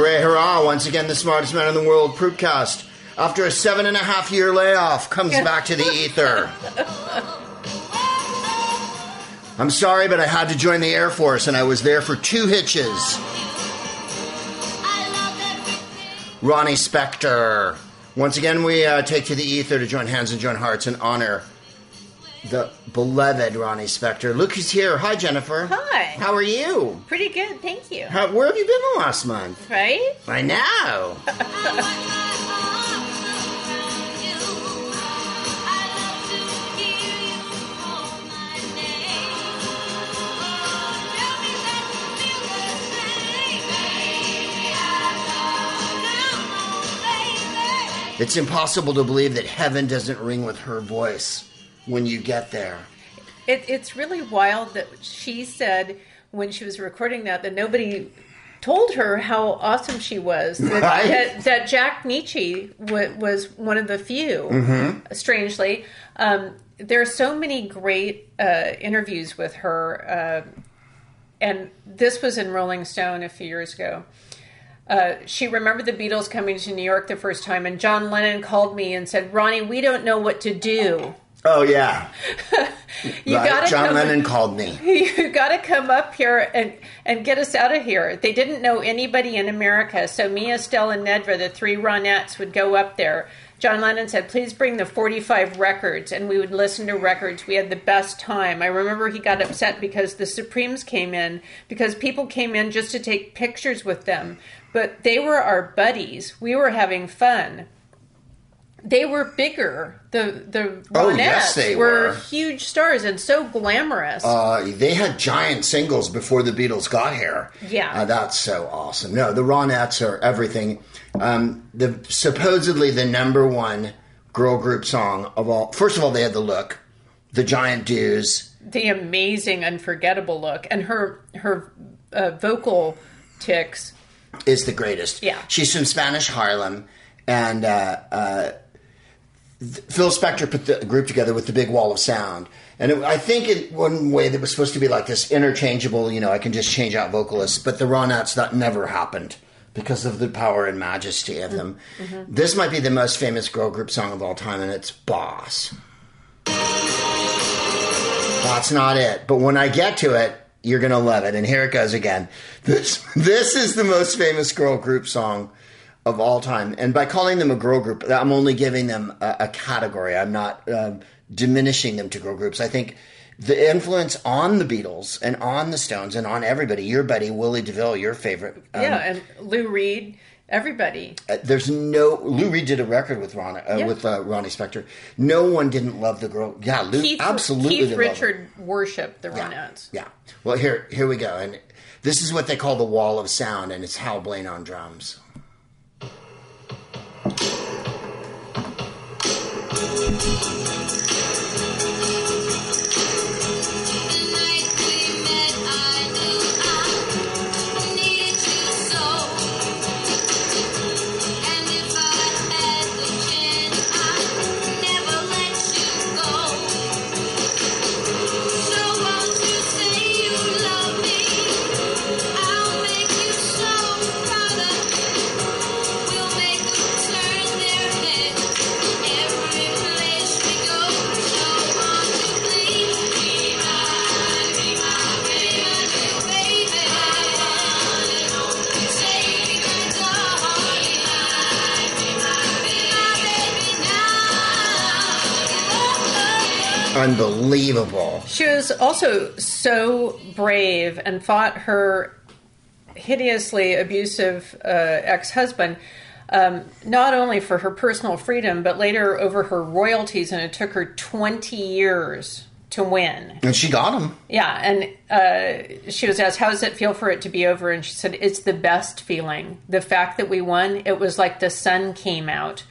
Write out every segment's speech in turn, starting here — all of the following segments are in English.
Hooray, hurrah, once again the smartest man in the world, Proofcast, after a 7.5-year layoff, comes back to the ether. I'm sorry, but I had to join the Air Force, and I was there for 2 hitches. Ronnie Spector. Once again, we take to the ether to join hands and join hearts and honor the beloved Ronnie Spector. Look who's here. Hi, Jennifer. Hi. How are you? Pretty good, thank you. Where have you been the last month? Right? I know. It's impossible to believe that heaven doesn't ring with her voice when you get there. It's really wild that she said when she was recording that nobody told her how awesome she was. That, right? that Jack Nietzsche was one of the few, mm-hmm. strangely. There are so many great interviews with her. And this was in Rolling Stone a few years ago. She remembered the Beatles coming to New York the first time, and John Lennon called me and said, "Ronnie, we don't know what to do." Oh, yeah. John Lennon called me. You got to come up here and get us out of here. They didn't know anybody in America, so me, Estelle, and Nedra, the 3 Ronettes, would go up there. John Lennon said, "Please bring the 45 records," and we would listen to records. We had the best time. I remember he got upset because the Supremes came in, because people came in just to take pictures with them. But they were our buddies. We were having fun. They were bigger. The Ronettes were huge stars and so glamorous. They had giant singles before the Beatles got here. Yeah. That's so awesome. No, the Ronettes are everything. Supposedly the #1 girl group song of all. First of all, they had the look, the giant dudes. The amazing, unforgettable look. And her vocal tics. Is the greatest. Yeah. She's from Spanish Harlem. And Phil Spector put the group together with the Big Wall of Sound. And I think in one way that was supposed to be like this interchangeable, you know, I can just change out vocalists. But the Ronettes, that never happened because of the power and majesty of them. Mm-hmm. This might be the most famous girl group song of all time, and it's Boss. That's not it. But when I get to it, you're going to love it. And here it goes again. This is the most famous girl group song of all time. And by calling them a girl group, I'm only giving them a category. I'm not diminishing them to girl groups. I think the influence on the Beatles and on the Stones and on everybody, your buddy, Willie DeVille, your favorite. And Lou Reed, everybody. Lou Reed did a record with Ronnie Spector. No one didn't love the girl. Yeah, absolutely. Keith Richard worshipped the Ronettes. Yeah. Well, here we go. And this is what they call the Wall of Sound, and it's Hal Blaine on drums. Unbelievable. She was also so brave and fought her hideously abusive ex-husband, not only for her personal freedom, but later over her royalties, and it took her 20 years to win. And she got him. Yeah, and she was asked, "How does it feel for it to be over?" And she said, "It's the best feeling. The fact that we won, it was like the sun came out."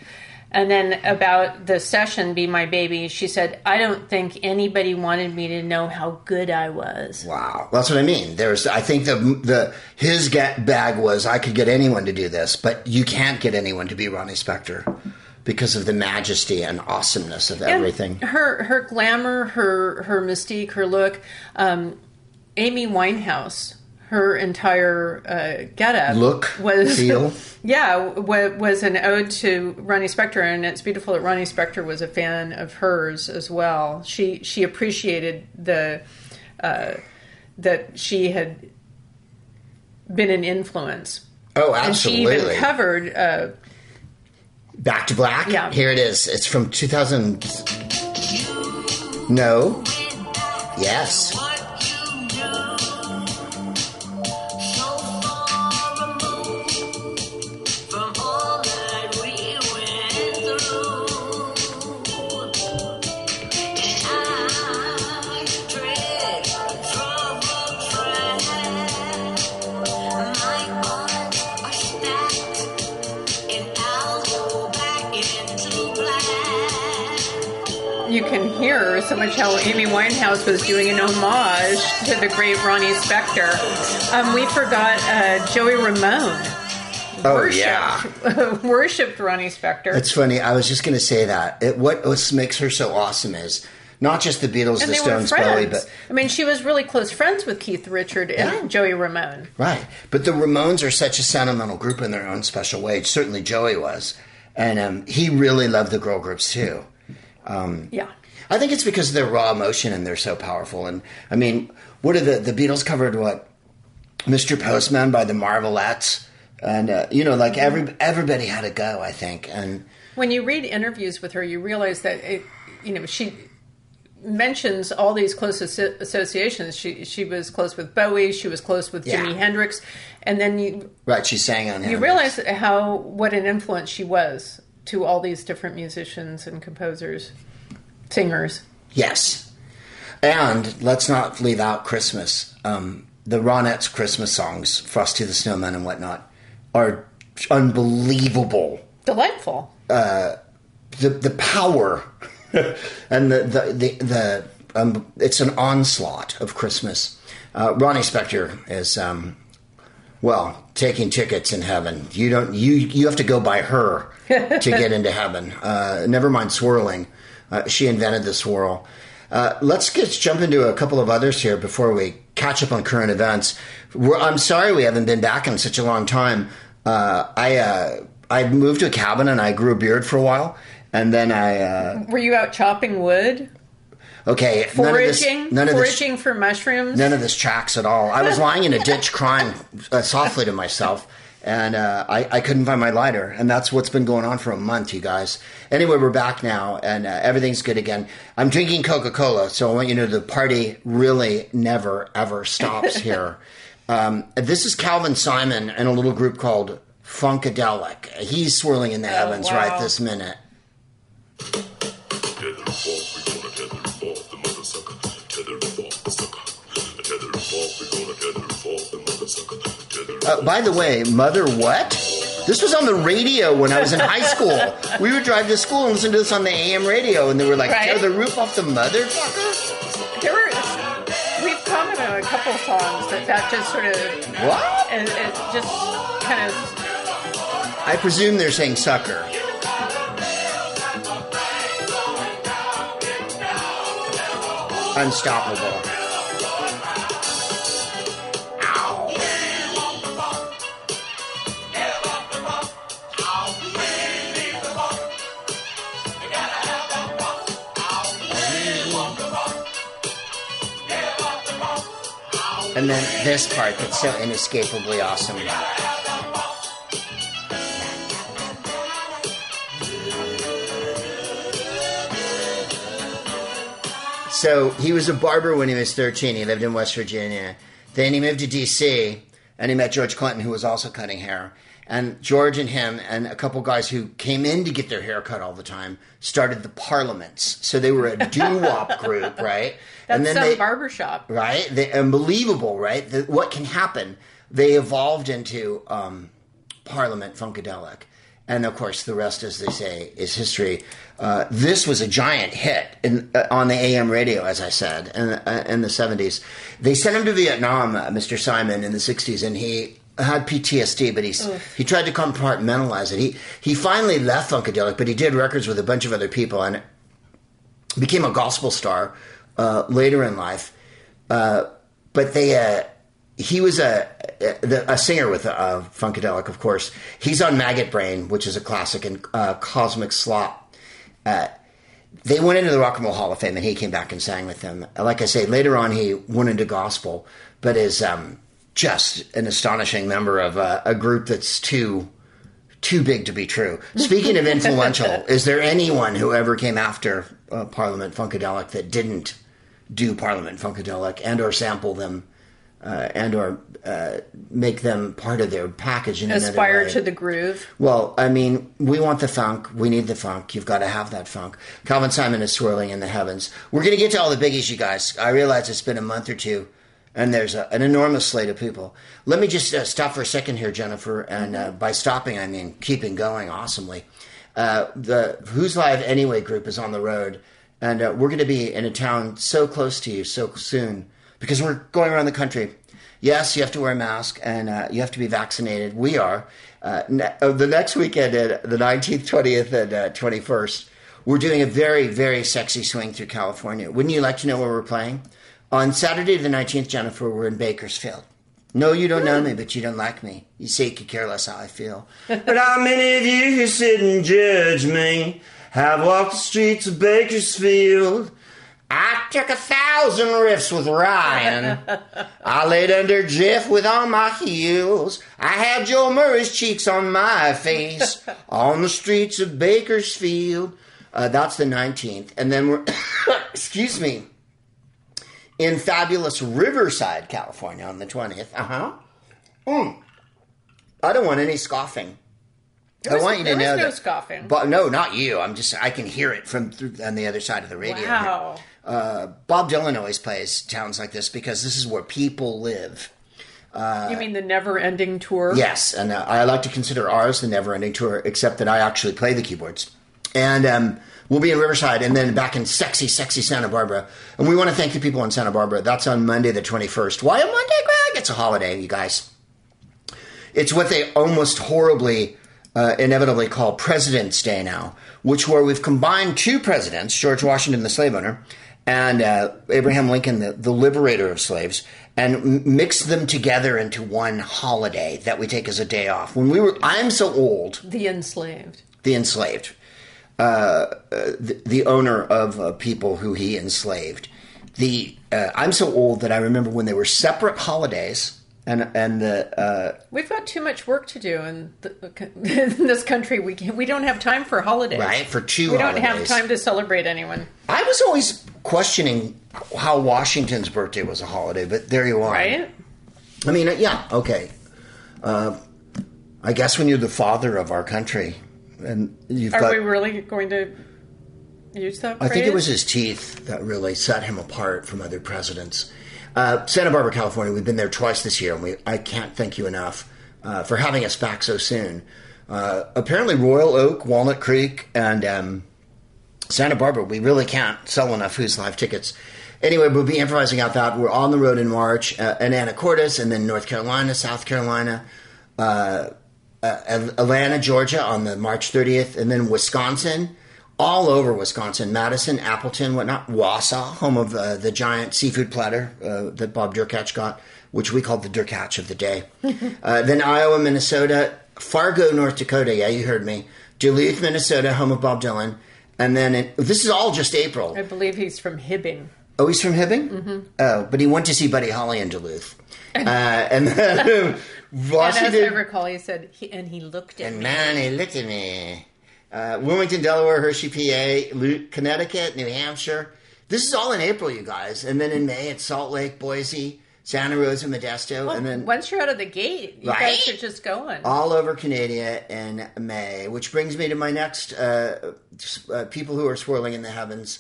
And then about the session, "Be My Baby," she said, "I don't think anybody wanted me to know how good I was." Wow. That's what I mean. I think his get bag was, I could get anyone to do this, but you can't get anyone to be Ronnie Spector because of the majesty and awesomeness of everything. And her glamour, her mystique, her look. Amy Winehouse, her entire getup was an ode to Ronnie Spector, and it's beautiful that Ronnie Spector was a fan of hers as well. She appreciated the that she had been an influence. Oh, absolutely! And she even covered Back to Black. Yeah, here it is. It's from 2000. No. Yes. So much how Amy Winehouse was doing an homage to the great Ronnie Spector. We forgot Joey Ramone. Oh, worshipped Ronnie Spector. That's funny. I was just going to say that. What makes her so awesome is not just the Beatles, and the Stones, Bowie, but... I mean, she was really close friends with Keith Richard and Joey Ramone. Right. But the Ramones are such a sentimental group in their own special way. Certainly Joey was. And he really loved the girl groups, too. Yeah. I think it's because of their raw emotion and they're so powerful. And I mean, what are the Beatles covered? What, Mr. Postman by the Marvelettes, and everybody had a go, I think. And when you read interviews with her, you realize that she mentions all these close associations. She was close with Bowie. She was close with Jimi Hendrix, and then she sang on him. You realize what an influence she was to all these different musicians and composers. Singers. Yes. And let's not leave out Christmas. The Ronettes' Christmas songs, Frosty the Snowman and whatnot, are unbelievable. Delightful. The power and the it's an onslaught of Christmas. Ronnie Spector is taking tickets in heaven. You have to go by her to get into heaven. Never mind swirling. She invented the swirl. Let's jump into a couple of others here before we catch up on current events. I'm sorry we haven't been back in such a long time. I moved to a cabin and I grew a beard for a while, and then I... Were you out chopping wood? Okay. Foraging for mushrooms? None of this tracks at all. I was lying in a ditch crying softly to myself. And I couldn't find my lighter. And that's what's been going on for a month, you guys. Anyway, we're back now, and everything's good again. I'm drinking Coca-Cola, so I want you to know the party really never, ever stops here. This is Calvin Simon and a little group called Funkadelic. He's swirling in the heavens right this minute. By the way, mother what? This was on the radio when I was in high school. We would drive to school and listen to this on the AM radio, and they were like, tear the roof off the motherfucker. We've commented on a couple songs that just sort of... What? It just kind of... I presume they're saying sucker. Unstoppable. And then this part that's so inescapably awesome. So he was a barber when he was 13. He lived in West Virginia. Then he moved to D.C. and he met George Clinton, who was also cutting hair. And George and him and a couple guys who came in to get their hair cut all the time started the Parliaments. So they were a doo-wop group, right? That's some barbershop. Right? Unbelievable, right? What can happen? They evolved into Parliament Funkadelic. And, of course, the rest, as they say, is history. This was a giant hit on the AM radio, as I said, in the 70s. They sent him to Vietnam, Mr. Simon, in the 60s, and he... had PTSD, but he tried to compartmentalize it. He finally left Funkadelic, but he did records with a bunch of other people and became a gospel star later in life. But they he was a singer with Funkadelic, of course. He's on Maggot Brain, which is a classic, and Cosmic Slop. They went into the Rock and Roll Hall of Fame, and he came back and sang with them. Like I say, later on he went into gospel, but is just an astonishing member of a group that's too big to be true. Speaking of influential, is there anyone who ever came after Parliament Funkadelic that didn't do Parliament Funkadelic and or sample them? And make them part of their package in another way. Aspire to the groove. Well, I mean, we want the funk. We need the funk. You've got to have that funk. Calvin Simon is swirling in the heavens. We're going to get to all the biggies, you guys. I realize it's been a month or two, and there's an enormous slate of people. Let me just stop for a second here, Jennifer. And by stopping, I mean keeping going awesomely. The Who's Live Anyway group is on the road, and we're going to be in a town so close to you so soon, because we're going around the country. Yes, you have to wear a mask, and you have to be vaccinated. We are. The next weekend, the 19th, 20th, and 21st, we're doing a very, very sexy swing through California. Wouldn't you like to know where we're playing? On Saturday the 19th, Jennifer, we're in Bakersfield. No, you don't know me, but you don't like me. You say you could care less how I feel. But how many of you who sit and judge me have walked the streets of Bakersfield? I took 1,000 riffs with Ryan. I laid under Jeff with all my heels. I had Joe Murray's cheeks on my face on the streets of Bakersfield. That's the 19th. And then we're, excuse me, in fabulous Riverside, California on the 20th. Uh-huh. I don't want any scoffing. I want you to know that. Scoffing. But no, not you. I'm just, I can hear it from on the other side of the radio. Wow. Bob Dylan always plays towns like this because this is where people live. You mean the never-ending tour? Yes, and I like to consider ours the never-ending tour, except that I actually play the keyboards. And we'll be in Riverside and then back in sexy, sexy Santa Barbara. And we want to thank the people in Santa Barbara. That's on Monday the 21st. Why on Monday, Greg? It's a holiday, you guys. It's what they almost horribly... inevitably called President's Day now, where we've combined two presidents, George Washington, the slave owner, and Abraham Lincoln, the liberator of slaves, and mixed them together into one holiday that we take as a day off. When we were, I'm so old. The enslaved. The owner of people who he enslaved. I'm so old that I remember when they were separate holidays. And we've got too much work to do in this country. We don't have time for holidays. Right, for two holidays. We don't have time to celebrate anyone. I was always questioning how Washington's birthday was a holiday, but there you are. Right? I mean, yeah, okay. I guess when you're the father of our country, and we really going to use that phrase? I think it was his teeth that really set him apart from other presidents. Santa Barbara, California, we've been there twice this year, and I can't thank you enough for having us back so soon. Apparently Royal Oak, Walnut Creek, and Santa Barbara, we really can't sell enough Who's Live tickets. Anyway, we'll be improvising out that. We're on the road in March, in Anacortes, and then North Carolina, South Carolina, Atlanta, Georgia on the March 30th, and then Wisconsin. All over Wisconsin, Madison, Appleton, whatnot, Wausau, home of the giant seafood platter that Bob Durkach got, which we called the Durkach of the day. Then Iowa, Minnesota, Fargo, North Dakota. Yeah, you heard me. Duluth, Minnesota, home of Bob Dylan. And then this is all just April. I believe he's from Hibbing. Oh, he's from Hibbing? Mm-hmm. Oh, but he went to see Buddy Holly in Duluth. And then Washington. And as I recall, he said, he looked at me. And man, he looked at me. Wilmington, Delaware, Hershey, PA, Connecticut, New Hampshire. This is all in April, you guys. And then in May, it's Salt Lake, Boise, Santa Rosa, Modesto. Well, and then once you're out of the gate, you right? guys are just going. All over Canada in May, which brings me to my next people who are swirling in the heavens.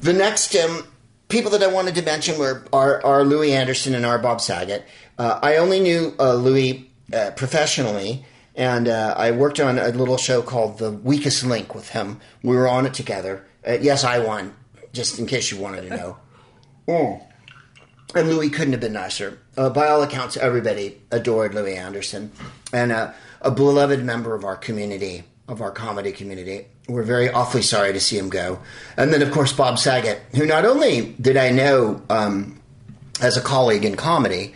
The next people that I wanted to mention were our Louis Anderson and our Bob Saget. I only knew Louis professionally. And I worked on a little show called The Weakest Link with him. We were on it together. Yes, I won, just in case you wanted to know. And Louis couldn't have been nicer. By all accounts, everybody adored Louis Anderson. And a beloved member of our community, of our comedy community. We're very awfully sorry to see him go. And then, of course, Bob Saget, who not only did I know as a colleague in comedy...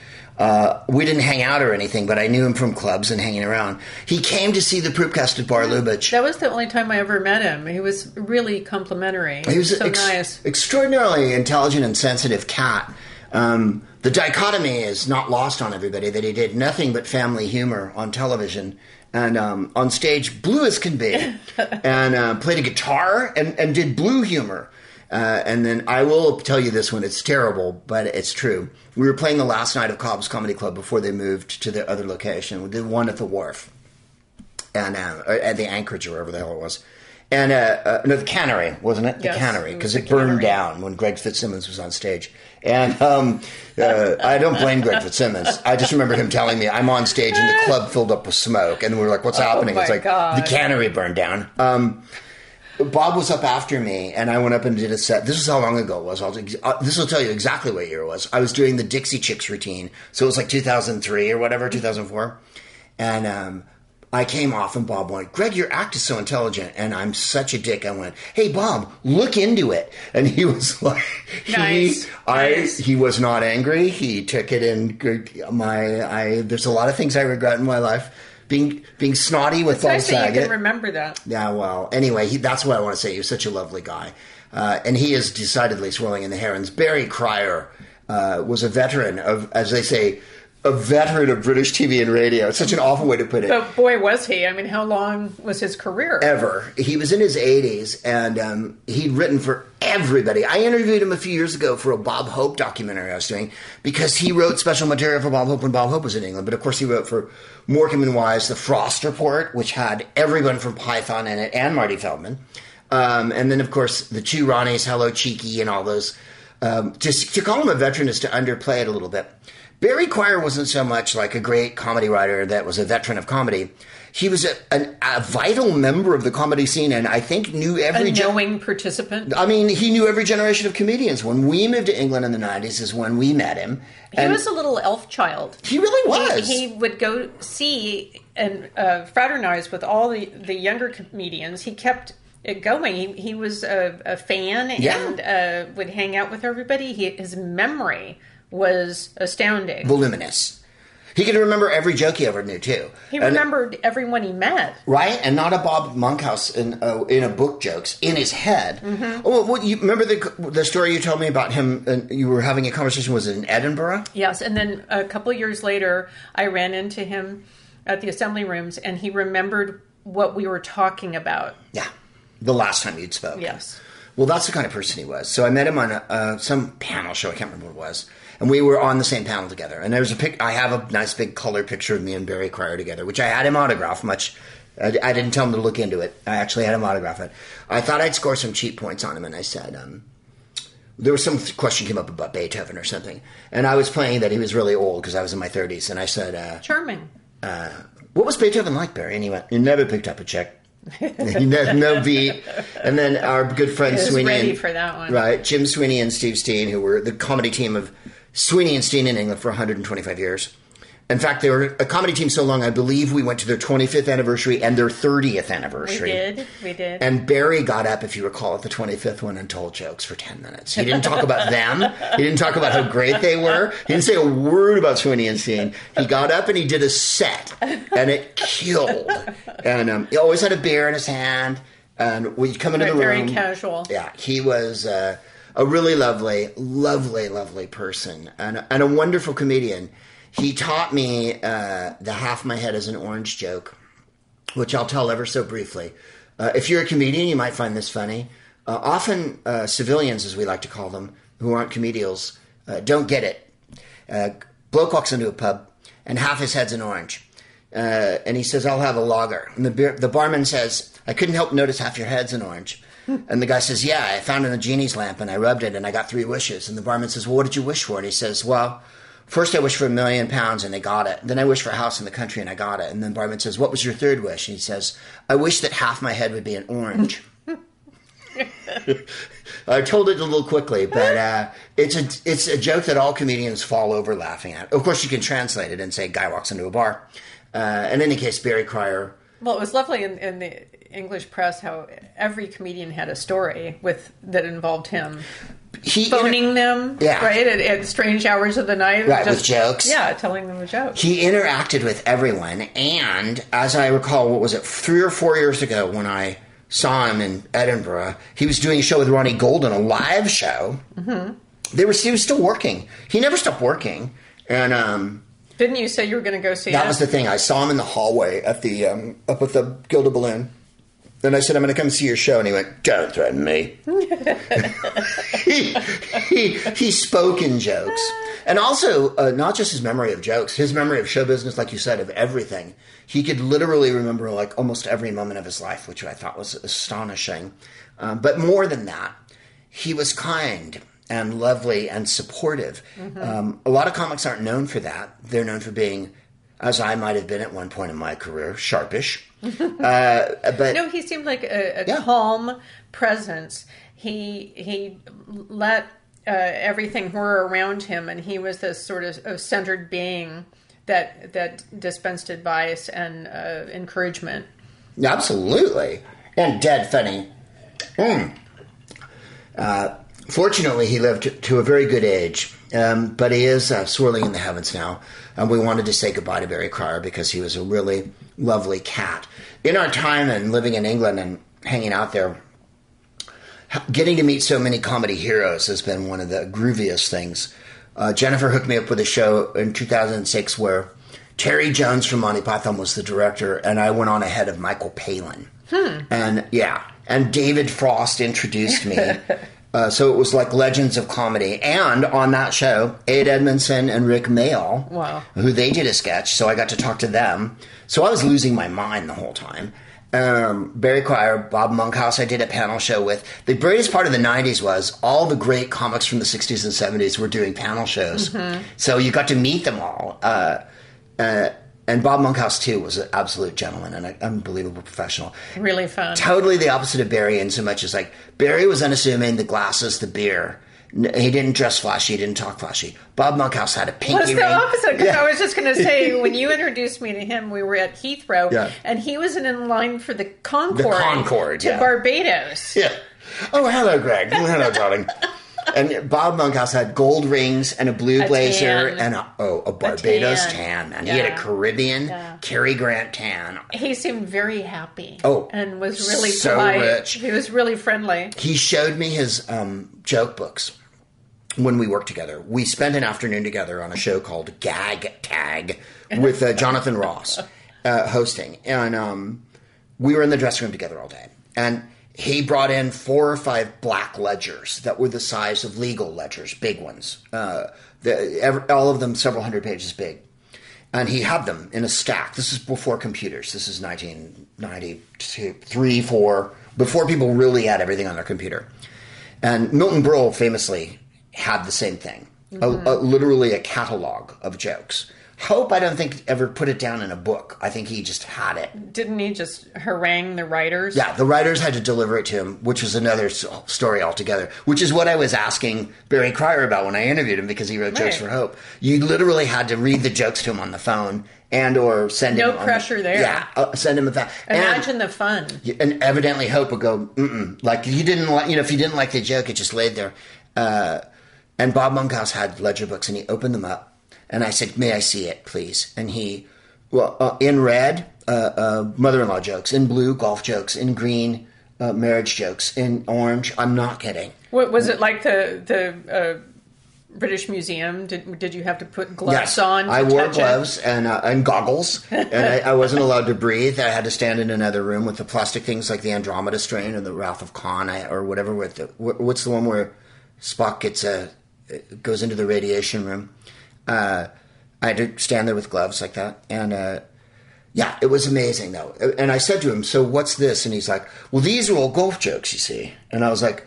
We didn't hang out or anything, but I knew him from clubs and hanging around. He came to see the Proofcast at Bar Lubitsch. That was the only time I ever met him. He was really complimentary. He was so nice. Extraordinarily intelligent and sensitive cat. The dichotomy is not lost on everybody that he did nothing but family humor on television and on stage, blue as can be, and played a guitar and did blue humor. And then I will tell you this one. It's terrible, but it's true. We were playing the last night of Cobb's Comedy Club before they moved to the other location, the one at the Wharf, and at the Anchorage or wherever the hell it was. And no, the Cannery, wasn't it? The yes, Cannery, because it burned down when Greg Fitzsimmons was on stage. And I don't blame Greg Fitzsimmons. I just remember him telling me, I'm on stage and the club filled up with smoke. And we were like, what's happening? It's like, God. The Cannery burned down. Bob was up after me, and I went up and did a set. This is how long ago it was. This will tell you exactly what year it was. I was doing the Dixie Chicks routine, so it was like 2003 or whatever, 2004. And I came off, and Bob went, Greg, your act is so intelligent, and I'm such a dick. I went, hey, Bob, look into it. And he was like, he was not angry. He took it in. There's a lot of things I regret in my life. Being snotty with Bob Saget. I can remember that. Yeah, well, anyway, that's what I want to say. He was such a lovely guy. And he is decidedly swirling in the herons. Barry Cryer was a veteran of, as they say, a veteran of British TV and radio. It's such an awful way to put it. But boy, was he. I mean, how long was his career? Ever. He was in his 80s, and he'd written for everybody. I interviewed him a few years ago for a Bob Hope documentary I was doing because he wrote special material for Bob Hope when Bob Hope was in England. But, of course, he wrote for Morecambe & Wise, The Frost Report, which had everyone from Python in it and Marty Feldman. And then, of course, the two Ronnies, Hello Cheeky, and all those. Just to call him a veteran is to underplay it a little bit. Barry Cryer wasn't so much like a great comedy writer that was a veteran of comedy. He was a vital member of the comedy scene, and I think knew every... participant? I mean, he knew every generation of comedians. When we moved to England in the 90s is when we met him. He was a little elf child. He really was. He would go see and fraternize with all the younger comedians. He kept... going. He was a fan and would hang out with everybody. His memory was astounding. Voluminous. He could remember every joke he ever knew, too. He remembered everyone he met. Right? And not a Bob Monkhouse in a book jokes, in his head. Mm-hmm. Oh, well, you remember the story you told me about him, and you were having a conversation, was it in Edinburgh? Yes, and then a couple of years later, I ran into him at the Assembly Rooms, and he remembered what we were talking about. Yeah. The last time you'd spoke. Yes. Well, that's the kind of person he was. So I met him on some panel show. I can't remember what it was. And we were on the same panel together. And there's I have a nice big color picture of me and Barry Cryer together, which I had him autograph much. I didn't tell him to look into it. I actually had him autograph it. I thought I'd score some cheap points on him. And I said, there was some question came up about Beethoven or something. And I was playing that he was really old because I was in my 30s. And I said, charming. What was Beethoven like, Barry? And he went, he never picked up a check. No beat. And then our good friend Sweeney ready for that one. Right, Jim Sweeney and Steve Steen, who were the comedy team of Sweeney and Steen in England for 125 years. In fact, they were a comedy team so long, I believe we went to their 25th anniversary and their 30th anniversary. We did. And Barry got up, if you recall, at the 25th one and told jokes for 10 minutes. He didn't talk about them. He didn't talk about how great they were. He didn't say a word about Sweeney and Steen. He got up and he did a set, and it killed. And he always had a beer in his hand, and we'd come into the room. Very casual. Yeah, he was a really lovely, lovely, lovely person, and a wonderful comedian. He taught me the half my head is an orange joke, which I'll tell ever so briefly. If you're a comedian, you might find this funny. Often civilians, as we like to call them, who aren't comedials, don't get it. Bloke walks into a pub, and half his head's an orange. And he says, I'll have a lager. And the barman says, I couldn't help notice half your head's an orange. And the guy says, yeah, I found it in a genie's lamp, and I rubbed it, and I got 3 wishes. And the barman says, well, what did you wish for? And he says, well... First, I wished for £1 million, and they got it. Then I wished for a house in the country, and I got it. And then barman says, what was your third wish? And he says, I wish that half my head would be an orange. I told it a little quickly, but it's a joke that all comedians fall over laughing at. Of course, you can translate it and say, guy walks into a bar. In any case, Barry Cryer. Well, it was lovely in the English press how every comedian had a story that involved him. phoning them, right, at strange hours of the night. Right, just, with jokes. Yeah, telling them a joke. He interacted with everyone, and as I recall, what was it, 3 or 4 years ago when I saw him in Edinburgh, he was doing a show with Ronnie Golden, a live show. Mm-hmm. He was still working. He never stopped working. And didn't you say you were going to go see him? That was the thing. I saw him in the hallway at the up at the Gilded Balloon. Then I said, I'm going to come see your show. And he went, don't threaten me. He spoke in jokes. And also, not just his memory of jokes, his memory of show business, like you said, of everything. He could literally remember like almost every moment of his life, which I thought was astonishing. But more than that, he was kind and lovely and supportive. Mm-hmm. A lot of comics aren't known for that. They're known for being, as I might have been at one point in my career, sharpish. But no, he seemed like a calm presence. He let everything whir around him, and he was this sort of centered being that dispensed advice and encouragement. Absolutely. And dead funny. Fortunately, he lived to a very good age, but he is swirling in the heavens now. And we wanted to say goodbye to Barry Cryer because he was a really lovely cat. In our time and living in England and hanging out there, getting to meet so many comedy heroes has been one of the grooviest things. Jennifer hooked me up with a show in 2006 where Terry Jones from Monty Python was the director, and I went on ahead of Michael Palin. And David Frost introduced me. So it was like Legends of Comedy. And on that show, Ed Edmondson and Rick Mayall, who they did a sketch, so I got to talk to them. So I was losing my mind the whole time. Barry Cryer, Bob Monkhouse, I did a panel show with. The greatest part of the 90s was all the great comics from the 60s and 70s were doing panel shows. Mm-hmm. So you got to meet them all. And Bob Monkhouse, too, was an absolute gentleman and an unbelievable professional. Really fun. Totally the opposite of Barry in so much as, like, Barry was unassuming, the glasses, the beer. He didn't dress flashy, he didn't talk flashy. Bob Monkhouse had a pinky ring. Well, it's the opposite, because I was just going to say, when you introduced me to him, we were at Heathrow, and he was in line for the Concorde. The Concorde, to Barbados. Yeah. Oh, hello, Greg. Hello, darling. And Bob Monkhouse had gold rings and a blue blazer and a Barbados tan. And he had a Caribbean Cary Grant tan. He seemed very happy. Oh, and was really polite. Rich. He was really friendly. He showed me his joke books when we worked together. We spent an afternoon together on a show called Gag Tag with Jonathan Ross hosting. And we were in the dressing room together all day. And he brought in 4 or 5 black ledgers that were the size of legal ledgers, big ones, all of them several hundred pages big. And he had them in a stack. This is before computers. This is 1992, 3, 4, before people really had everything on their computer. And Milton Berle famously had the same thing, mm-hmm. Literally a catalog of jokes. Hope, I don't think, ever put it down in a book. I think he just had it. Didn't he just harangue the writers? Yeah, the writers had to deliver it to him, which was another story altogether, which is what I was asking Barry Cryer about when I interviewed him because he wrote jokes for Hope. You literally had to read the jokes to him on the phone and or send him... No pressure there. Yeah, send him a phone. Imagine the fun. And evidently Hope would go, mm-mm. Like, you didn't like, you know, if you didn't like the joke, it just laid there. And Bob Monkhouse had ledger books and he opened them up. And I said, may I see it, please? And he, in red, mother-in-law jokes. In blue, golf jokes. In green, marriage jokes. In orange, I'm not kidding. What was it like the British Museum? Did you have to put gloves on? I wore gloves and goggles. And I wasn't allowed to breathe. I had to stand in another room with the plastic things like the Andromeda Strain and the Wrath of Khan or whatever. What's the one where Spock goes into the radiation room? I had to stand there with gloves like that. And, it was amazing though. And I said to him, so what's this? And he's like, well, these are all golf jokes, you see. And I was like,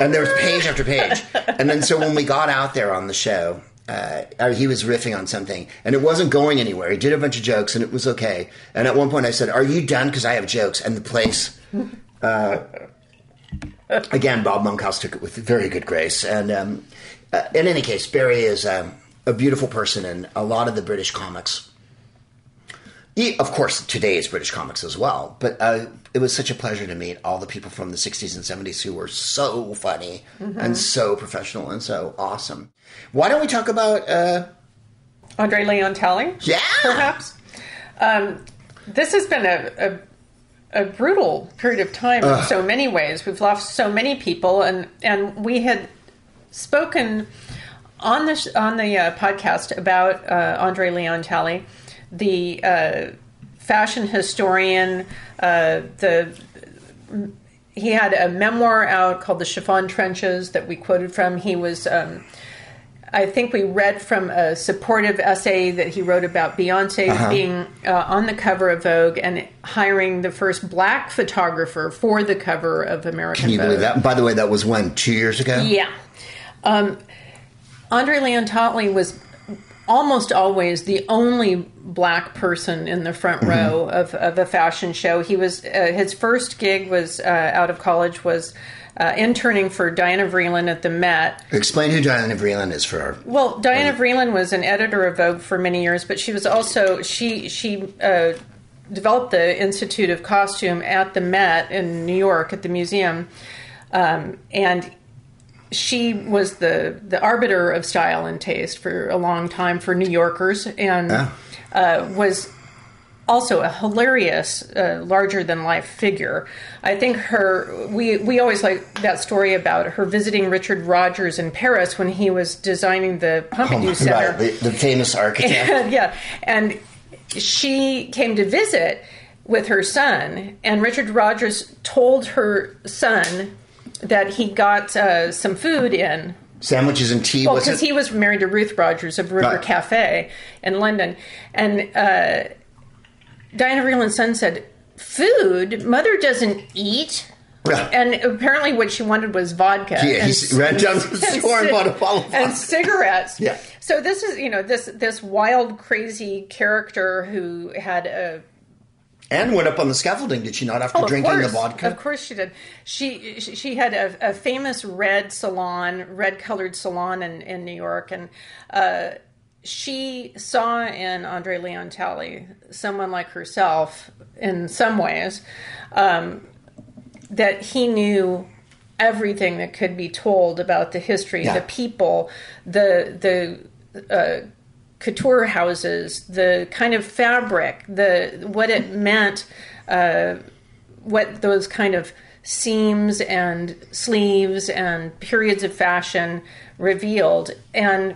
and there was page after page. And then, so when we got out there on the show, he was riffing on something and it wasn't going anywhere. He did a bunch of jokes and it was okay. And at one point I said, are you done? Cause I have jokes. And the place, again, Bob Monkhouse took it with very good grace. And, in any case, Barry is, a beautiful person, and a lot of the British comics Of course, today's British comics as well. But it was such a pleasure to meet all the people from the 60s and 70s who were so funny and so professional and so awesome. Why don't we talk about... Andre Leon Talley? Yeah! Perhaps. This has been a brutal period of time in so many ways. We've lost so many people, and we had spoken on the podcast about Andre Leon Talley, the fashion historian. He had a memoir out called The Chiffon Trenches that we quoted from. He was, I think we read from a supportive essay that he wrote about Beyonce being on the cover of Vogue and hiring the first black photographer for the cover of American Vogue. Can you believe that? By the way, that was when, 2 years ago? Yeah. Andre Leon Talley was almost always the only black person in the front row of a fashion show. He was his first gig was out of college was interning for Diana Vreeland at the Met. Explain who Diana Vreeland is for our... Well, Diana Vreeland was an editor of Vogue for many years, but she was also she developed the Institute of Costume at the Met in New York at the museum, and she was the arbiter of style and taste for a long time for New Yorkers, and was also a hilarious, larger-than-life figure. I think her... We always like that story about her visiting Richard Rogers in Paris when he was designing the Pompidou Center. Right, the famous architect. And she came to visit with her son, and Richard Rogers told her son... that he got some food in. Sandwiches and tea, was it? Well, because he was married to Ruth Rogers of River Cafe in London. And Diana Vreeland's son said, "Food? Mother doesn't eat." And apparently what she wanted was vodka. Yeah, he ran down to the store and bought a bottle of vodka. And cigarettes. Yeah. So this is, you know, this wild, crazy character who had a... And went up on the scaffolding, did she not, after drinking the vodka? Of course she did. She had a famous red-colored salon in New York, and she saw in Andre Leon Talley someone like herself in some ways, that he knew everything that could be told about the history, the people, the couture houses, the kind of fabric, what it meant, what those kind of seams and sleeves and periods of fashion revealed. And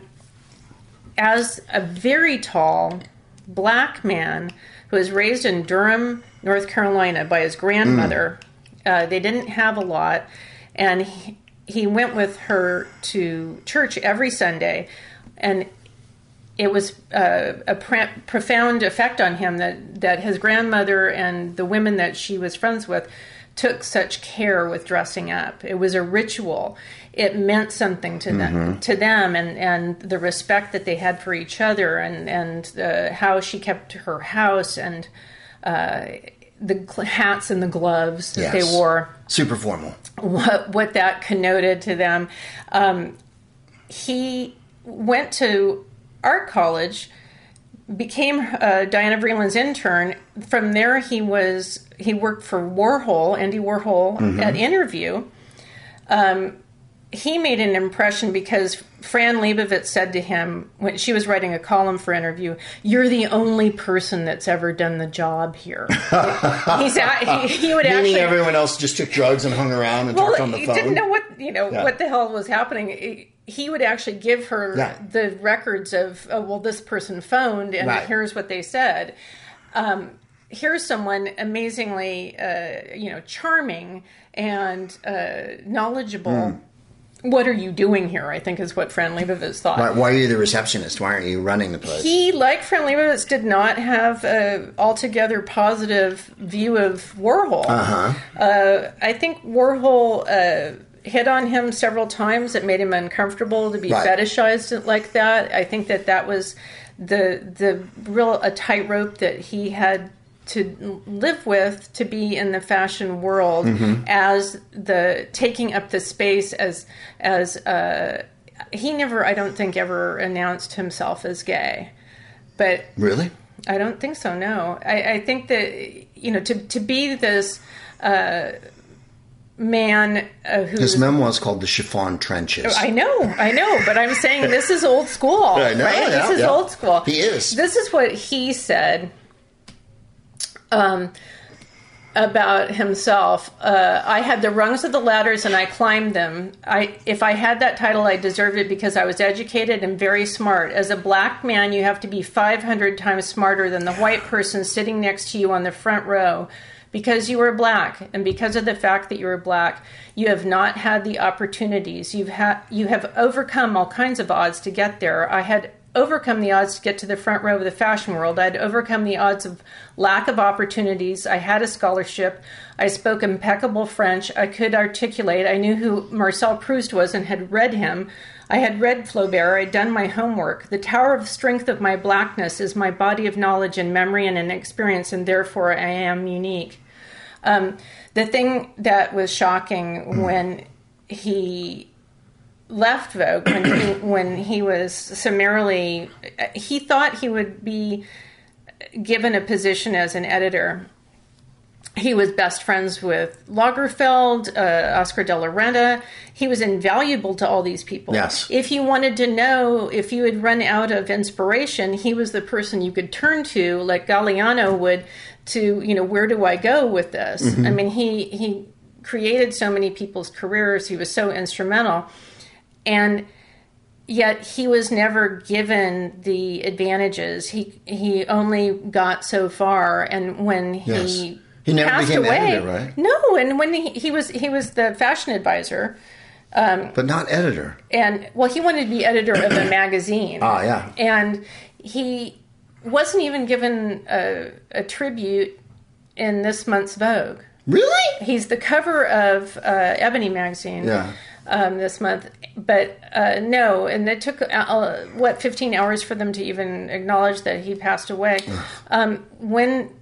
as a very tall black man who was raised in Durham, North Carolina by his grandmother, they didn't have a lot, and he went with her to church every Sunday, and it was a profound effect on him that his grandmother and the women that she was friends with took such care with dressing up. It was a ritual. It meant something to them, and the respect that they had for each other, and how she kept her house, and the hats and the gloves that they wore. Super formal. What that connoted to them. He went to art college, became Diana Vreeland's intern. From there, he worked for Andy Warhol, at Interview. He made an impression because Fran Leibovitz said to him when she was writing a column for Interview, "You're the only person that's ever done the job here." He would actually. Meaning everyone else just took drugs and hung around and talked on the phone. Didn't know what the hell was happening. He would actually give her the records of, this person phoned, and here's what they said. Here's someone amazingly, charming and knowledgeable. What are you doing here, I think, is what Fran Leibovitz thought. Why are you the receptionist? Why aren't you running the place? He, like Fran Leibovitz, did not have an altogether positive view of Warhol. I think Warhol... hit on him several times. It made him uncomfortable to be fetishized like that. I think that was the real tightrope that he had to live with to be in the fashion world as the taking up the space as he never, I don't think, ever announced himself as gay. But really? I don't think so, no. I think that, you know, to be this man who... His memoir is called The Chiffon Trenches. I know, but I'm saying this is old school, I know, right? Yeah, this is old school. He is. This is what he said about himself. I had the rungs of the ladders and I climbed them. If I had that title, I deserved it because I was educated and very smart. As a black man, you have to be 500 times smarter than the white person sitting next to you on the front row because you were black. And because of the fact that you were black, you have not had the opportunities. You have overcome all kinds of odds to get there. I had overcome the odds to get to the front row of the fashion world. I'd overcome the odds of lack of opportunities. I had a scholarship. I spoke impeccable French. I could articulate. I knew who Marcel Proust was and had read him. I had read Flaubert. I'd done my homework. The tower of strength of my blackness is my body of knowledge and memory and an experience, and therefore I am unique. The thing that was shocking when he left Vogue, when he was summarily, he thought he would be given a position as an editor. He was best friends with Lagerfeld, Oscar de la Renta. He was invaluable to all these people. Yes. If you wanted to know, if you had run out of inspiration, he was the person you could turn to, like Galliano would, to, you know, where do I go with this? Mm-hmm. I mean, he created so many people's careers. He was so instrumental. And yet he was never given the advantages. He only got so far. And when he never passed became away, editor, right? No. And when he was the fashion advisor, but not editor. And well, he wanted to be editor of a magazine. Oh, yeah. And he wasn't even given a tribute in this month's Vogue. Really? He's the cover of Ebony magazine. Yeah. This month, but no, and it took 15 hours for them to even acknowledge that he passed away. When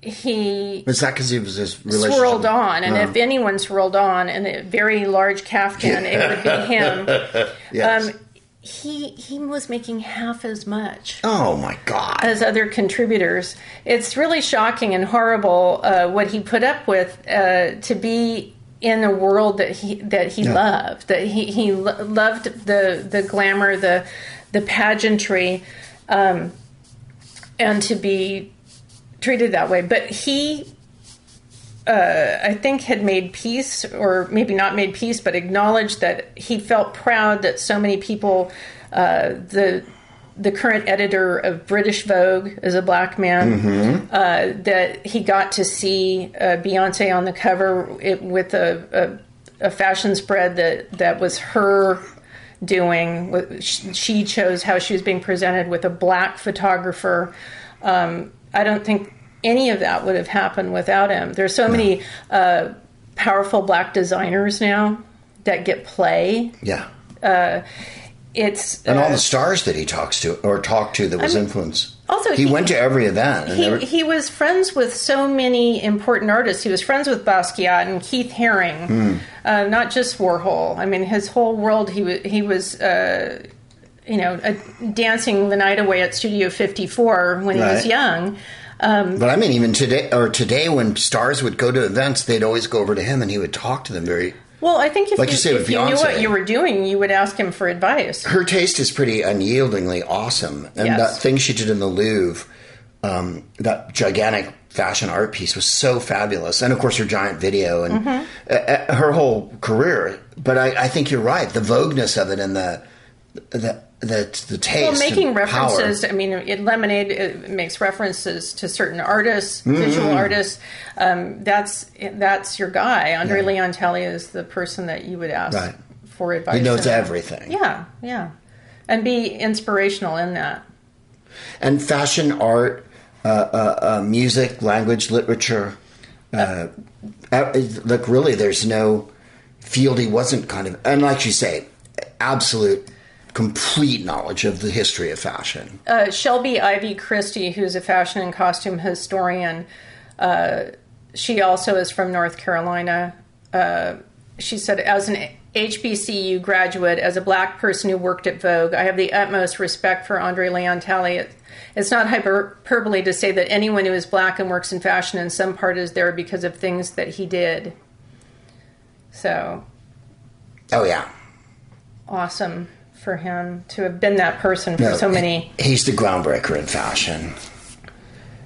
he was that because he was his relationship swirled on, and if anyone swirled on in a very large caftan, it would be him. Yes. He was making half as much. Oh my God! As other contributors, it's really shocking and horrible what he put up with to be in a world that he loved, that he loved the glamour, the pageantry, and to be treated that way. But he, I think, had made peace, or maybe not made peace, but acknowledged that he felt proud that so many people, the current editor of British Vogue is a black man, that he got to see Beyonce on the cover with a fashion spread that was her doing. She chose how she was being presented with a black photographer. I don't think any of that would have happened without him. There's so many powerful black designers now that get play. Yeah. And all the stars that he talked to that was influence. Also, he went to every event. He was friends with so many important artists. He was friends with Basquiat and Keith Haring, not just Warhol. I mean, his whole world. He was you know, dancing the night away at Studio 54 when he was young. But I mean, even today, when stars would go to events, they'd always go over to him and he would talk to them very. Well, I think if you knew what you were doing, you would ask him for advice. Her taste is pretty unyieldingly awesome. And that thing she did in the Louvre, that gigantic fashion art piece was so fabulous. And, of course, her giant video and her whole career. But I think you're right. The vogueness of it and the taste. Well, making references. Power. I mean, Lemonade makes references to certain artists, visual artists. That's your guy. Andre Leon Talley is the person that you would ask for advice. He knows everything. Yeah, yeah, and be inspirational in that. And fashion, art, music, language, literature. Look, really, there's no field he wasn't kind of, and like you say, absolute. Complete knowledge of the history of fashion. Shelby Ivy Christie, who's a fashion and costume historian, she also is from North Carolina. She said, as an HBCU graduate, as a black person who worked at Vogue, I have the utmost respect for Andre Leontali. It's not hyperbole to say that anyone who is black and works in fashion in some part is there because of things that he did. So. Oh, yeah. Awesome for him to have been that person for so many. He's the groundbreaker in fashion.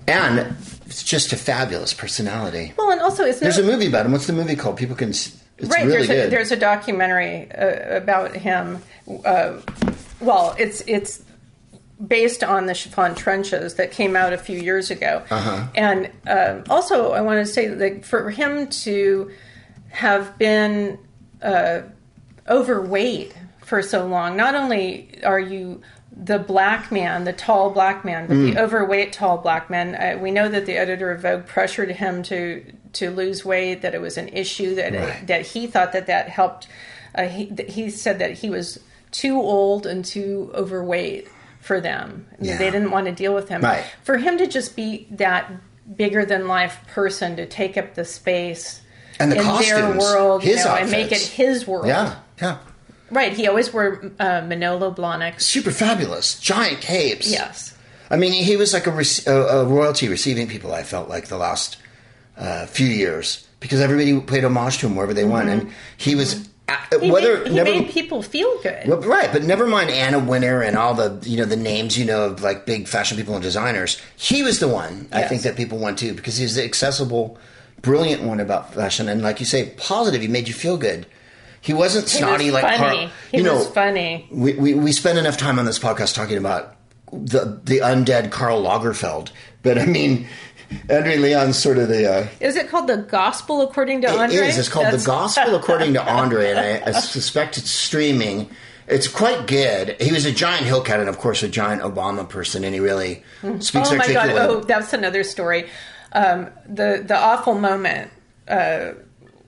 And it's just a fabulous personality. Well, and also it's there's a movie about him. What's the movie called? People can... It's right, really there's a documentary about him. Well, it's based on the Chiffon Trenches that came out a few years ago. Uh-huh. And also, I want to say that for him to have been overweight for so long, not only are you the black man, the tall black man, but the overweight tall black man. We know that the editor of Vogue pressured him to lose weight, that it was an issue, that he thought that helped. He said that he was too old and too overweight for them. Yeah. They didn't want to deal with him. Right. For him to just be that bigger-than-life person, to take up the space and the in costumes, their world, and make it his world. Yeah, yeah. Right. He always wore Manolo Blahnik. Super fabulous. Giant capes. Yes. I mean, he was like a royalty receiving people, I felt like, the last... few years, because everybody paid homage to him wherever they went, and he was made people feel good, right? But never mind Anna Wintour and all the the names of like big fashion people and designers. He was the one I think that people went to because he was the accessible, brilliant one about fashion, and like you say, positive. He made you feel good. He wasn't snotty like Carl. He was funny. We spend enough time on this podcast talking about the undead Karl Lagerfeld, but I mean. Andre Leon's sort of the... is it called The Gospel According to Andre? It is. It's called The Gospel According to Andre, and I suspect it's streaming. It's quite good. He was a giant Hill cat and, of course, a giant Obama person, and he really speaks articulate. Oh, my God. Oh, that's another story. The awful moment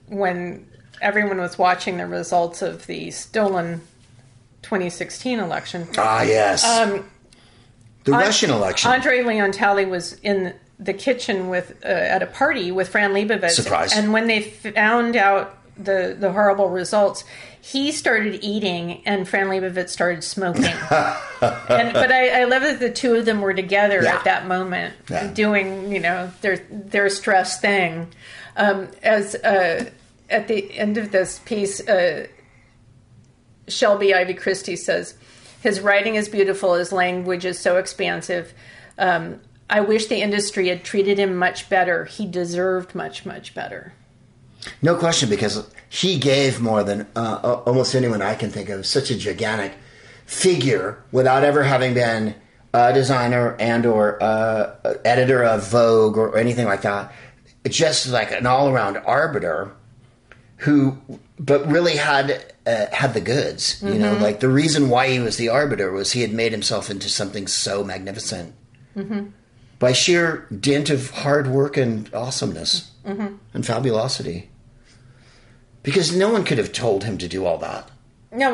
when everyone was watching the results of the stolen 2016 election. Ah, yes. The Russian election. Andre Leontali was in... the kitchen with at a party with Fran Lebowitz. Surprise. And when they found out the horrible results, he started eating and Fran Lebowitz started smoking. But I love that the two of them were together at that moment doing their stress thing. As at the end of this piece, Shelby Ivy Christie says, "His writing is beautiful. His language is so expansive. I wish the industry had treated him much better. He deserved much, much better." No question, because he gave more than almost anyone I can think of. Such a gigantic figure without ever having been a designer and or editor of Vogue or anything like that. Just like an all-around arbiter but really had the goods. Mm-hmm. Like the reason why he was the arbiter was he had made himself into something so magnificent. Mm-hmm. By sheer dint of hard work and awesomeness and fabulosity. Because no one could have told him to do all that. No,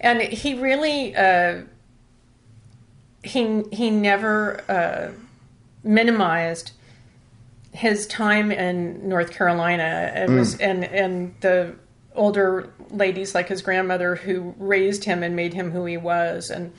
and he really, he never minimized his time in North Carolina and the older ladies like his grandmother who raised him and made him who he was. And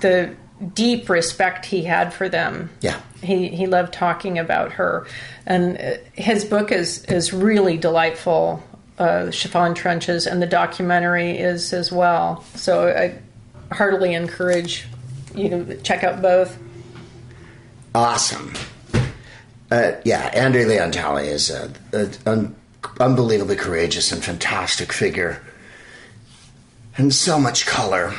the deep respect he had for them. Yeah. He loved talking about her. And his book is really delightful, Chiffon Trenches, and the documentary is as well. So I heartily encourage you to check out both. Awesome. Andre Leontali is an unbelievably courageous and fantastic figure. And so much color.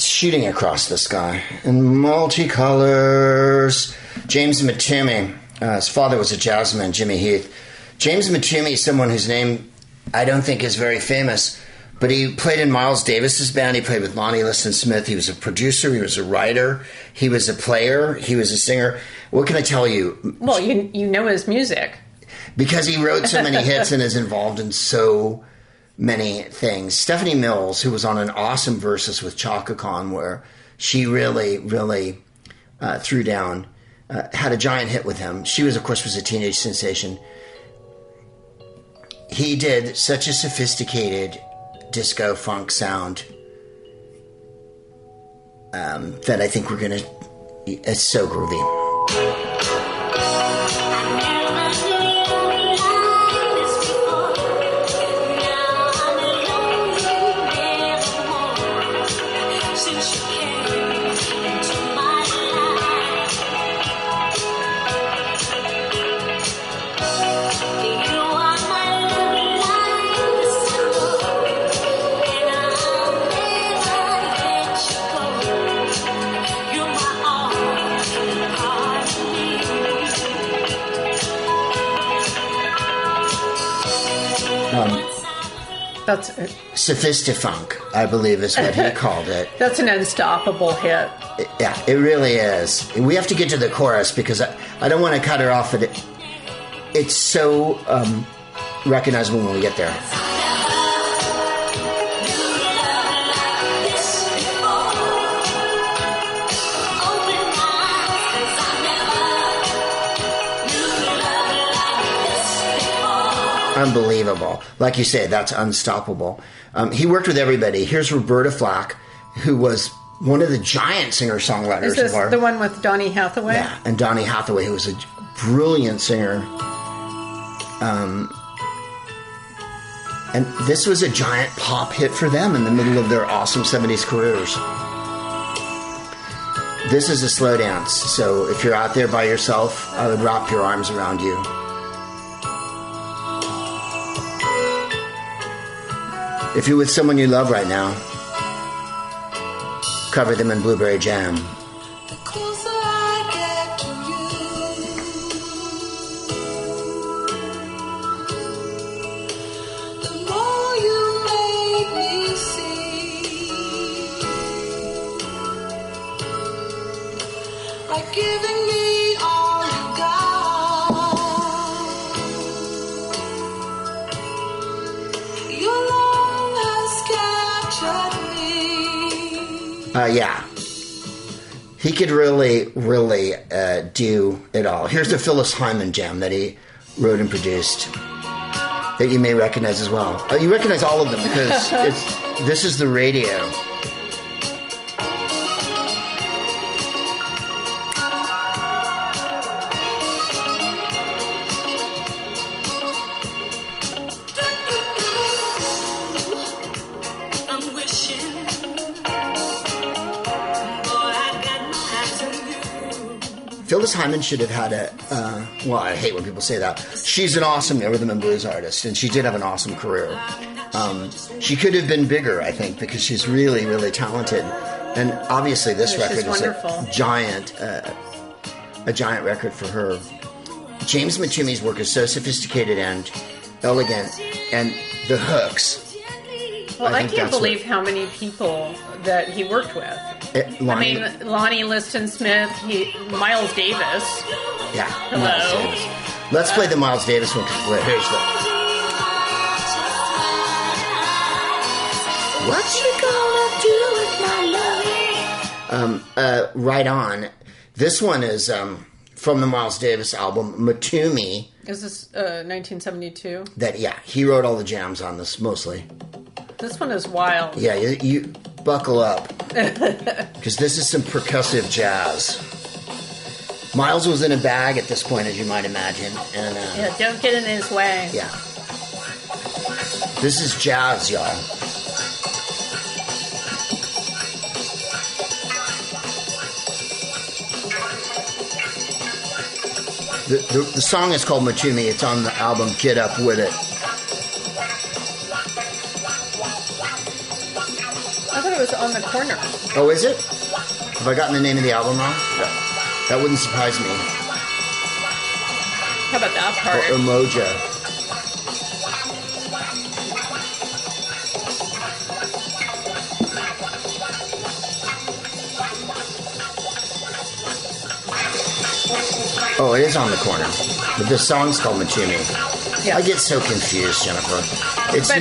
Shooting across the sky in multicolors. James Matumi. His father was a jazzman, Jimmy Heath. James Matumi is someone whose name I don't think is very famous, but he played in Miles Davis's band. He played with Lonnie Liston Smith. He was a producer. He was a writer. He was a player. He was a singer. What can I tell you? Well, you know his music. Because he wrote so many hits and is involved in so many things. Stephanie Mills, who was on an awesome Versus with Chaka Khan, where she really, really threw down, had a giant hit with him. She was, of course, a teenage sensation. he did such a sophisticated disco funk sound that I think we're going to... It's so groovy. That's Sophistifunk, I believe is what he called it. That's an unstoppable hit. Yeah, it really is. We have to get to the chorus because I don't want to cut her off. It's so recognizable when we get there. Unbelievable. Like you say, that's unstoppable. He worked with everybody. Here's Roberta Flack, who was one of the giant singer-songwriters. Is this the one with Donny Hathaway? Yeah, and Donny Hathaway, who was a brilliant singer. And this was a giant pop hit for them in the middle of their awesome 70s careers. This is a slow dance, so if you're out there by yourself, I would wrap your arms around you. If you're with someone you love right now, cover them in blueberry jam. The closer I get to you, the more you make me see, like giving me all you got. Yeah. He could really do it all. Here's the Phyllis Hyman jam that he wrote and produced that you may recognize as well. You recognize all of them because this is the radio. Phyllis Hyman should have had well, I hate when people say that. She's an awesome rhythm and blues artist, and she did have an awesome career. She could have been bigger, I think, because she's really, really talented. And obviously this record is a giant record for her. James Machime's work is so sophisticated and elegant, and the hooks. Well, I can't believe how many people that he worked with. Lonnie Liston Smith, Miles Davis. Yeah, hello. Miles Davis. Let's play the Miles Davis one. Here's the... What you gonna do with my love? Right on. This one is from the Miles Davis album, Matumi. Is this 1972? Yeah, he wrote all the jams on this, mostly. This one is wild. Yeah, you buckle up. Because this is some percussive jazz. Miles was in a bag at this point, as you might imagine. And, yeah, don't get in his way. Yeah. This is jazz, y'all. The song is called Matumi. It's on the album Get Up With It. It was on the corner. Oh, is it? Have I gotten the name of the album wrong? No. That wouldn't surprise me. How about that part? Or Emoja. Oh, it is on the corner. But the song's called Matumi. Yeah. I get so confused, Jennifer.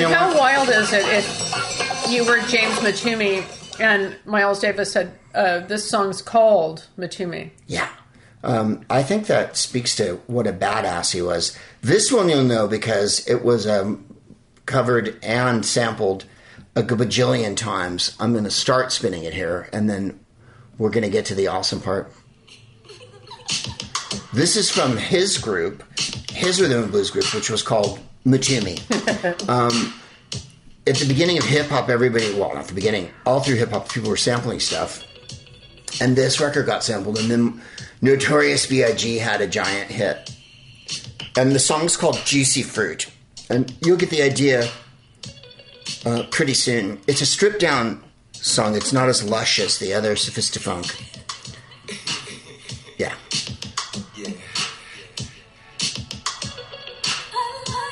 How wild is it? You were James Matumi, and Miles Davis said, this song's called Matumi. Yeah. I think that speaks to what a badass he was. This one you'll know because it was covered and sampled a bajillion times. I'm going to start spinning it here, and then we're going to get to the awesome part. This is from his group, his rhythm and blues group, which was called Mutumi. At the beginning of hip-hop, everybody... Well, not the beginning. All through hip-hop, people were sampling stuff. And this record got sampled, and then Notorious B.I.G. had a giant hit. And the song's called Juicy Fruit. And you'll get the idea pretty soon. It's a stripped-down song. It's not as lush as the other Sophistifunk. Yeah.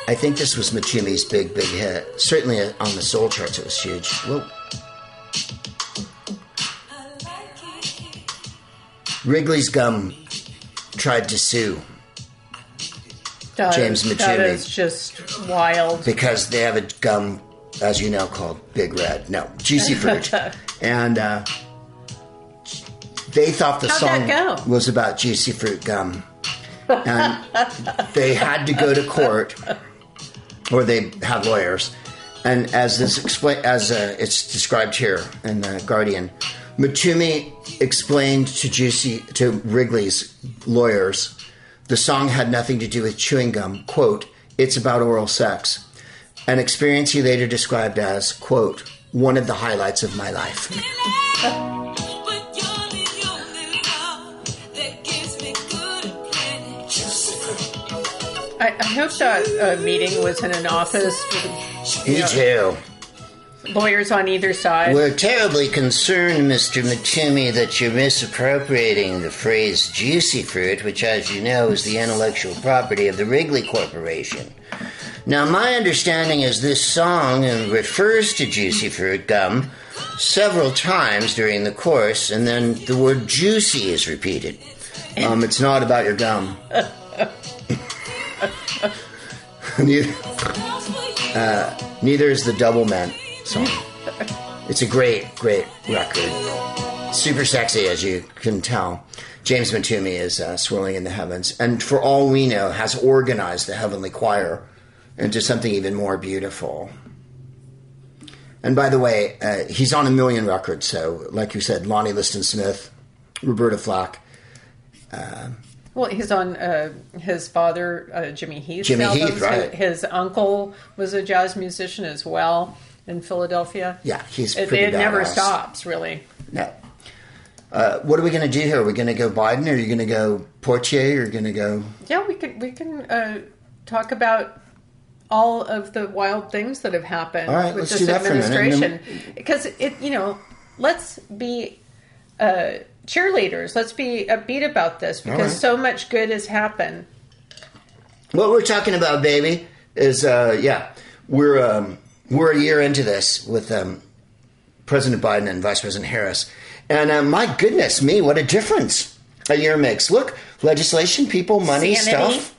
I think this was Mutumi's big, big hit. Certainly on the soul charts, it was huge. Whoa. Wrigley's Gum tried to sue James Mutumi. That is just wild. Because they have a gum, as you know, called Big Red. No, Juicy Fruit. And they thought the song was about Juicy Fruit gum. And they had to go to court, or they had lawyers. And as this it's described here in The Guardian, Mutumi explained to Wrigley's lawyers the song had nothing to do with chewing gum. Quote, it's about oral sex, an experience he later described as, quote, one of the highlights of my life. I hope that meeting was in an office with, too. Lawyers on either side. We're terribly concerned, Mr. Mutumi, that you're misappropriating the phrase juicy fruit, which, as you know, is the intellectual property of the Wrigley Corporation. Now, my understanding is this song refers to juicy fruit gum several times during the course, and then the word juicy is repeated. It's not about your gum. Neither is the Double Men song. It's a great, great record. Super sexy, as you can tell. James Mutumi is swirling in the heavens, and for all we know, has organized the heavenly choir into something even more beautiful. And by the way, he's on a million records. So, like you said, Lonnie Liston Smith, Roberta Flack. Well, he's on his father, Jimmy Heath's albums. Heath, right. His uncle was a jazz musician as well in Philadelphia. Yeah, he's pretty badass. It never stops, really. No. What are we going to do here? Are we going to go Biden? Or are you going to go Portier? Or are you going to go... Yeah, we can talk about all of the wild things that have happened with this administration. Because, let's be... cheerleaders, let's be upbeat about this because so much good has happened. What we're talking about, baby, is we're a year into this with President Biden and Vice President Harris, and my goodness me, what a difference a year makes! Look, legislation, people, money, Sanity. Stuff,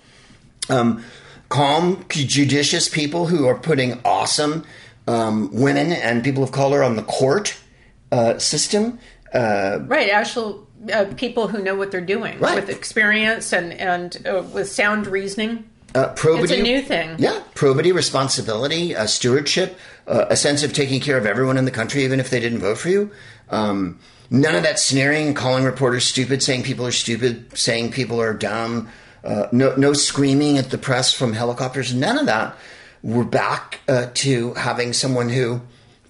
calm, judicious people who are putting awesome women and people of color on the court system. Actual people who know what they're doing with experience and with sound reasoning. Probity. It's a new thing. Yeah, probity, responsibility, stewardship, a sense of taking care of everyone in the country, even if they didn't vote for you. None of that sneering, calling reporters stupid, saying people are dumb, no screaming at the press from helicopters, none of that. We're back to having someone who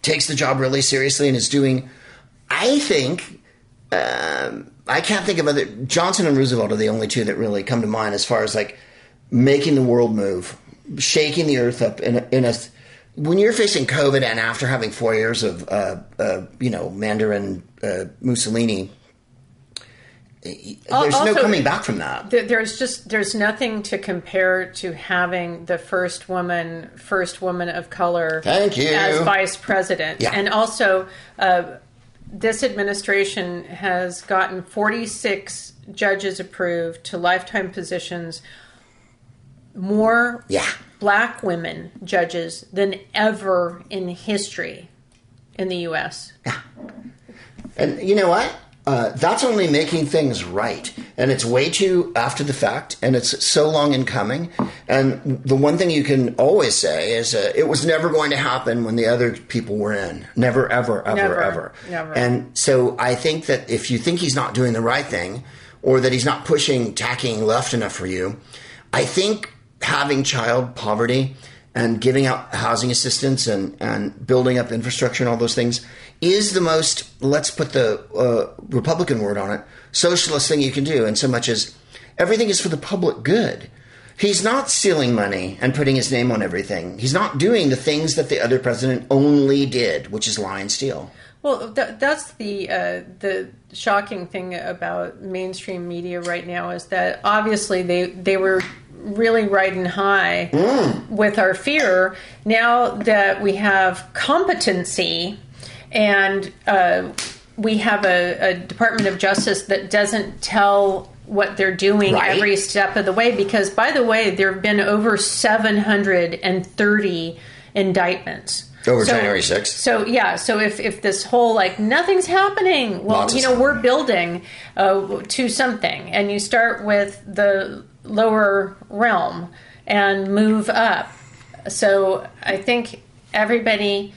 takes the job really seriously and is doing... I think, I can't think of other, Johnson and Roosevelt are the only two that really come to mind as far as like making the world move, shaking the earth up in a when you're facing COVID and after having 4 years of, Mandarin Mussolini, there's also, no coming back from that. There's nothing to compare to having the first woman of color as vice president. Yeah. And also, this administration has gotten 46 judges approved to lifetime positions, more black women judges than ever in history in the U.S. Yeah. And you know what? That's only making things right. And it's way too after the fact, and it's so long in coming. And the one thing you can always say is it was never going to happen when the other people were in. Never, ever, ever, never, ever. Never. And so I think that if you think he's not doing the right thing, or that he's not pushing, tacking left enough for you, I think having child poverty and giving out housing assistance and building up infrastructure and all those things is the most, let's put the Republican word on it, socialist thing you can do, in so much as everything is for the public good. He's not stealing money and putting his name on everything. He's not doing the things that the other president only did, which is lie and steal. Well, that's the shocking thing about mainstream media right now, is that obviously they were really riding high with our fear. Now that we have competency and we have a Department of Justice that doesn't tell what they're doing every step of the way, because, by the way, there have been over 730 indictments. Over January 6th. So, yeah. So if this whole, like, nothing's happening, well, you know, we're building to something. And you start with the lower realm and move up. So I think everybody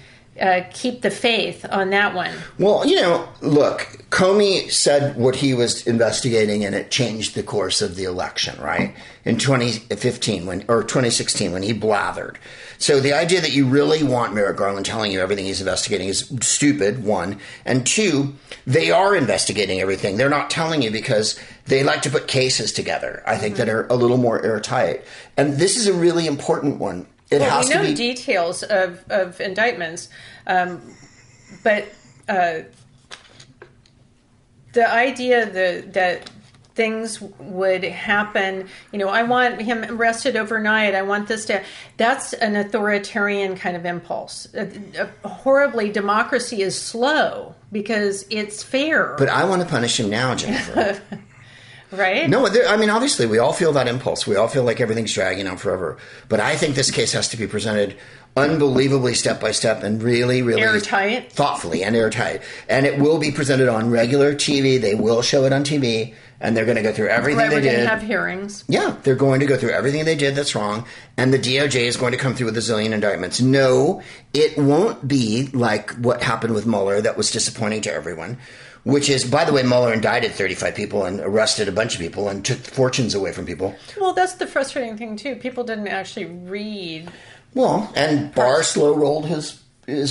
keep the faith on that one. Well, you know, look, Comey said what he was investigating, and it changed the course of the election, right? In 2015 or 2016 when he blathered. So the idea that you really want Merrick Garland telling you everything he's investigating is stupid, one. And two, they are investigating everything. They're not telling you because they like to put cases together, I think, that are a little more airtight. And this is a really important one. We know details of indictments, but the idea that things would happen, you know, I want him arrested overnight, I want this to, that's an authoritarian kind of impulse. Horribly, democracy is slow because it's fair. But I want to punish him now, Jennifer. Right? No, I mean, obviously, we all feel that impulse. We all feel like everything's dragging on forever. But I think this case has to be presented unbelievably step by step and really, really airtight, thoughtfully and airtight. And it will be presented on regular TV. They will show it on TV. And they're going to go through everything they did. They're going to have hearings. Yeah, they're going to go through everything they did that's wrong. And the DOJ is going to come through with a zillion indictments. No, it won't be like what happened with Mueller that was disappointing to everyone. Which is, by the way, Mueller indicted 35 people and arrested a bunch of people and took fortunes away from people. Well, that's the frustrating thing, too. People didn't actually read. Well, and Barr slow-rolled his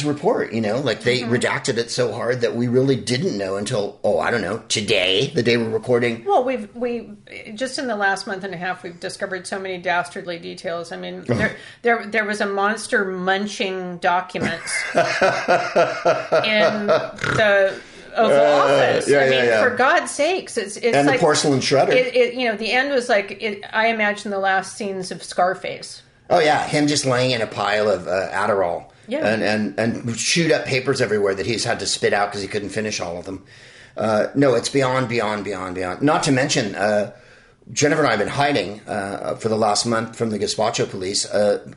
report, you know? Like, they redacted it so hard that we really didn't know until, I don't know, today, the day we're recording. Well, we just in the last month and a half, we've discovered so many dastardly details. I mean, there was a monster munching documents in the Oval Office. I mean, for God's sakes, it's and like the porcelain shredder. The end was like I imagine the last scenes of Scarface. Oh yeah, him just laying in a pile of Adderall, and shoot up papers everywhere that he's had to spit out because he couldn't finish all of them. No, it's beyond. Not to mention, Jennifer and I have been hiding for the last month from the Gazpacho police.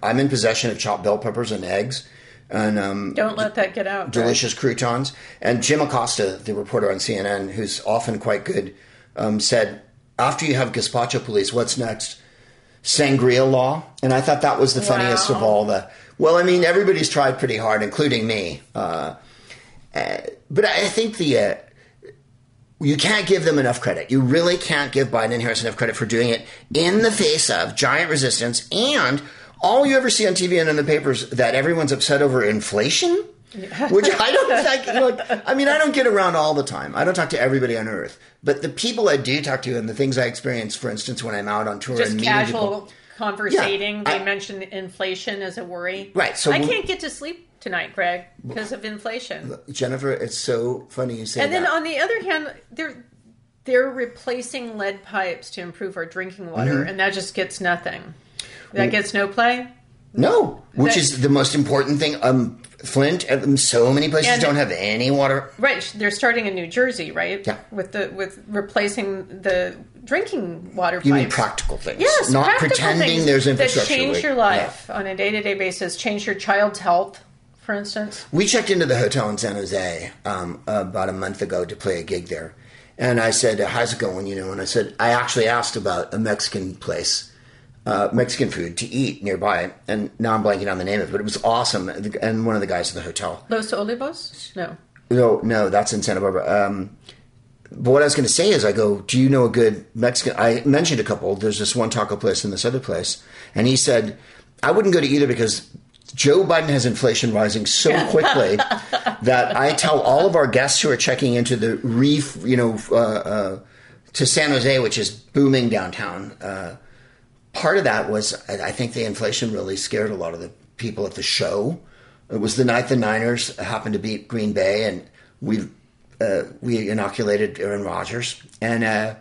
I'm in possession of chopped bell peppers and eggs. And don't let that get out. Delicious croutons. And Jim Acosta, the reporter on CNN, who's often quite good, said, after you have Gazpacho police, what's next? Sangria law? And I thought that was the funniest of all the... Well, I mean, everybody's tried pretty hard, including me. But I think you can't give them enough credit. You really can't give Biden and Harris enough credit for doing it in the face of giant resistance and... All you ever see on TV and in the papers that everyone's upset over inflation, which I don't think, I don't get around all the time. I don't talk to everybody on earth. But the people I do talk to and the things I experience, for instance, when I'm out on tour and meeting people. Just casual conversating. Yeah, they mentioned inflation as a worry. Right. So I can't get to sleep tonight, Greg, because of inflation. Jennifer, it's so funny you say that. And then on the other hand, they're replacing lead pipes to improve our drinking water, and that just gets nothing. That gets no play? No, which is the most important thing. Flint, so many places don't have any water. Right, they're starting in New Jersey, right? Yeah. With replacing the drinking water pipes. You mean practical things. Yes, not practical pretending things there's infrastructure. That change your life on a day-to-day basis, change your child's health, for instance. We checked into the hotel in San Jose about a month ago to play a gig there. And I said, how's it going, you know? And I said, I actually asked about a Mexican place, Mexican food to eat nearby. And now I'm blanking on the name of it, but it was awesome. And one of the guys at the hotel. Los Olivos? No. No, that's in Santa Barbara. But what I was going to say is I go, do you know a good Mexican? I mentioned a couple. There's this one taco place and this other place. And he said, I wouldn't go to either because Joe Biden has inflation rising so quickly that I tell all of our guests who are checking into the reef, to San Jose, which is booming downtown. Part of that was, I think the inflation really scared a lot of the people at the show. It was the night the Niners happened to beat Green Bay, and we inoculated Aaron Rodgers, and I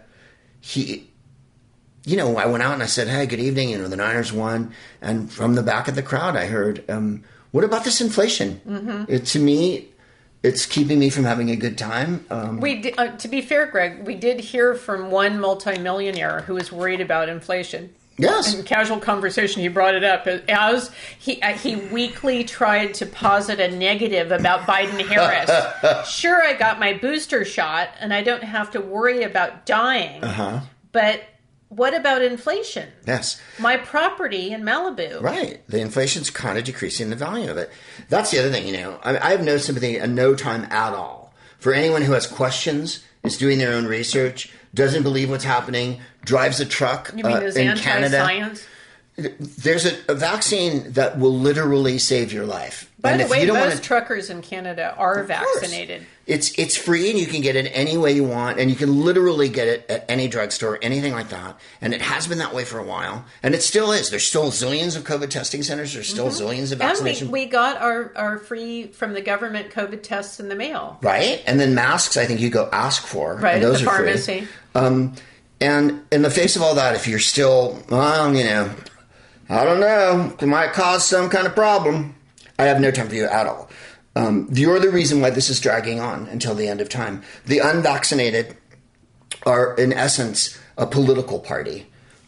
went out and I said, hey, good evening, the Niners won, and from the back of the crowd I heard, what about this inflation? Mm-hmm. To me, it's keeping me from having a good time. To be fair, Greg, we did hear from one multimillionaire who was worried about inflation. Yes. In casual conversation, he brought it up as he weakly tried to posit a negative about Biden-Harris. Sure, I got my booster shot, and I don't have to worry about dying. Uh-huh. But what about inflation? Yes. My property in Malibu. Right. The inflation's kind of decreasing the value of it. That's the other thing, I have no sympathy and no time at all for anyone who has questions, is doing their own research, doesn't believe what's happening, drives a truck in Canada. You mean there's anti-science? There's a vaccine that will literally save your life. By the way, most truckers in Canada are vaccinated. It's free and you can get it any way you want, and you can literally get it at any drugstore, anything like that. And it has been that way for a while, and it still is. There's still zillions of COVID testing centers. There's still zillions of vaccinations. And we got our free from the government COVID tests in the mail. Right. And then masks, I think you go ask for. Right, and those are free. At the pharmacy. And in the face of all that, if you're still, I don't know, it might cause some kind of problem. I have no time for you at all. You're the reason why this is dragging on until the end of time. The unvaccinated are, in essence, a political party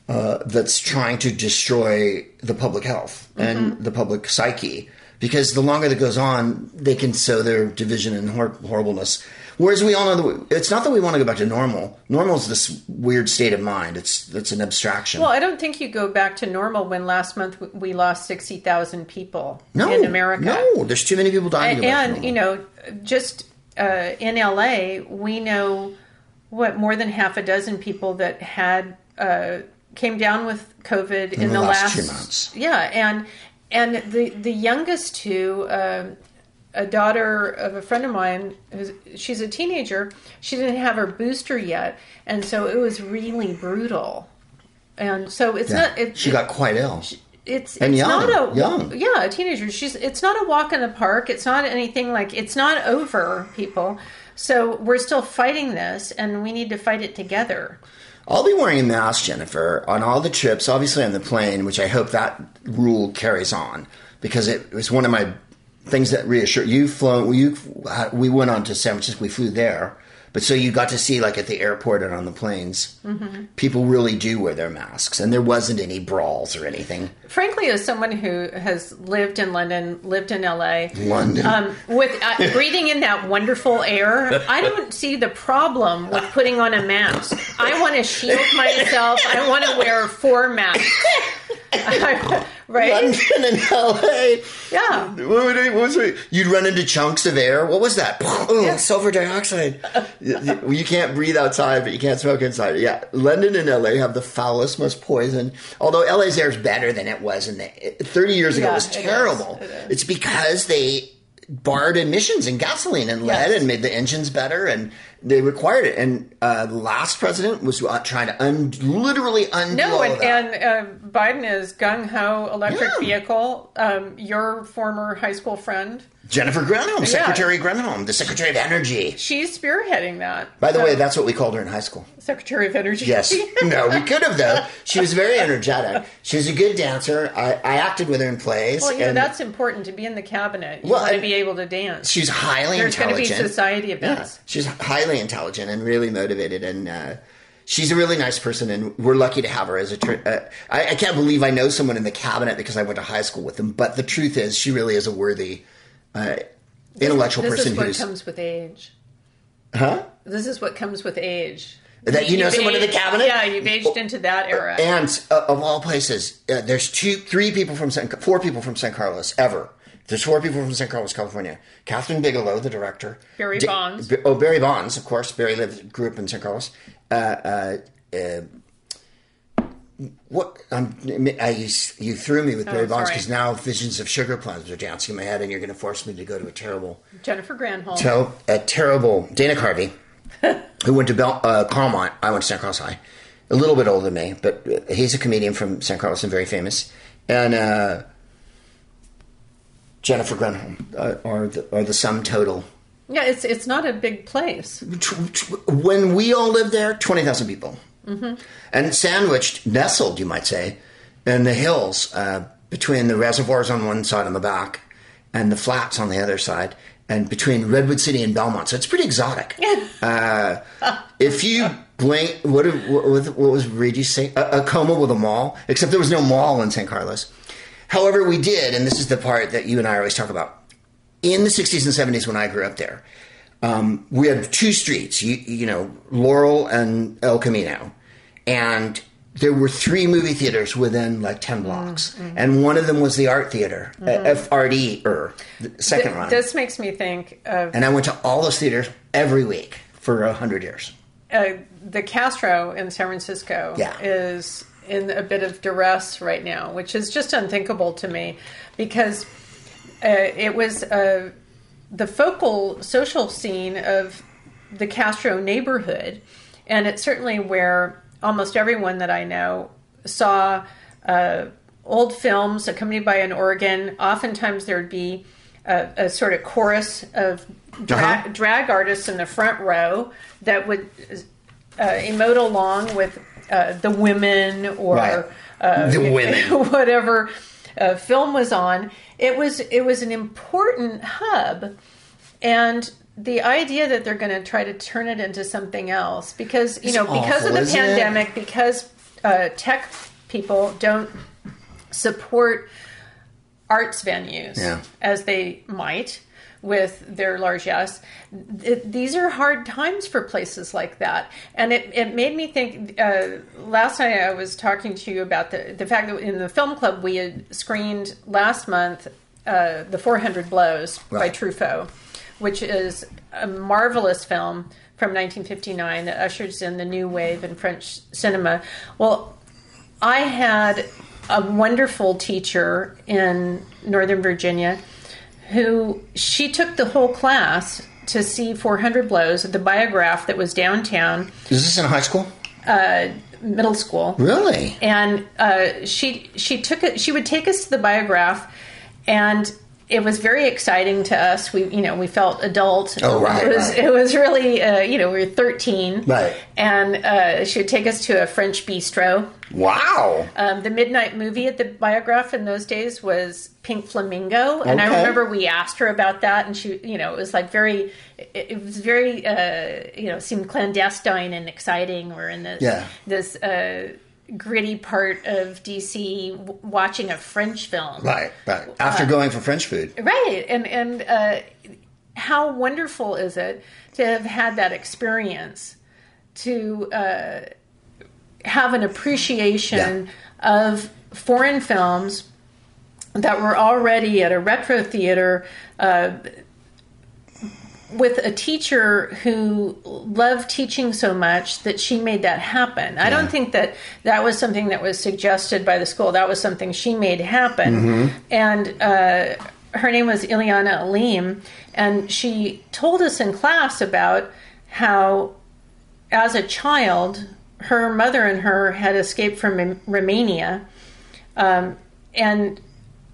that's trying to destroy the public health and the public psyche. Because the longer that goes on, they can sow their division and horribleness. Whereas we all know it's not that we want to go back to normal. Normal is this weird state of mind. It's an abstraction. Well, I don't think you go back to normal when last month we lost 60,000 people in America. No, there's too many people dying. And just in LA, we know more than half a dozen people that had came down with COVID in the last 2 months. Yeah, and the youngest two, a daughter of a friend of mine, she's a teenager. She didn't have her booster yet, and so it was really brutal. And so it's not. She got quite ill. It's young, a teenager. It's not a walk in the park. It's not anything like. It's not over, people. So we're still fighting this, and we need to fight it together. I'll be wearing a mask, Jennifer, on all the trips, obviously on the plane, which I hope that rule carries on, because it was one of my things that reassure you. We went on to San Francisco, we flew there, but so you got to see, like, at the airport and on the planes, people really do wear their masks, and there wasn't any brawls or anything. Frankly, as someone who has lived in London, lived in L.A., with breathing in that wonderful air, I don't see the problem with putting on a mask. I want to shield myself. I want to wear 4 masks. Right? London and L.A. Yeah. What was it? You'd run into chunks of air. What was that? Sulfur dioxide. You can't breathe outside, but you can't smoke inside. Yeah. London and L.A. have the foulest, most poison. Although L.A.'s air is better than it was 30 years ago. It was terrible. It is. It's because they barred emissions and gasoline and lead and made the engines better, and they required it. And the last president was trying to literally undo all of that. And Biden is gung-ho electric vehicle. Your former high school friend, Jennifer Granholm, Secretary Granholm, the Secretary of Energy. She's spearheading that. By the way, that's what we called her in high school. Secretary of Energy. Yes. No, we could have, though. She was very energetic. She was a good dancer. I acted with her in plays. Well, that's important to be in the cabinet. You want to be able to dance. She's highly intelligent. There's going to be society events. Yeah, she's highly intelligent and really motivated, and she's a really nice person, and we're lucky to have her as a... I can't believe I know someone in the cabinet because I went to high school with them, but the truth is she really is a worthy... intellectual person. This is what comes with age. Huh? This is what comes with age. That you know someone in the cabinet? Yeah, you've aged into that era. And of all places, there's four people from San Carlos ever. There's four people from San Carlos, California. Catherine Bigelow, the director. Barry Bonds. Barry Bonds, of course. Barry grew up in San Carlos. You threw me with Barry Bonds because now visions of sugar plums are dancing in my head, and you're going to force me to go to a terrible Jennifer Granholm. So a terrible Dana Carvey, who went to Belmont. I went to San Carlos High. A little bit older than me, but he's a comedian from San Carlos and very famous. And Jennifer Granholm are the sum total. Yeah, it's not a big place. When we all lived there, 20,000 people. Mm-hmm. And sandwiched, nestled, you might say, in the hills between the reservoirs on one side on the back and the flats on the other side, and between Redwood City and Belmont. So it's pretty exotic. If you blink, what was Reggie saying? A coma with a mall, except there was no mall in San Carlos. However, we did, and this is the part that you and I always talk about. In the 60s and 70s when I grew up there, we had two streets, Laurel and El Camino. And there were three movie theaters within like 10 blocks. Mm-hmm. And one of them was the Art Theater, mm-hmm. FRD, the second run. This makes me think of... And I went to all those theaters every week for 100 years. The Castro in San Francisco is in a bit of duress right now, which is just unthinkable to me because it was... the focal social scene of the Castro neighborhood, and it's certainly where almost everyone that I know saw old films accompanied by an organ. Oftentimes there'd be a sort of chorus of drag artists in the front row that would emote along with the women or whatever film was on. It was an important hub, and the idea that they're going to try to turn it into something else because because of the pandemic, because tech people don't support arts venues as they might with their largesse. These are hard times for places like that, and it made me think. Last night I was talking to you about the fact that in the film club we had screened last month The 400 Blows by Truffaut, which is a marvelous film from 1959 that ushers in the new wave in French cinema. Well, I had a wonderful teacher in Northern Virginia who she took the whole class to see 400 Blows at the Biograph that was downtown. Is this in high school? Middle school. Really? And she would take us to the Biograph, and it was very exciting to us. We felt adult. Oh, right. It was really we were 13. Right. And she would take us to a French bistro. Wow. The midnight movie at the Biograph in those days was Pink Flamingo, and I remember we asked her about that, and she, it was like very, seemed clandestine and exciting. We're in this this gritty part of DC watching a French film, right? After going for French food, right? And how wonderful is it to have had that experience to have an appreciation of foreign films that were already at a retro theater with a teacher who loved teaching so much that she made that happen. I don't think that was something that was suggested by the school. That was something she made happen. Mm-hmm. And her name was Ileana Alim, and she told us in class about how, as a child, her mother and her had escaped from Romania, and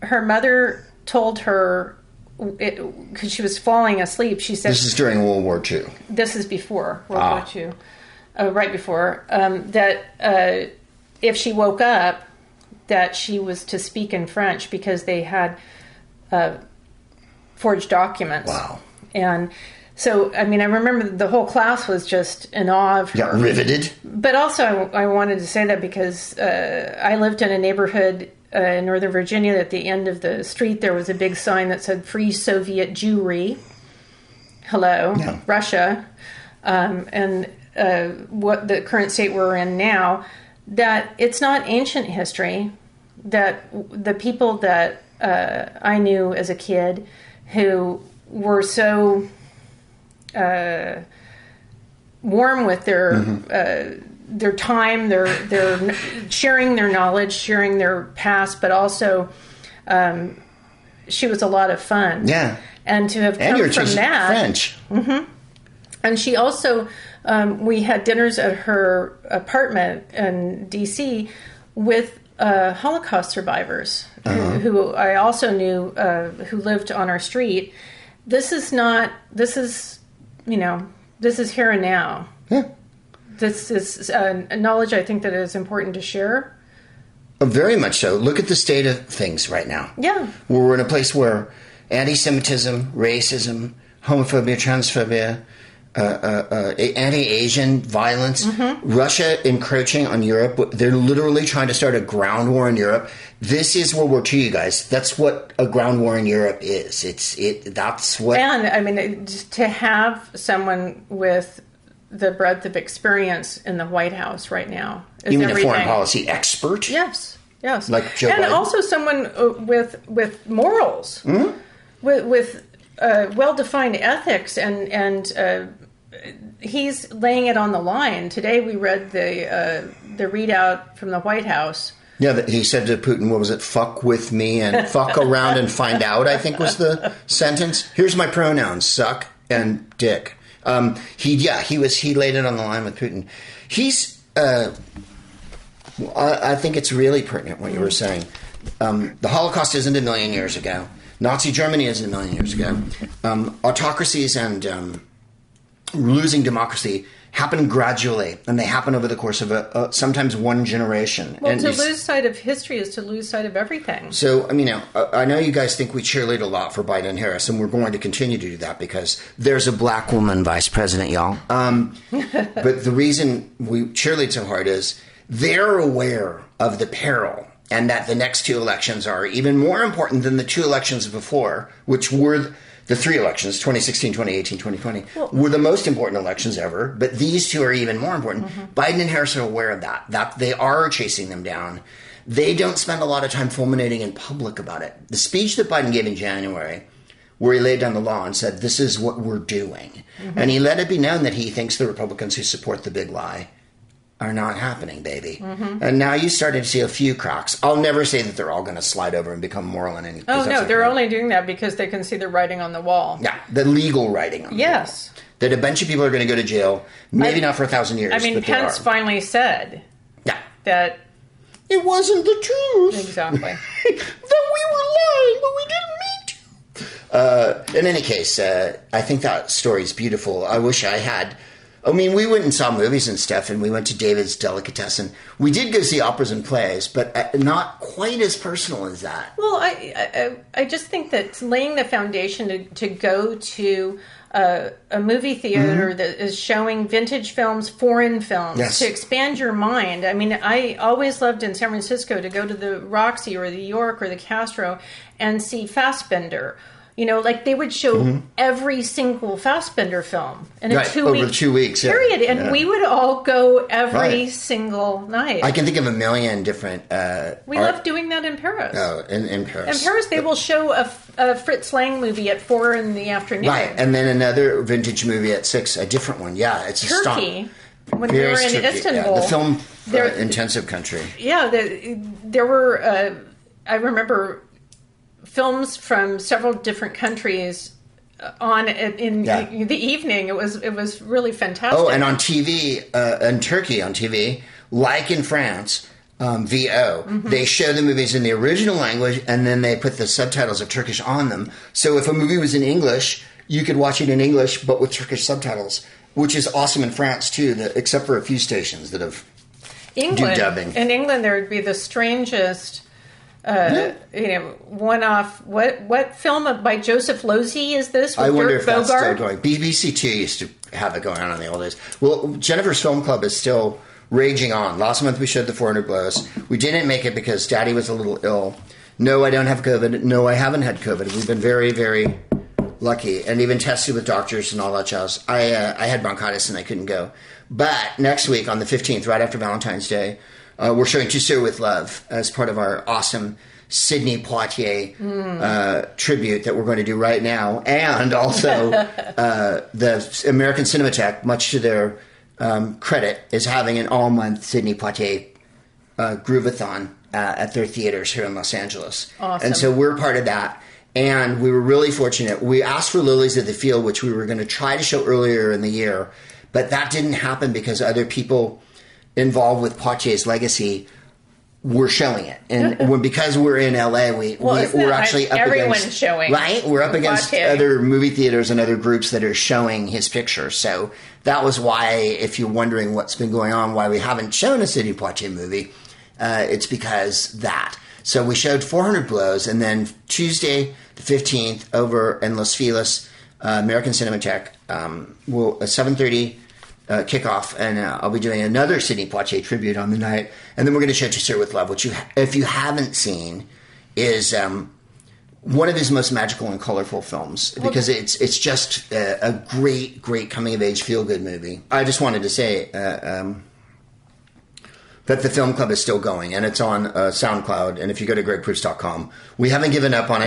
her mother told her, because she was falling asleep, she said... This is during World War II. This is before World War II. Right before. That if she woke up, that she was to speak in French because they had forged documents. Wow. And... So, I remember the whole class was just in awe of her. Got riveted. But also, I wanted to say that because I lived in a neighborhood in Northern Virginia. At the end of the street, there was a big sign that said, Free Soviet Jewry. Hello. Yeah. Russia. and what the current state we're in now, that it's not ancient history, that the people that I knew as a kid who were so warm with their time, their sharing their knowledge, sharing their past, but also she was a lot of fun. Yeah, and to have come from that French. Mm-hmm. And she also, we had dinners at her apartment in D.C. with Holocaust survivors who I also knew who lived on our street. This is here and now. Yeah. This is knowledge I think that is important to share. Oh, very much so. Look at the state of things right now. Yeah. We're in a place where anti-Semitism, racism, homophobia, transphobia, anti-Asian violence, Russia encroaching on Europe. They're literally trying to start a ground war in Europe. This is World War II, you guys. That's what a ground war in Europe is. That's what. And I mean, to have someone with the breadth of experience in the White House right now. You mean everything. A foreign policy expert? Yes. Like Joe Biden. Also someone with morals, with well-defined ethics and he's laying it on the line. Today we read the readout from the White House. Yeah, he said to Putin, what was it? Fuck with me and fuck around and find out, I think was the sentence. Here's my pronouns, suck and dick. He laid it on the line with Putin. He's, I think it's really pertinent what you were saying. The Holocaust isn't a million years ago. Nazi Germany isn't a million years ago. Autocracies and losing democracy happen gradually, and they happen over the course of sometimes one generation. Well, and to lose sight of history is to lose sight of everything. So, I mean, I know you guys think we cheerlead a lot for Biden and Harris, and we're going to continue to do that because there's a black woman vice president, y'all. But the reason we cheerlead so hard is they're aware of the peril, and that the next two elections are even more important than the two elections before, which were the three elections, 2016, 2018, 2020, were the most important elections ever. But these two are even more important. Mm-hmm. Biden and Harris are aware of that they are chasing them down. They don't spend a lot of time fulminating in public about it. The speech that Biden gave in January, where he laid down the law and said, this is what we're doing. Mm-hmm. And he let it be known that he thinks the Republicans who support the big lie are not happening, baby. Mm-hmm. And now you started to see a few cracks. I'll never say that they're all going to slide over and become moral and... Oh, no, they're only doing that because they can see the writing on the wall. Yeah, the legal writing on the wall. Yes. That a bunch of people are going to go to jail, maybe not for 1,000 years, I mean, but Pence finally said... Yeah. That... It wasn't the truth. Exactly. That we were lying, but we didn't mean to. In any case, I think that story's beautiful. I wish I had... I mean, we went and saw movies and stuff, and we went to David's Delicatessen. We did go see operas and plays, but not quite as personal as that. Well, I just think that laying the foundation to go to a movie theater that is showing vintage films, foreign films, to expand your mind. I mean, I always loved in San Francisco to go to the Roxy or the York or the Castro and see Fassbender. You know, like they would show every single Fassbender film in a two-week period. Yeah. And we would all go every single night. I can think of a million different... we love doing that in Paris. Oh, in Paris. In Paris, they will show a Fritz Lang movie at 4 p.m. Right, and then another vintage movie at 6, a different one. Yeah, it's a stomp. When we were in Istanbul. Yeah, the film-intensive country. Yeah, there were... I remember... films from several different countries on in the evening. It was really fantastic. Oh, and on TV, in Turkey on TV, like in France, VO, they show the movies in the original language and then they put the subtitles of Turkish on them. So if a movie was in English, you could watch it in English but with Turkish subtitles, which is awesome in France too, except for a few stations that have do dubbing. In England, there would be the strangest... one-off. What film by Joseph Losey is this? I wonder if that's still going. BBC Two used to have it going on in the old days. Well, Jennifer's Film Club is still raging on. Last month we showed The 400 Blows. We didn't make it because Daddy was a little ill. No, I don't have COVID. No, I haven't had COVID. We've been very, very lucky and even tested with doctors and all that jazz. I had bronchitis and I couldn't go. But next week on the 15th, right after Valentine's Day, we're showing To Sir With Love as part of our awesome Sidney Poitier tribute that we're going to do right now. And also the American Cinematheque, much to their credit, is having an all-month Sidney Poitier groove-a-thon at their theaters here in Los Angeles. Awesome. And so we're part of that. And we were really fortunate. We asked for Lilies of the Field, which we were going to try to show earlier in the year, but that didn't happen because other people involved with Poitier's legacy were showing it. And because we're in LA, we're actually up against showing, right? We're up against Poitier. Other movie theaters and other groups that are showing his picture. So that was why, if you're wondering what's been going on, why we haven't shown a Sidney Poitier movie, it's because that. So we showed 400 Blows, and then Tuesday the 15th over in Los Feliz, American Cinematheque, will a 7:30 kickoff, and I'll be doing another Sidney Poitier tribute on the night, and then we're going to show To Sir With Love, which if you haven't seen, is one of his most magical and colorful films because it's just a great coming of age feel good movie. I just wanted to say. That the Film Club is still going, and it's on SoundCloud, and if you go to gregproofs.com, we haven't given up on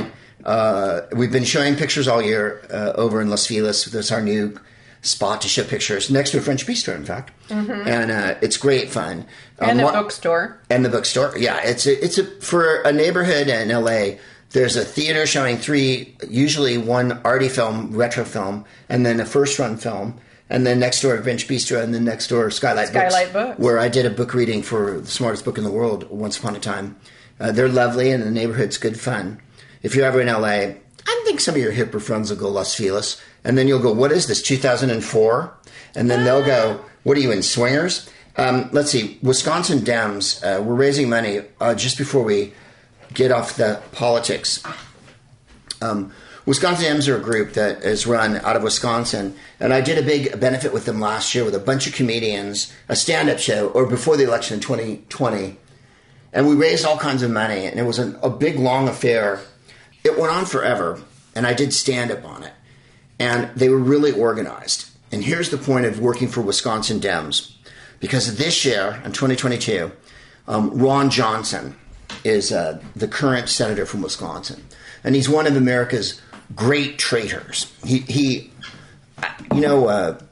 it. We've been showing pictures all year over in Los Feliz. That's our new spot to show pictures, next to a French bistro, in fact. Mm-hmm. And it's great fun. And a bookstore. And the bookstore, yeah. It's for a neighborhood in L.A., there's a theater showing usually one arty film, retro film, and then a first-run film. And then next door, Bench Bistro, and then next door, Skylight Books, where I did a book reading for The Smartest Book in the World once upon a time. They're lovely, and the neighborhood's good fun. If you're ever in L.A., I think some of your hipper friends will go Los Feliz, and then you'll go, what is this, 2004? And then they'll go, what are you in, swingers? Let's see, Wisconsin Dems, we're raising money just before we get off the politics. Wisconsin M's are a group that is run out of Wisconsin, and I did a big benefit with them last year with a bunch of comedians, a stand-up show, or before the election in 2020, and we raised all kinds of money, and it was a big, long affair. It went on forever, and I did stand-up on it, and they were really organized, and here's the point of working for Wisconsin Dems, because this year, in 2022, Ron Johnson is the current senator from Wisconsin, and he's one of America's great traitors.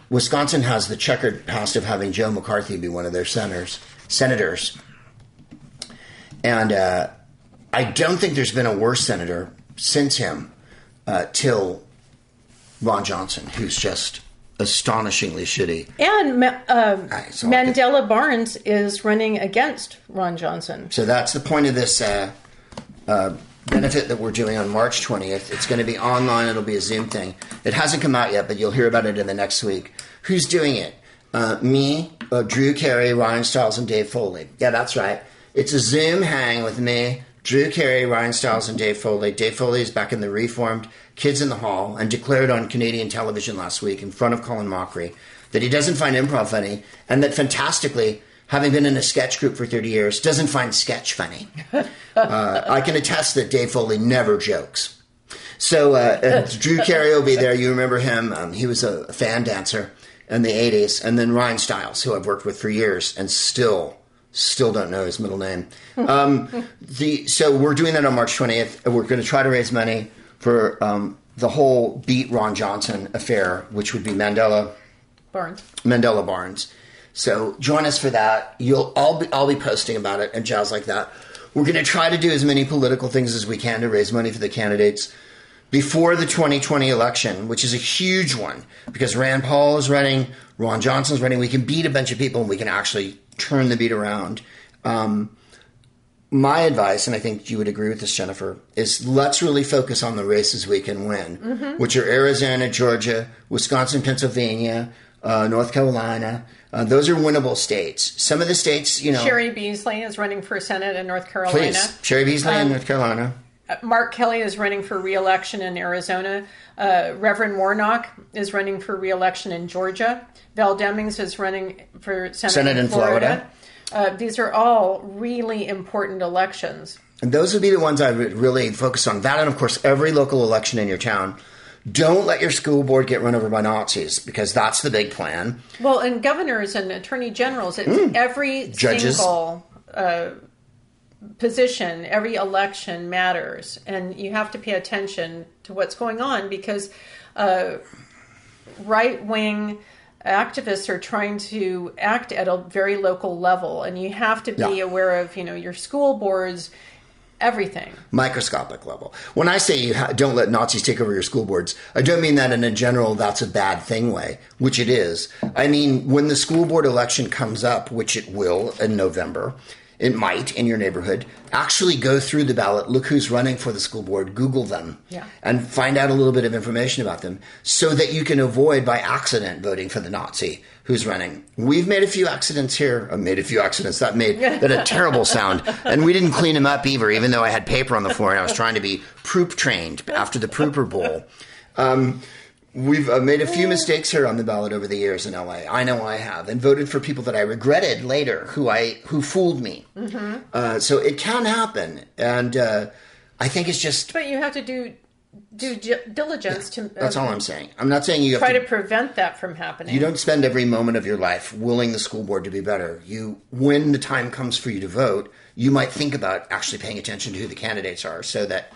Wisconsin has the checkered past of having Joe McCarthy be one of their senators. And I don't think there's been a worse senator since him till Ron Johnson, who's just astonishingly shitty. And Mandela Barnes is running against Ron Johnson. So that's the point of this benefit that we're doing on March 20th. It's going to be online. It'll be a Zoom thing. It hasn't come out yet, but you'll hear about it in the next week. Who's doing it? Me, Drew Carey, Ryan Stiles, and Dave Foley. Yeah, that's right. It's a Zoom hang with me, Drew Carey, Ryan Stiles, and Dave Foley. Dave Foley is back in the reformed Kids in the Hall and declared on Canadian television last week in front of Colin Mockery that he doesn't find improv funny and that fantastically, having been in a sketch group for 30 years, doesn't find sketch funny. I can attest that Dave Foley never jokes. So Drew Carey will be there. You remember him. He was a fan dancer in the 80s. And then Ryan Stiles, who I've worked with for years and still don't know his middle name. So we're doing that on March 20th. We're going to try to raise money for the whole Beat Ron Johnson affair, which would be Mandela Barnes. So join us for that. I'll be posting about it and jazz like that. We're going to try to do as many political things as we can to raise money for the candidates before the 2020 election, which is a huge one because Rand Paul is running, Ron Johnson's running. We can beat a bunch of people and we can actually turn the beat around. My advice, and I think you would agree with this, Jennifer, is let's really focus on the races we can win, which are Arizona, Georgia, Wisconsin, Pennsylvania, North Carolina. Those are winnable states. Some of the states, Sherry Beasley is running for Senate in North Carolina. Please, Sherry Beasley in North Carolina. Mark Kelly is running for re-election in Arizona. Reverend Warnock is running for re-election in Georgia. Val Demings is running for Senate in Florida. These are all really important elections. And those would be the ones I would really focus on. That and, of course, every local election in your town. Don't let your school board get run over by Nazis, because that's the big plan. Well, and governors and attorney generals, it's every judges. Single position, every election matters. And you have to pay attention to what's going on, because right-wing activists are trying to act at a very local level. And you have to be aware of, you know, your school boards, everything. Microscopic level. When I say you don't let Nazis take over your school boards, I don't mean that in a general, that's a bad thing way, which it is. I mean, when the school board election comes up, which it will in November, it might in your neighborhood, actually go through the ballot, look who's running for the school board, Google them, and find out a little bit of information about them so that you can avoid by accident voting for the Nazi who's running. We've made a few accidents here. I made a few accidents. That made a terrible sound. And we didn't clean them up either, even though I had paper on the floor and I was trying to be Proop trained after the Prooper Bowl. We've made a few mistakes here on the ballot over the years in LA. I know I have, and voted for people that I regretted later, who fooled me. Mm-hmm. So it can happen, and I think it's just. But you have to do diligence to. That's all I'm saying. I'm not saying you try to prevent that from happening. You don't spend every moment of your life willing the school board to be better. You, when the time comes for you to vote, you might think about actually paying attention to who the candidates are, so that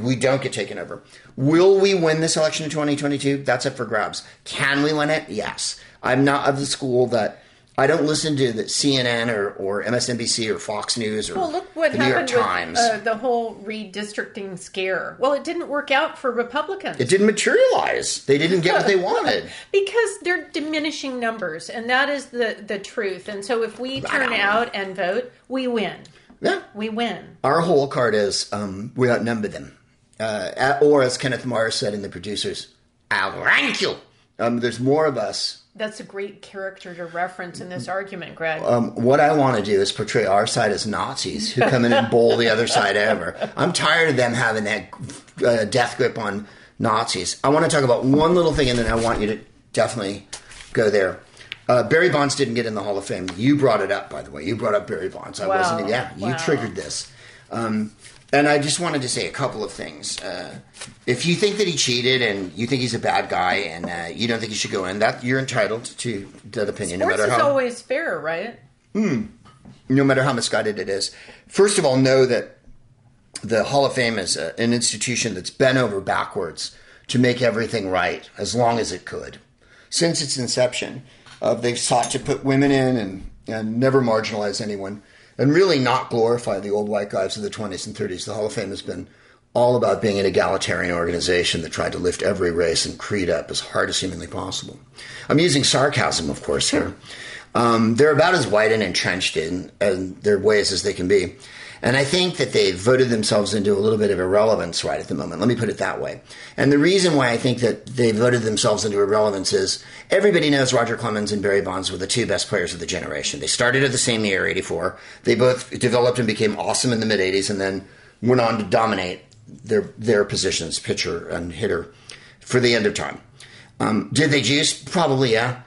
we don't get taken over. Will we win this election in 2022? That's up for grabs. Can we win it? Yes. I'm not of the school that I don't listen to the CNN or MSNBC or Fox News or look what the New York Times. With, the whole redistricting scare. Well, it didn't work out for Republicans. It didn't materialize. They didn't get what they wanted. Because they're diminishing numbers, and that is the truth. And so if we turn out and vote, we win. Yeah. We win. Our whole card is we outnumber them. Or as Kenneth Mara said in The Producers, I'll rank you. There's more of us. That's a great character to reference in this argument, Greg. What I want to do is portray our side as Nazis who come in and bowl the other side over. I'm tired of them having that death grip on Nazis. I want to talk about one little thing, and then I want you to definitely go there. Barry Bonds didn't get in the Hall of Fame. You brought it up, by the way. You brought up Barry Bonds. I wasn't. Yeah, you triggered this. And I just wanted to say a couple of things. If you think that he cheated and you think he's a bad guy and you don't think he should go in, that you're entitled to that opinion. Sports no matter how. Always fair, right? No matter how misguided it is. First of all, know that the Hall of Fame is an institution that's bent over backwards to make everything right as long as it could. Since its inception, they've sought to put women in and never marginalize anyone and really not glorify the old white guys of the 20s and 30s. The Hall of Fame has been all about being an egalitarian organization that tried to lift every race and creed up as hard as humanly possible. I'm using sarcasm, of course, here. They're about as white and entrenched in their ways as they can be. And I think that they've voted themselves into a little bit of irrelevance right at the moment. Let me put it that way. And the reason why I think that they voted themselves into irrelevance is everybody knows Roger Clemens and Barry Bonds were the two best players of the generation. They started at the same year, 84. They both developed and became awesome in the mid-80s and then went on to dominate their positions, pitcher and hitter, for the end of time. Did they juice? Probably, yeah.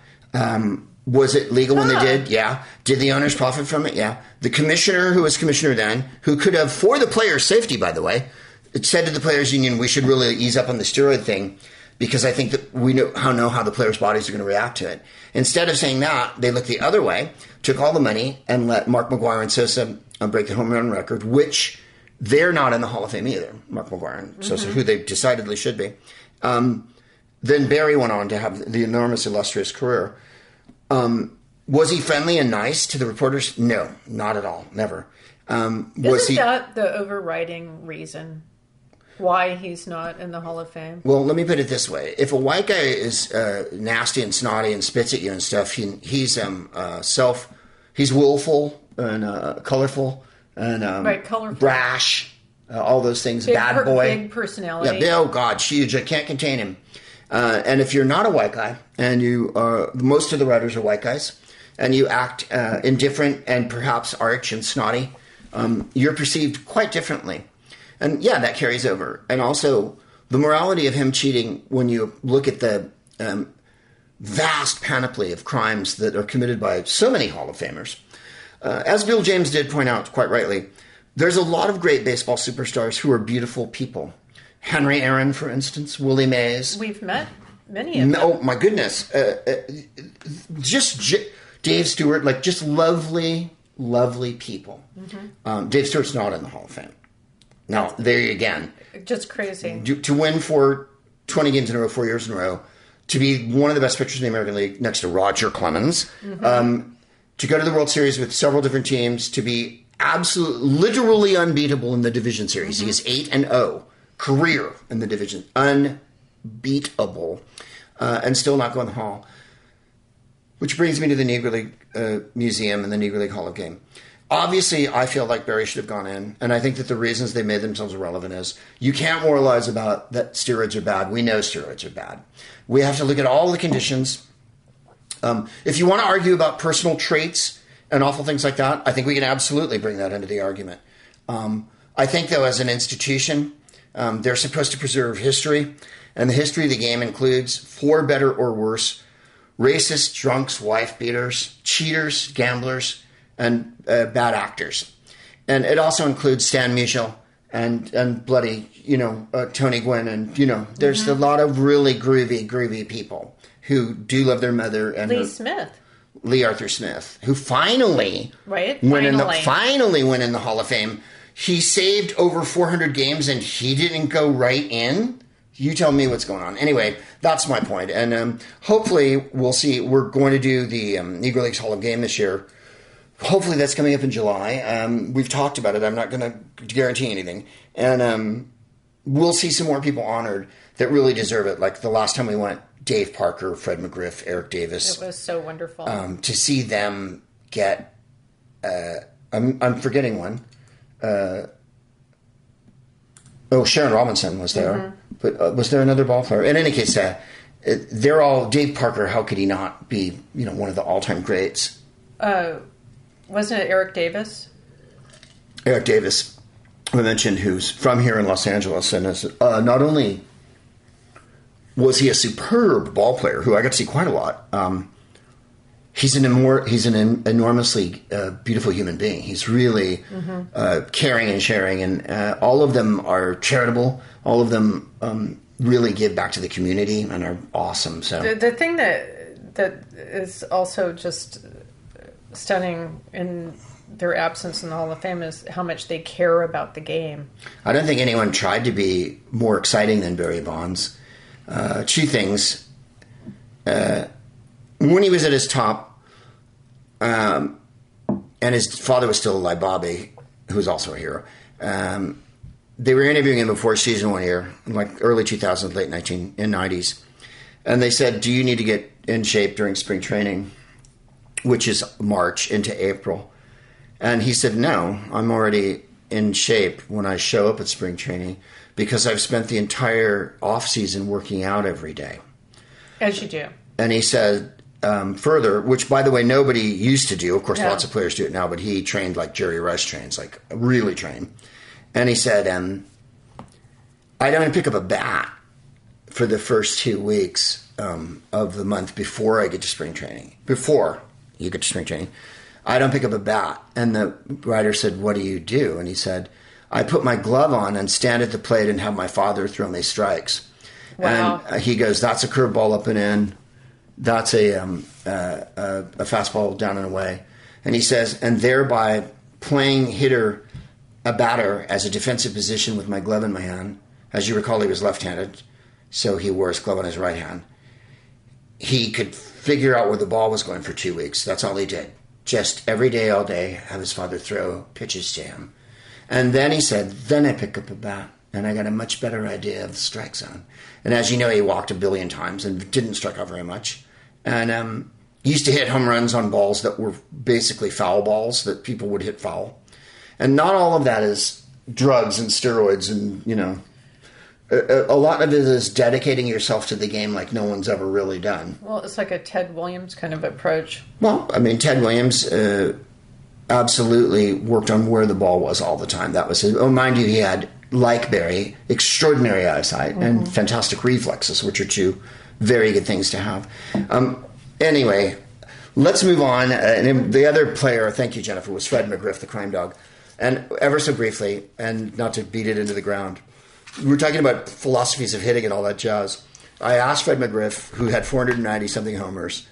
Was it legal when they did? Yeah. Did the owners profit from it? Yeah. The commissioner, who was commissioner then, who could have, for the players' safety, by the way, it said to the players' union, we should really ease up on the steroid thing because I think that we know how the players' bodies are going to react to it. Instead of saying that, they looked the other way, took all the money, and let Mark McGwire and Sosa break the home run record, which they're not in the Hall of Fame either, Mark McGwire and Sosa, who they decidedly should be. Then Barry went on to have the enormous, illustrious career. Was he friendly and nice to the reporters? No, not at all. Never. Isn't that the overriding reason why he's not in the Hall of Fame? Well, let me put it this way. If a white guy is nasty and snotty and spits at you and stuff, he's willful and colorful and brash, all those things, bad boy. Big personality. Yeah, oh, God, huge. I can't contain him. And if you're not a white guy, and you are, most of the writers are white guys, and you act indifferent and perhaps arch and snotty, you're perceived quite differently. And yeah, that carries over. And also, the morality of him cheating, when you look at the vast panoply of crimes that are committed by so many Hall of Famers, as Bill James did point out quite rightly, there's a lot of great baseball superstars who are beautiful people. Henry Aaron, for instance, Willie Mays. We've met many of them. Oh, my goodness. Dave Stewart, like, just lovely, lovely people. Mm-hmm. Dave Stewart's not in the Hall of Fame. No, there you again. Just crazy. To win for 20 games in a row, 4 years in a row, to be one of the best pitchers in the American League next to Roger Clemens, mm-hmm. To go to the World Series with several different teams, to be absolutely, literally unbeatable in the Division Series. Mm-hmm. He is 8-0, career in the Division, unbeatable, and still not going to the Hall. Which brings me to the Negro League Museum and the Negro League Hall of Fame. Obviously, I feel like Barry should have gone in, and I think that the reasons they made themselves irrelevant is you can't moralize about that steroids are bad. We know steroids are bad. We have to look at all the conditions. If you want to argue about personal traits and awful things like that, I think we can absolutely bring that into the argument. I think, though, as an institution, they're supposed to preserve history, and the history of the game includes, for better or worse, racists, drunks, wife beaters, cheaters, gamblers, and bad actors. And it also includes Stan Musial and bloody, Tony Gwynn. And, there's mm-hmm. a lot of really groovy people who do love their mother. And Lee Arthur Smith, who finally went in the Hall of Fame. He saved over 400 games and he didn't go right in. You tell me what's going on. Anyway, that's my point. And hopefully we'll see. We're going to do the Negro Leagues Hall of Game this year. Hopefully that's coming up in July. We've talked about it. I'm not going to guarantee anything. And we'll see some more people honored that really deserve it. Like the last time we went, Dave Parker, Fred McGriff, Eric Davis. It was so wonderful. To see them get... I'm forgetting one. Sharon Robinson was there. Mm-hmm. But was there another ball player? In any case, they're all... Dave Parker, how could he not be, one of the all-time greats? Wasn't it Eric Davis? Eric Davis, I mentioned, who's from here in Los Angeles, and is, not only was he a superb ball player, who I got to see quite a lot, he's an enormously beautiful human being. He's really mm-hmm. Caring and sharing, and all of them are charitable. All of them really give back to the community and are awesome. So the thing that is also just... stunning in their absence in the Hall of Fame is how much they care about the game. I don't think anyone tried to be more exciting than Barry Bonds. Two things. When he was at his top, and his father was still alive, Bobby, who was also a hero, they were interviewing him before season one year, like early 2000s, late 1990s. And they said, do you need to get in shape during spring training? Which is March into April. And he said, no, I'm already in shape when I show up at spring training because I've spent the entire off-season working out every day. As you do. And he said further, which, by the way, nobody used to do. Of course, Lots of players do it now, but he trained like Jerry Rice trains, like really trained. And he said, I don't even pick up a bat for the first 2 weeks of the month before I get to spring training. You get to spring training. I don't pick up a bat. And the writer said, what do you do? And he said, I put my glove on and stand at the plate and have my father throw me strikes. Wow. And he goes, that's a curveball up and in. That's a fastball down and away. And he says, and thereby playing a batter as a defensive position with my glove in my hand. As you recall, he was left-handed, so he wore his glove on his right hand. He could figure out where the ball was going for 2 weeks. That's all he did. Just every day, all day, have his father throw pitches to him. And then he said, then I pick up a bat, and I got a much better idea of the strike zone. And as you know, he walked 1 billion times and didn't strike out very much. And used to hit home runs on balls that were basically foul balls that people would hit foul. And not all of that is drugs and steroids and, A lot of it is dedicating yourself to the game like no one's ever really done. Well, it's like a Ted Williams kind of approach. Well, I mean, Ted Williams absolutely worked on where the ball was all the time. That was his... Oh, mind you, he had, like Barry, extraordinary eyesight mm-hmm. and fantastic reflexes, which are two very good things to have. Anyway, let's move on. And the other player, thank you, Jennifer, was Fred McGriff, the crime dog. And ever so briefly, and not to beat it into the ground... we were talking about philosophies of hitting and all that jazz. I asked Fred McGriff, who had 490-something homers,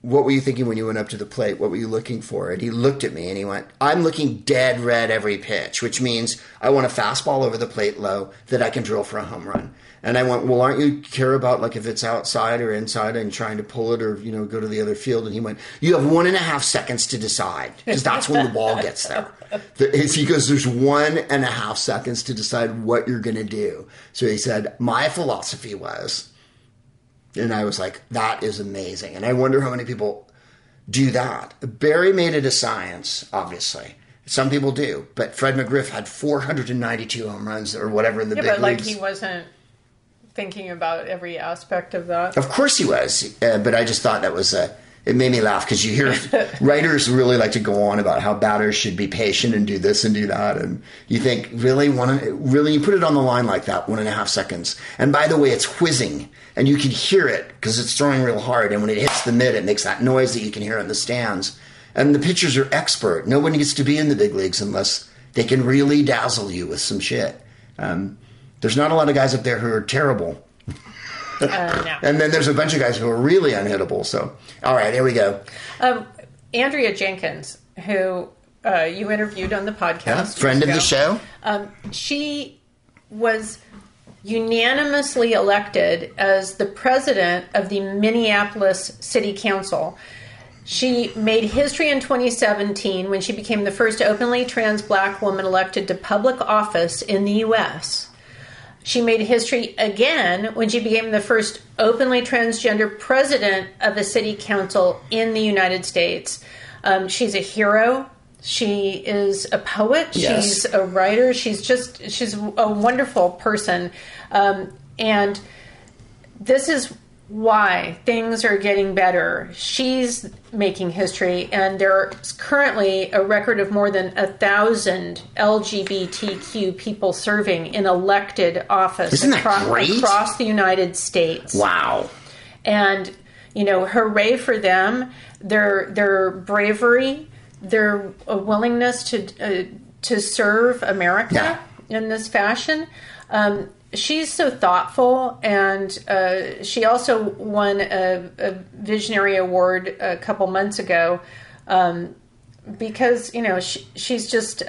what were you thinking when you went up to the plate? What were you looking for? And he looked at me and he went, I'm looking dead red every pitch, which means I want a fastball over the plate low that I can drill for a home run. And I went, well, aren't you care about like if it's outside or inside and trying to pull it or, you know, go to the other field? And he went, you have 1.5 seconds to decide because that's when the ball gets there. If he goes, there's 1.5 seconds to decide what you're going to do. So he said, my philosophy was, and I was like, that is amazing. And I wonder how many people do that. Barry made it a science, obviously. Some people do. But Fred McGriff had 492 home runs or whatever in the big leagues. Yeah, but like he wasn't thinking about every aspect of that. Of course he was. But I just thought that was it made me laugh because you hear writers really like to go on about how batters should be patient and do this and do that. And you think, really, you put it on the line like that, 1.5 seconds. And by the way, it's whizzing. And you can hear it because it's throwing real hard. And when it hits the mid, it makes that noise that you can hear in the stands. And the pitchers are expert. No one gets to be in the big leagues unless they can really dazzle you with some shit. There's not a lot of guys up there who are terrible. No. And then there's a bunch of guys who are really unhittable. So, all right, here we go. Andrea Jenkins, who you interviewed on the podcast. Yeah, friend of the show. She was unanimously elected as the president of the Minneapolis City Council. She made history in 2017 when she became the first openly trans black woman elected to public office in the U.S. She made history again when she became the first openly transgender president of a city council in the United States. She's a hero. She is a poet. Yes. She's a writer. She's a wonderful person. And this is why things are getting better. She's making history. And there's currently a record of more than 1,000 LGBTQ people serving in elected office. Isn't that great? Across the United States. Wow. And, you know, hooray for them. Their bravery, their willingness to serve America in this fashion. She's so thoughtful, and she also won a visionary award a couple months ago because, you know, she's just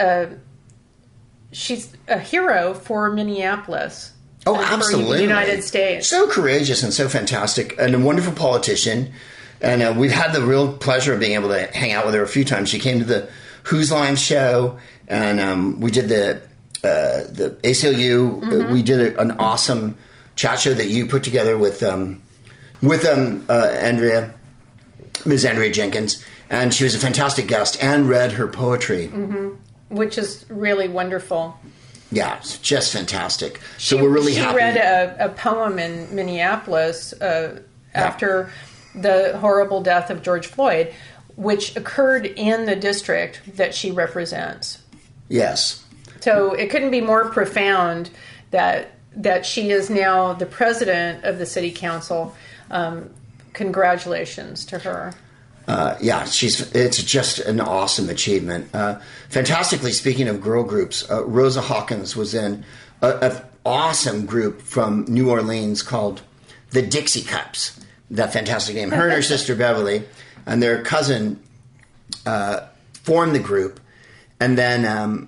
she's a hero for Minneapolis. Oh, absolutely. For the United States. So courageous and so fantastic and a wonderful politician. And we've had the real pleasure of being able to hang out with her a few times. She came to the Who's Line show, and we did the ACLU. Mm-hmm. We did an awesome chat show that you put together with Andrea, Ms. Andrea Jenkins. And she was a fantastic guest and read her poetry. Mm-hmm. Which is really wonderful. Yeah, it's just fantastic. So we're really happy. She read a poem in Minneapolis after the horrible death of George Floyd, which occurred in the district that she represents. Yes. So it couldn't be more profound that she is now the president of the city council. Congratulations to her. It's just an awesome achievement. Fantastically, speaking of girl groups, Rosa Hawkins was in an awesome group from New Orleans called the Dixie Cups. That fantastic name. Her and her sister Beverly and their cousin formed the group, and then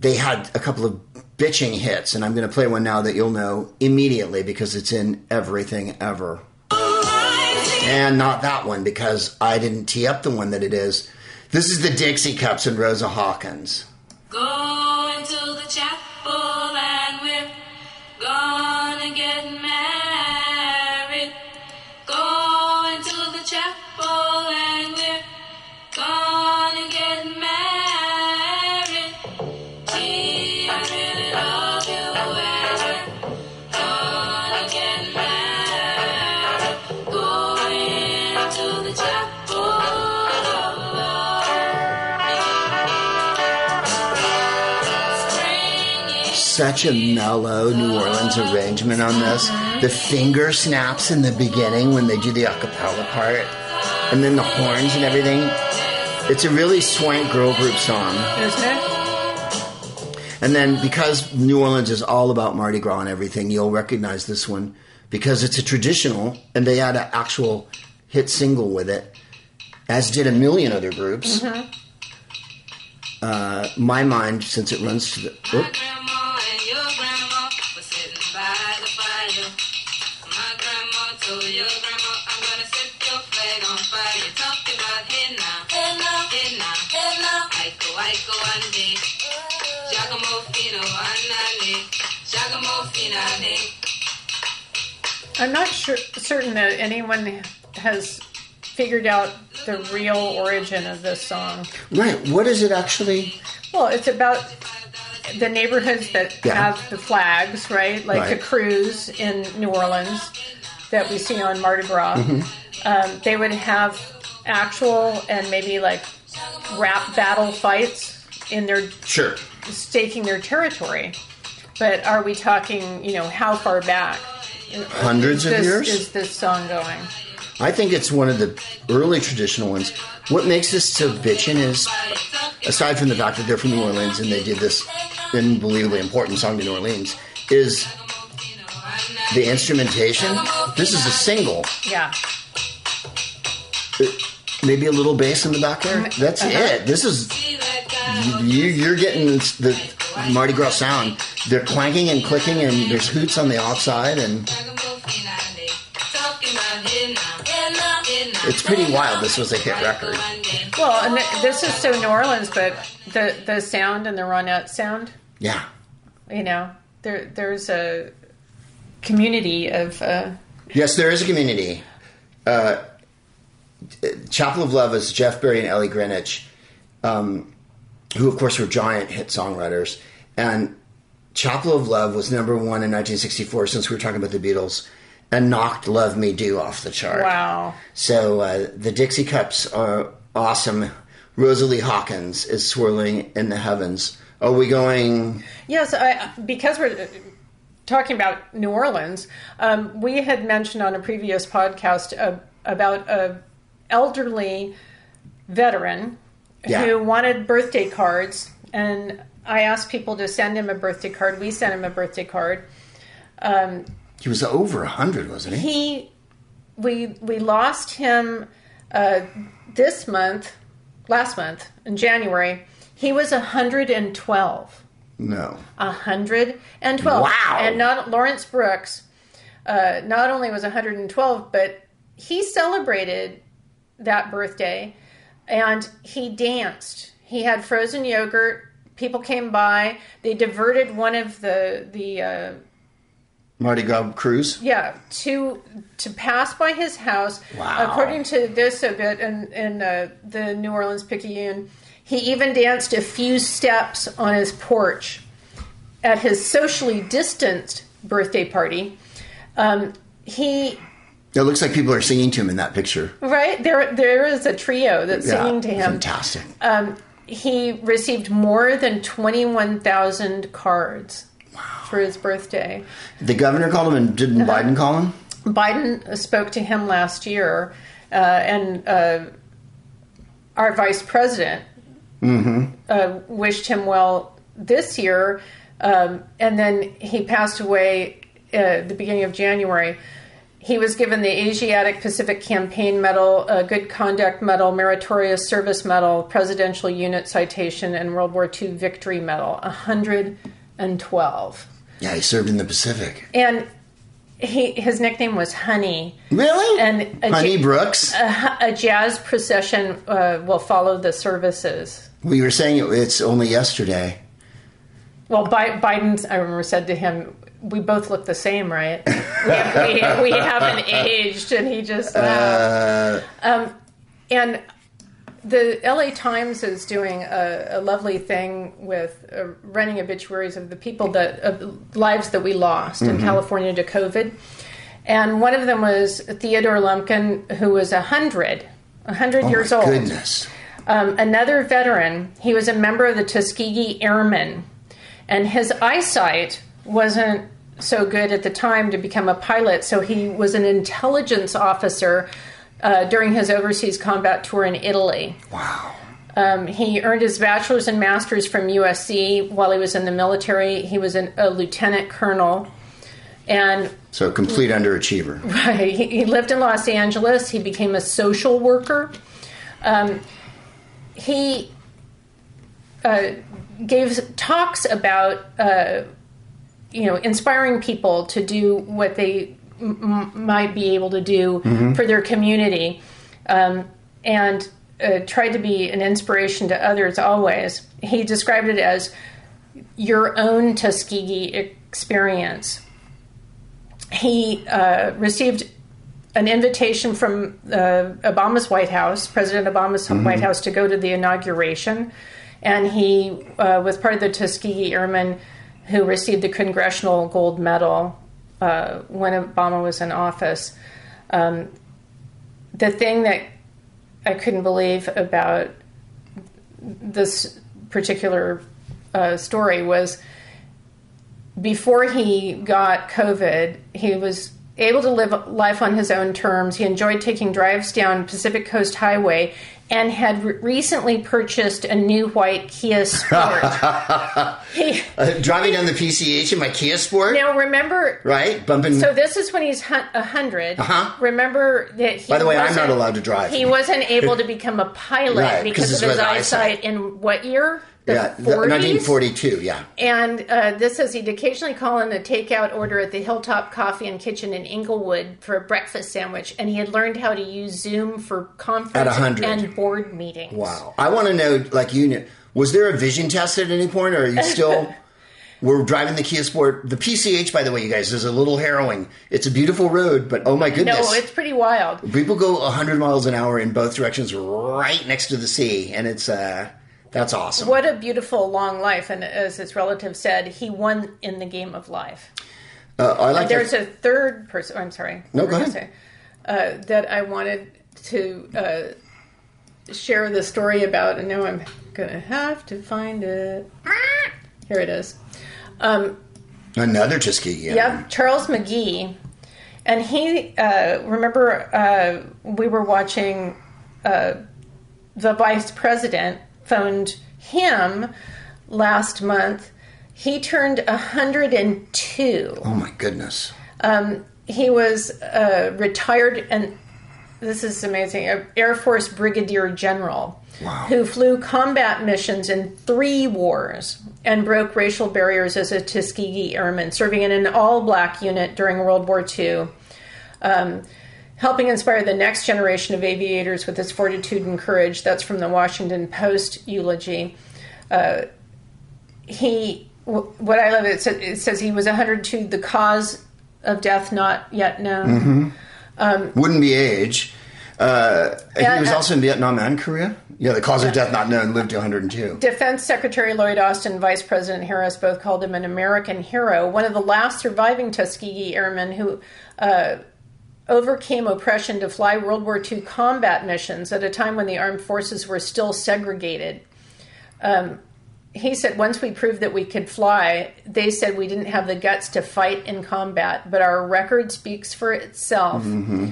they had a couple of bitching hits, and I'm going to play one now that you'll know immediately because it's in everything ever. And not that one because I didn't tee up the one that it is. This is the Dixie Cups and Rosa Hawkins. Go into the chapel and we're gonna get mad. Chapel and we're gonna get married. Gee, I really love you and we're gonna get married. Going to the chapel of love. Such a mellow New Orleans arrangement on this. The finger snaps in the beginning when they do the a cappella part, and then the horns and everything. It's a really swank girl group song. Isn't it? And then because New Orleans is all about Mardi Gras and everything, you'll recognize this one because it's a traditional, and they had an actual hit single with it, as did a million other groups. Mm-hmm. My mind, since it runs to the... My grandma and your grandma were sitting by the fire. My grandma told your grandma, I'm going to set your flag on fire. You're talking about henna, henna, henna, henna. Aiko, aiko, ande. Giacomo fino, anane. Giacomo fino, ane. I'm not certain that anyone has figured out the real origin of this song. Right. What is it actually? Well, it's about the neighborhoods that have the flags, right? Like the crews in New Orleans that we see on Mardi Gras. Mm-hmm. They would have actual and maybe like rap battle fights in their... Sure. Staking their territory. But are we talking, you know, how far back? Hundreds of years? Is this song going? I think it's one of the early traditional ones. What makes this so bitchin' is, aside from the fact that they're from New Orleans and they did this unbelievably important song to New Orleans, is the instrumentation. This is a single. Yeah. Maybe a little bass in the back there. That's it. This is... You're getting the Mardi Gras sound. They're clanking and clicking, and there's hoots on the outside, and... It's pretty wild. This was a hit record. Well, and this is so New Orleans, but the sound and the Ronette sound. Yeah. You know, there's a community of... Yes, there is a community. Chapel of Love is Jeff Berry and Ellie Greenwich, who, of course, were giant hit songwriters. And Chapel of Love was number one in 1964, since we were talking about the Beatles, and knocked Love Me Do off the chart. Wow. So the Dixie Cups are awesome. Rosalie Hawkins is swirling in the heavens. Are we going... Yes, because we're talking about New Orleans, we had mentioned on a previous podcast about an elderly veteran who wanted birthday cards, and I asked people to send him a birthday card. We sent him a birthday card. He was over 100, wasn't he? We lost him last month, in January. He was 112. No. 112. Wow. And Lawrence Brooks not only was 112, but he celebrated that birthday, and he danced. He had frozen yogurt. People came by. They diverted one of the Mardi Gras cruise? Yeah, to pass by his house. Wow. According to this a bit in the New Orleans Picayune, he even danced a few steps on his porch at his socially distanced birthday party. It looks like people are singing to him in that picture. Right? There is a trio that's singing to him. Fantastic. He received more than 21,000 cards. Wow. For his birthday. The governor called him, and didn't Biden call him? Biden spoke to him last year, and our vice president wished him well this year, and then he passed away at the beginning of January. He was given the Asiatic Pacific Campaign Medal, a Good Conduct Medal, Meritorious Service Medal, Presidential Unit Citation, and World War II Victory Medal. 112. Yeah, he served in the Pacific. And his nickname was Honey. Really? And Honey Brooks? A jazz procession will follow the services. We were saying it's only yesterday. Well, Biden's, I remember, said to him, we both look the same, right? We haven't aged, and he just laughed. And the LA Times is doing a lovely thing with running obituaries of the people lives that we lost in California to COVID. And one of them was Theodore Lumpkin, who was 100 years old. Goodness. Another veteran, he was a member of the Tuskegee Airmen, and his eyesight wasn't so good at the time to become a pilot, so he was an intelligence officer during his overseas combat tour in Italy. Wow. He earned his bachelor's and master's from USC while he was in the military. He was a lieutenant colonel. And so, complete underachiever. Right. He lived in Los Angeles. He became a social worker. He gave talks about, inspiring people to do what they might be able to do mm-hmm. for their community, and tried to be an inspiration to others always. He described it as your own Tuskegee experience. He received an invitation from Obama's White House, President Obama's mm-hmm. White House, to go to the inauguration. And he was part of the Tuskegee Airmen who received the Congressional Gold Medal when Obama was in office. The thing that I couldn't believe about this particular story was before he got COVID, he was able to live life on his own terms. He enjoyed taking drives down Pacific Coast Highway and had recently purchased a new white Kia Sport. Driving down the PCH in my Kia Sport? Now, remember... Right? Bumping... So this is when he's 100. Uh-huh. Remember that he... By the way, I'm not allowed to drive. He wasn't able to become a pilot right, because of his eyesight in what year? The 40s? 1942, yeah. And this says he'd occasionally call in a takeout order at the Hilltop Coffee and Kitchen in Inglewood for a breakfast sandwich, and he had learned how to use Zoom for conference and board meetings. Wow. I want to know, like you knew, was there a vision test at any point, or are you still... We're driving the Kia Sport. The PCH, by the way, you guys, is a little harrowing. It's a beautiful road, but oh my goodness. No, it's pretty wild. People go 100 miles an hour in both directions right next to the sea, and it's... That's awesome. What a beautiful long life. And as his relative said, he won in the game of life. I like there's a third person. Oh, I'm sorry. No, go ahead. That I wanted to share the story about. And now I'm going to have to find it. Here it is. Another Tuskegee. Yep. Charles McGee. And he, remember, we were watching the vice president phoned him last month. He turned 102. Oh my goodness. He was retired, and this is amazing, Air Force Brigadier General. Wow. Who flew combat missions in 3 wars and broke racial barriers as a Tuskegee Airman, serving in an all-black unit during World War II, helping inspire the next generation of aviators with his fortitude and courage. That's from the Washington Post eulogy. What I love, it says he was 102, the cause of death not yet known. Mm-hmm. Wouldn't be age. He was also in Vietnam and Korea. Yeah, the cause of death not known, lived to 102. Defense Secretary Lloyd Austin, Vice President Harris both called him an American hero. One of the last surviving Tuskegee Airmen who... overcame oppression to fly World War II combat missions at a time when the armed forces were still segregated. He said, once we proved that we could fly, they said we didn't have the guts to fight in combat, but our record speaks for itself. Mm-hmm.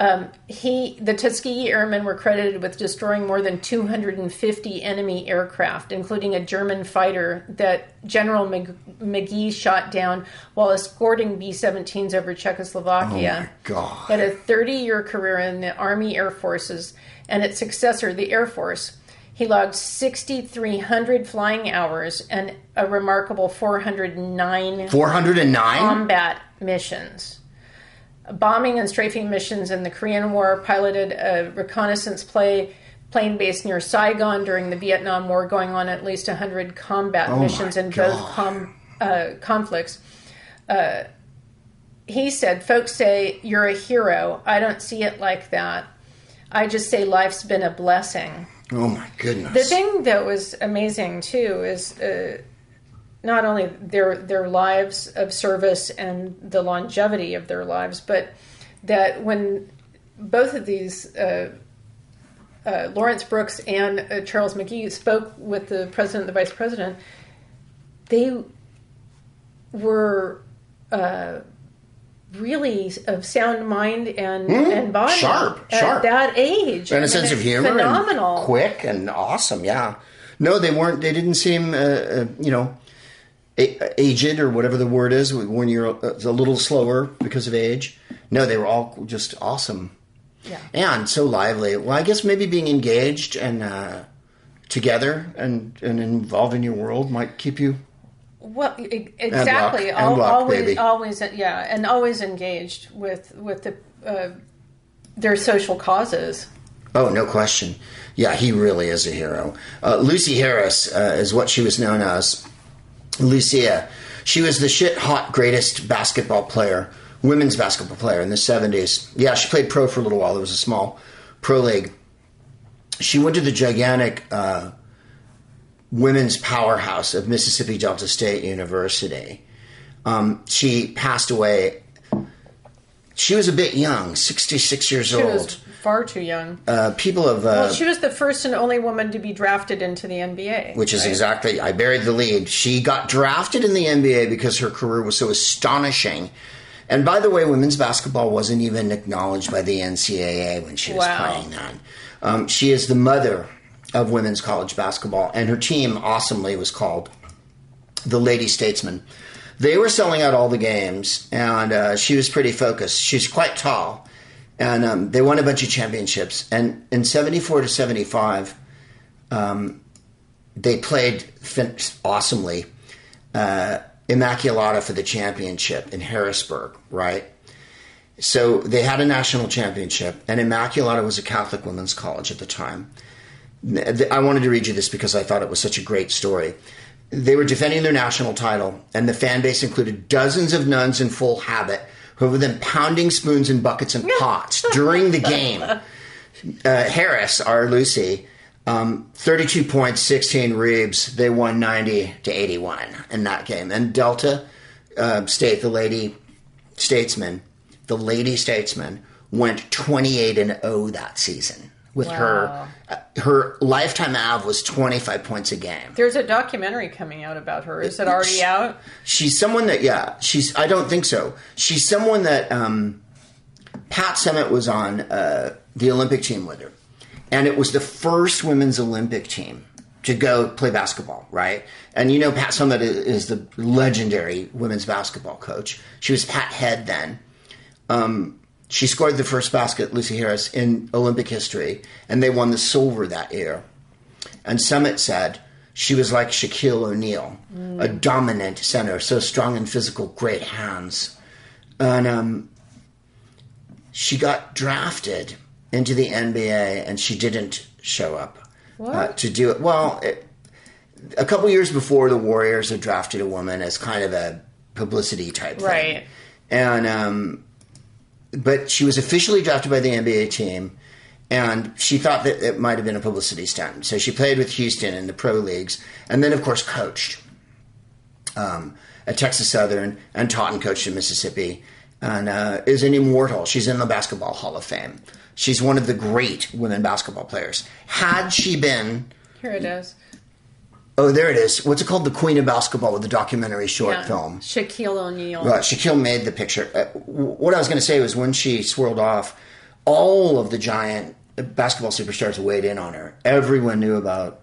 The Tuskegee Airmen were credited with destroying more than 250 enemy aircraft, including a German fighter that General McGee shot down while escorting B-17s over Czechoslovakia. Oh, my God. He had a 30-year career in the Army Air Forces and its successor, the Air Force. He logged 6,300 flying hours and a remarkable 409 combat missions. Bombing and strafing missions in the Korean War, piloted a reconnaissance plane based near Saigon during the Vietnam War, going on at least 100 combat missions in both conflicts. He said, folks say, you're a hero. I don't see it like that. I just say life's been a blessing. Oh, my goodness. The thing that was amazing, too, is... not only their lives of service and the longevity of their lives, but that when both of these, Lawrence Brooks and Charles McGee, spoke with the president and the vice president, they were really of sound mind and body. Sharp. At that age. And a sense of humor. Phenomenal. And quick and awesome, yeah. No, they weren't, they didn't seem, aged or whatever the word is when you're a little slower because of age. No, they were all just awesome. Yeah. And so lively. Well, I guess maybe being engaged and together and involved in your world might keep you... Well, exactly. Always engaged with the their social causes. Oh, no question. Yeah, he really is a hero. Lucy Harris is what she was known as. Lucia. She was the shit-hot greatest basketball player, women's basketball player in the 70s. Yeah, she played pro for a little while. There was a small pro league. She went to the gigantic... women's powerhouse of Mississippi Delta State University. She passed away. She was a bit young, 66 years old. She was far too young. She was the first and only woman to be drafted into the NBA. Which is exactly, I buried the lead. She got drafted in the NBA because her career was so astonishing. And by the way, women's basketball wasn't even acknowledged by the NCAA when she was playing that. She is the mother of women's college basketball, and her team awesomely was called the Lady Statesmen. They were selling out all the games, and she was pretty focused. She's quite tall, and they won a bunch of championships. And in 74 to 75, they played awesomely Immaculata for the championship in Harrisburg, right? So they had a national championship, and Immaculata was a Catholic women's college at the time. I wanted to read you this because I thought it was such a great story. They were defending their national title, and the fan base included dozens of nuns in full habit who were then pounding spoons and buckets and pots during the game. Harris, our Lucy, 32 points, 16 rebounds. They won 90-81 in that game. And Delta State, the Lady Statesman, went 28-0 that season. With her lifetime av was 25 points a game. There's a documentary coming out about her. Is it already out? She's someone that, I don't think so. She's someone that Pat Summitt was on the Olympic team with her. And it was the first women's Olympic team to go play basketball, right? And you know Pat Summitt is the legendary women's basketball coach. She was Pat Head then. She scored the first basket, Lucy Harris, in Olympic history, and they won the silver that year. And Summitt said she was like Shaquille O'Neal, a dominant center, so strong and physical, great hands. And she got drafted into the NBA, and she didn't show up to do it. Well, a couple years before, the Warriors had drafted a woman as kind of a publicity type thing. Right. And... but she was officially drafted by the NBA team, and she thought that it might have been a publicity stunt. So she played with Houston in the pro leagues, and then, of course, coached at Texas Southern and taught and coached in Mississippi, and is an immortal. She's in the Basketball Hall of Fame. She's one of the great women basketball players. Had she been... Here it is. Oh, there it is. What's it called? The Queen of Basketball with the documentary short film. Shaquille O'Neal. Right. Shaquille made the picture. What I was going to say was when she swirled off, all of the giant basketball superstars weighed in on her. Everyone knew about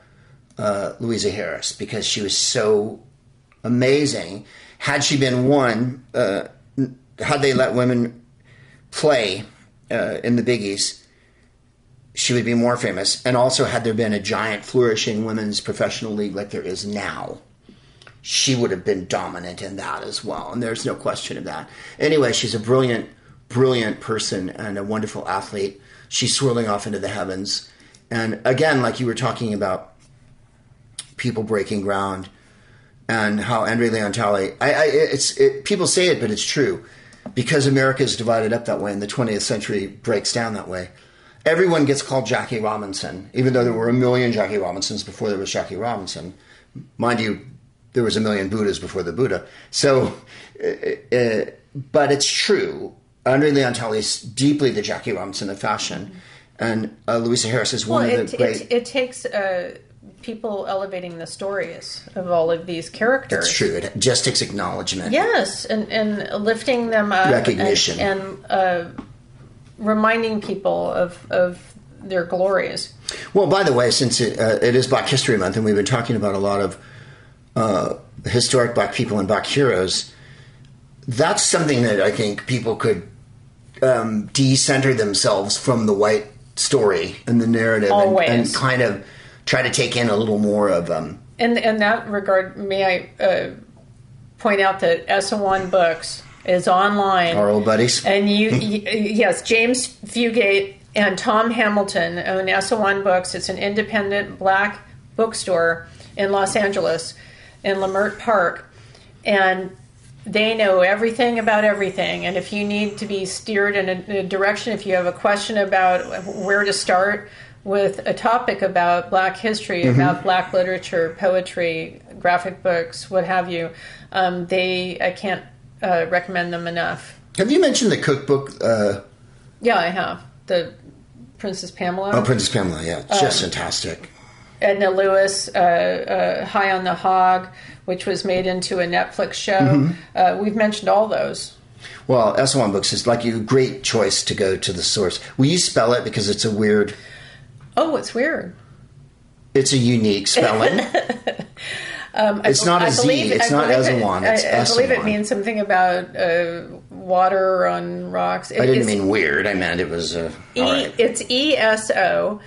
Louisa Harris because she was so amazing. Had she been one, had they let women play in the biggies, she would be more famous. And also, had there been a giant, flourishing women's professional league like there is now, she would have been dominant in that as well. And there's no question of that. Anyway, she's a brilliant, brilliant person and a wonderful athlete. She's swirling off into the heavens. And again, like you were talking about people breaking ground and how Andre Leontali... people say it, but it's true. Because America is divided up that way and the 20th century breaks down that way, everyone gets called Jackie Robinson, even though there were a million Jackie Robinsons before there was Jackie Robinson. Mind you, there was a million Buddhas before the Buddha. So, but it's true. Andre Leontali is deeply the Jackie Robinson of fashion, and Louisa Harris is one of the great... It takes people elevating the stories of all of these characters. That's true. It just takes acknowledgement. Yes, and lifting them up. Recognition. And reminding people of their glories. Well, by the way, since it is Black History Month, and we've been talking about a lot of historic Black people and Black heroes, that's something that I think people could de-center themselves from the white story and the narrative and kind of try to take in a little more of them. In that regard, may I point out that SO1 Books is online. Our old buddies. And yes, James Fugate and Tom Hamilton own SO1 Books. It's an independent Black bookstore in Los Angeles, in Leimert Park. And they know everything about everything. And if you need to be steered in a direction, if you have a question about where to start with a topic about Black history, mm-hmm. about Black literature, poetry, graphic books, what have you, I can't recommend them enough. Have you mentioned the cookbook? Yeah, I have. The Princess Pamela. Oh, Princess Pamela, yeah. Just fantastic. Edna Lewis, High on the Hog, which was made into a Netflix show. Mm-hmm. We've mentioned all those. Well, SO1 Books is like a great choice to go to the source. Will you spell it? Because it's a weird... Oh, it's weird. It's a unique spelling. It's not a Z. It's not SO1. It's SO1. I believe it means something about water on rocks. I didn't mean weird. I meant it was... It's ESO...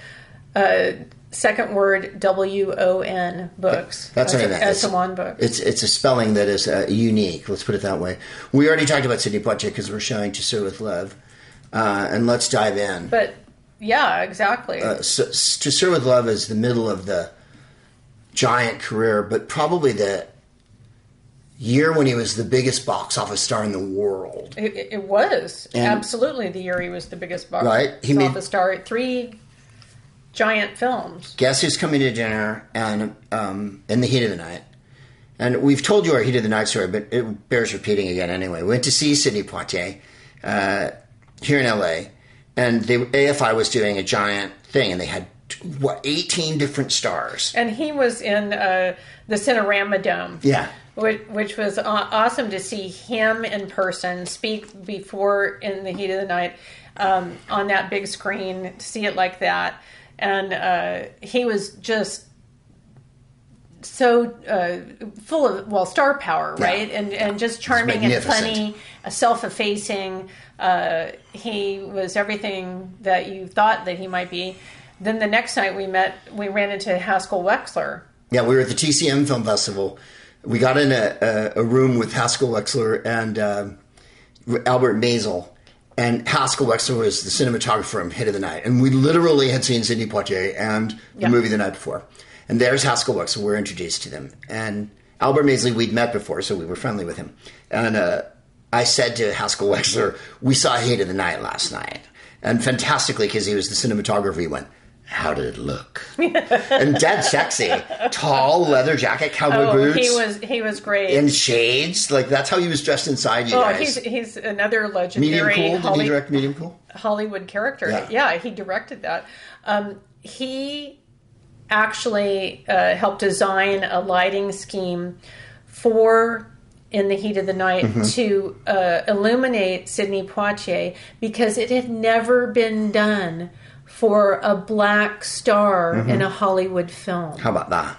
second word, WON Books. That's what I meant. SO1 Books. It's a spelling that is unique. Let's put it that way. We already talked about Sidney Poitier because we're showing To Sir With Love. And let's dive in. But, yeah, exactly. To Sir With Love is the middle of the giant career, but probably the year when he was the biggest box office star in the world. It was. And absolutely the year he was the biggest box office star at three... giant films. Guess Who's Coming to Dinner and In the Heat of the Night. And we've told you our Heat of the Night story, but it bears repeating again anyway. We went to see Sidney Poitier here in L.A., and AFI was doing a giant thing, and they had, 18 different stars. And he was in the Cinerama Dome. Yeah. Which was awesome to see him in person, speak before In the Heat of the Night on that big screen, see it like that. And he was just so full of, star power, right? Yeah. And just charming and funny, self-effacing. He was everything that you thought that he might be. Then the next night we ran into Haskell Wexler. Yeah, we were at the TCM Film Festival. We got in a room with Haskell Wexler and Albert Mazel. And Haskell Wexler was the cinematographer in Hit of the Night. And we literally had seen Sidney Poitier and the movie the night before. And there's Haskell Wexler. We're introduced to them. And Albert Mazel we'd met before, so we were friendly with him. And I said to Haskell Wexler, we saw Hit of the Night last night. And fantastically, because he was the cinematographer, he went, how did it look? And dead sexy. Tall, leather jacket, cowboy boots. He was great. In shades. Like, that's how he was dressed inside, guys. He's another legendary... Medium Cool? Did he direct Medium Cool? Hollywood character. Yeah he directed that. He actually helped design a lighting scheme for... In the Heat of the Night, mm-hmm. to illuminate Sidney Poitier, because it had never been done for a Black star, mm-hmm. in a Hollywood film. How about that?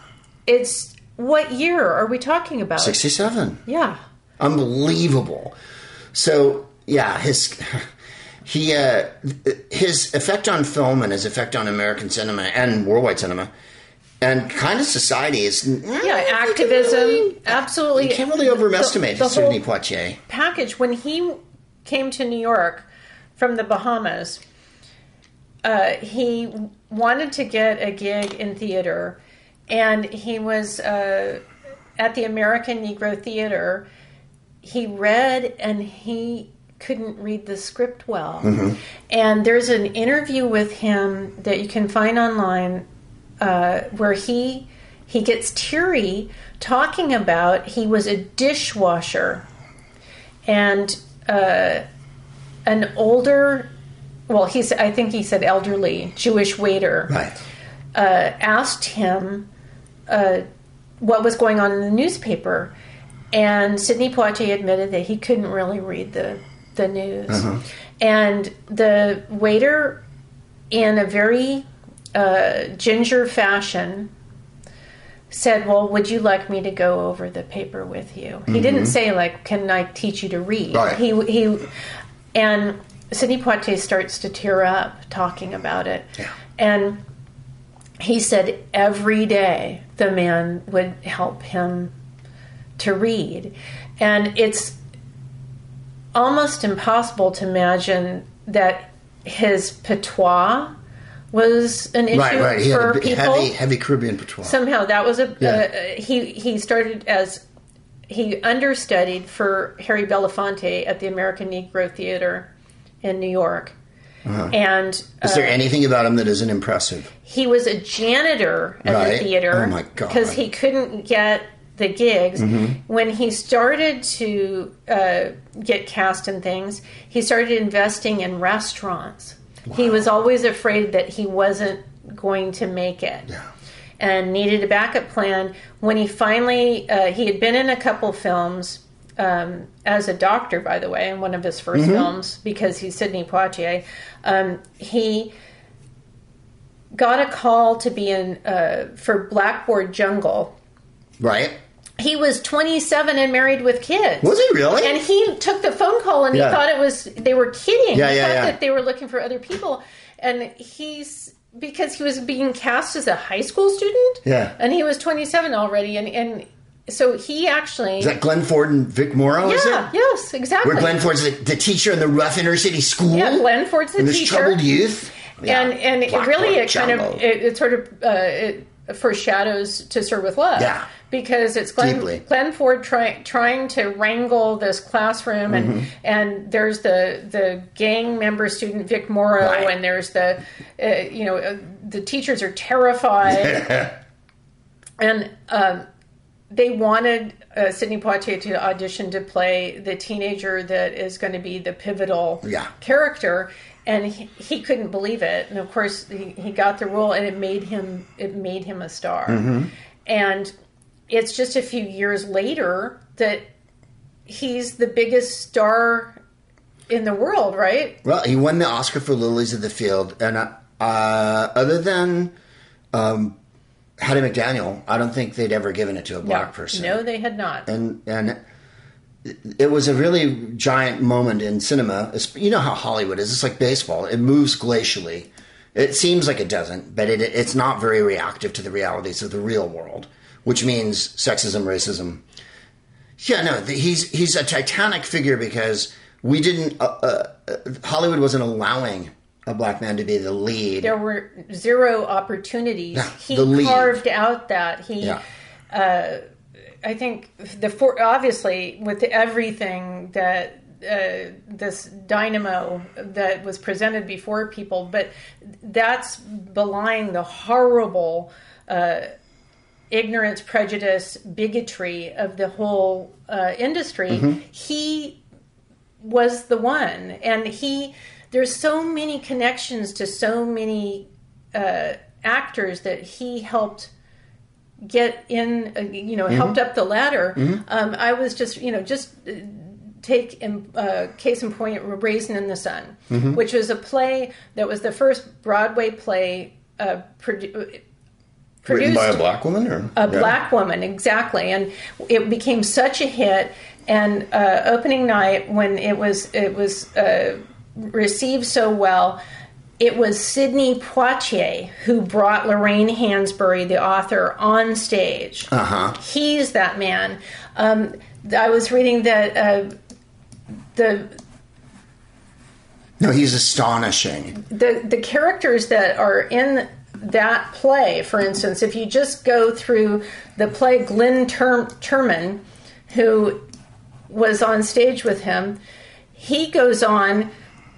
It's... What year are we talking about? 67. Yeah. Unbelievable. So, yeah, his effect on film and his effect on American cinema and worldwide cinema... And kind of society is... activism, absolutely. You can't really overestimate Sidney Poitier. Package. When he came to New York from the Bahamas, he wanted to get a gig in theater, and he was at the American Negro Theater. He read, and he couldn't read the script well. Mm-hmm. And there's an interview with him that you can find online... where he gets teary talking about he was a dishwasher, and an older, I think he said elderly Jewish waiter, right. asked him what was going on in the newspaper, and Sidney Poitier admitted that he couldn't really read the news. Uh-huh. And the waiter, in a very ginger fashion, said, well, would you like me to go over the paper with you? Mm-hmm. He didn't say, like, can I teach you to read? Right. He and Sidney Poitier starts to tear up talking about it. Yeah. And he said every day the man would help him to read. And it's almost impossible to imagine that his patois was an issue for people. Heavy Caribbean patois. Somehow that was he started as he understudied for Harry Belafonte at the American Negro Theater in New York. Uh-huh. And is there anything about him that isn't impressive? He was a janitor at the theater. Oh my God! Because he couldn't get the gigs. Mm-hmm. When he started to get cast in things, he started investing in restaurants. Wow. He was always afraid that he wasn't going to make it, and needed a backup plan. When he finally, he had been in a couple films as a doctor, by the way, in one of his first films, because he's Sidney Poitier. He got a call to be in for Blackboard Jungle. Right. He was 27 and married with kids. Was he really? And he took the phone call and he thought it was, they were kidding. He thought that they were looking for other people. And he's, because he was being cast as a high school student. Yeah. And he was 27 already. And so he actually... Is that Glenn Ford and Vic Morrow, is it? Yeah, yes, exactly. Where Glenn Ford's the teacher in the rough inner city school. Yeah, Glenn Ford's the teacher. And troubled youth. Yeah. And it foreshadows to Sir With Love. Yeah. Because it's Glenn Ford trying to wrangle this classroom, and there's the gang member student Vic Morrow, and there's the the teachers are terrified, and they wanted Sidney Poitier to audition to play the teenager that is going to be the pivotal character. And he couldn't believe it, and of course he got the role, and it made him a star. Mm-hmm. And it's just a few years later that he's the biggest star in the world, right? Well, he won the Oscar for Lilies of the Field. And other than Hattie McDaniel, I don't think they'd ever given it to a black person. No, they had not. And it was a really giant moment in cinema. You know how Hollywood is. It's like baseball. It moves glacially. It seems like it doesn't, but it's not very reactive to the realities of the real world, which means sexism, racism. Yeah, no, he's a titanic figure because we didn't... Hollywood wasn't allowing a black man to be the lead. There were zero opportunities. He carved out that. I think, obviously, with everything that this dynamo that was presented before people, but that's belying the horrible... ignorance, prejudice, bigotry of the whole industry. Mm-hmm. He was the one, and there's so many connections to so many actors that he helped get in, helped up the ladder. Mm-hmm. I was just take case in point, Raisin in the Sun, which was a play that was the first Broadway play produced by a black woman? Black woman, exactly. And it became such a hit. And opening night, when it was received so well, it was Sidney Poitier who brought Lorraine Hansberry, the author, on stage. Uh-huh. He's that man. I was reading that No, he's astonishing. The characters that are in... that play, for instance, if you just go through the play, Glenn Turman, who was on stage with him, he goes on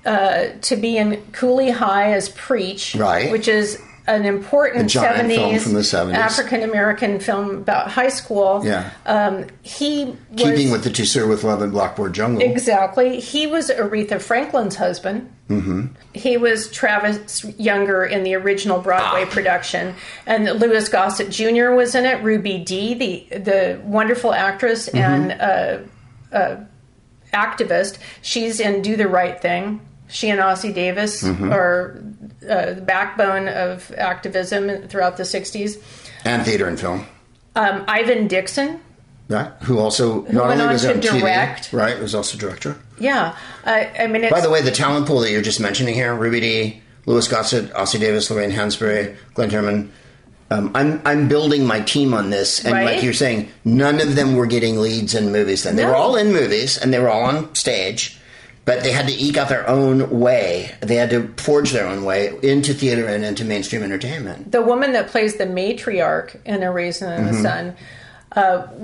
to be in Cooley High as Preach, which is an important 70s African American film about high school. Yeah. He was, keeping with the To Sir With Love and Blackboard Jungle. Exactly. He was Aretha Franklin's husband. Mm-hmm. He was Travis Younger in the original Broadway production, and Louis Gossett Jr. was in it. Ruby Dee, the wonderful actress mm-hmm. and activist, she's in Do the Right Thing. She and Ossie Davis mm-hmm. are the backbone of activism throughout the 60s. And theater and film. Ivan Dixon. Yeah, who also went on to direct. Right, was also director. Yeah. I mean, by the way, the talent pool that you're just mentioning here, Ruby Dee, Louis Gossett, Ossie Davis, Lorraine Hansberry, Glenn Herman. I'm building my team on this, and right? Like you're saying, none of them were getting leads in movies then. They were all in movies, and they were all on stage. But they had to eke out their own way. They had to forge their own way into theater and into mainstream entertainment. The woman that plays the matriarch in A Raisin in mm-hmm. the Sun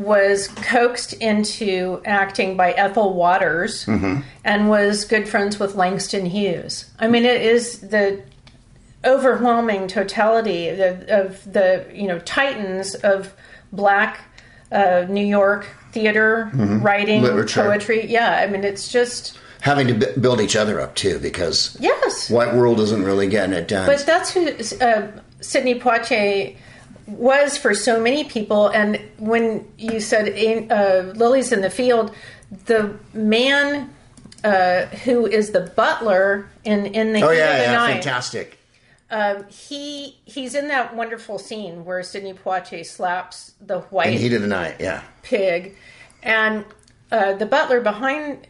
was coaxed into acting by Ethel Waters mm-hmm. and was good friends with Langston Hughes. I mean, it is the overwhelming totality of the titans of Black New York theater, mm-hmm. writing, literature, poetry. Yeah, I mean, it's just... having to build each other up, too, because yes. white world isn't really getting it done. But that's who Sidney Poitier was for so many people. And when you said Lily's in the Field, the man who is the butler in the Night, fantastic. He's in that wonderful scene where Sidney Poitier slaps the white in Heat of the Night, yeah, pig, and the butler behind.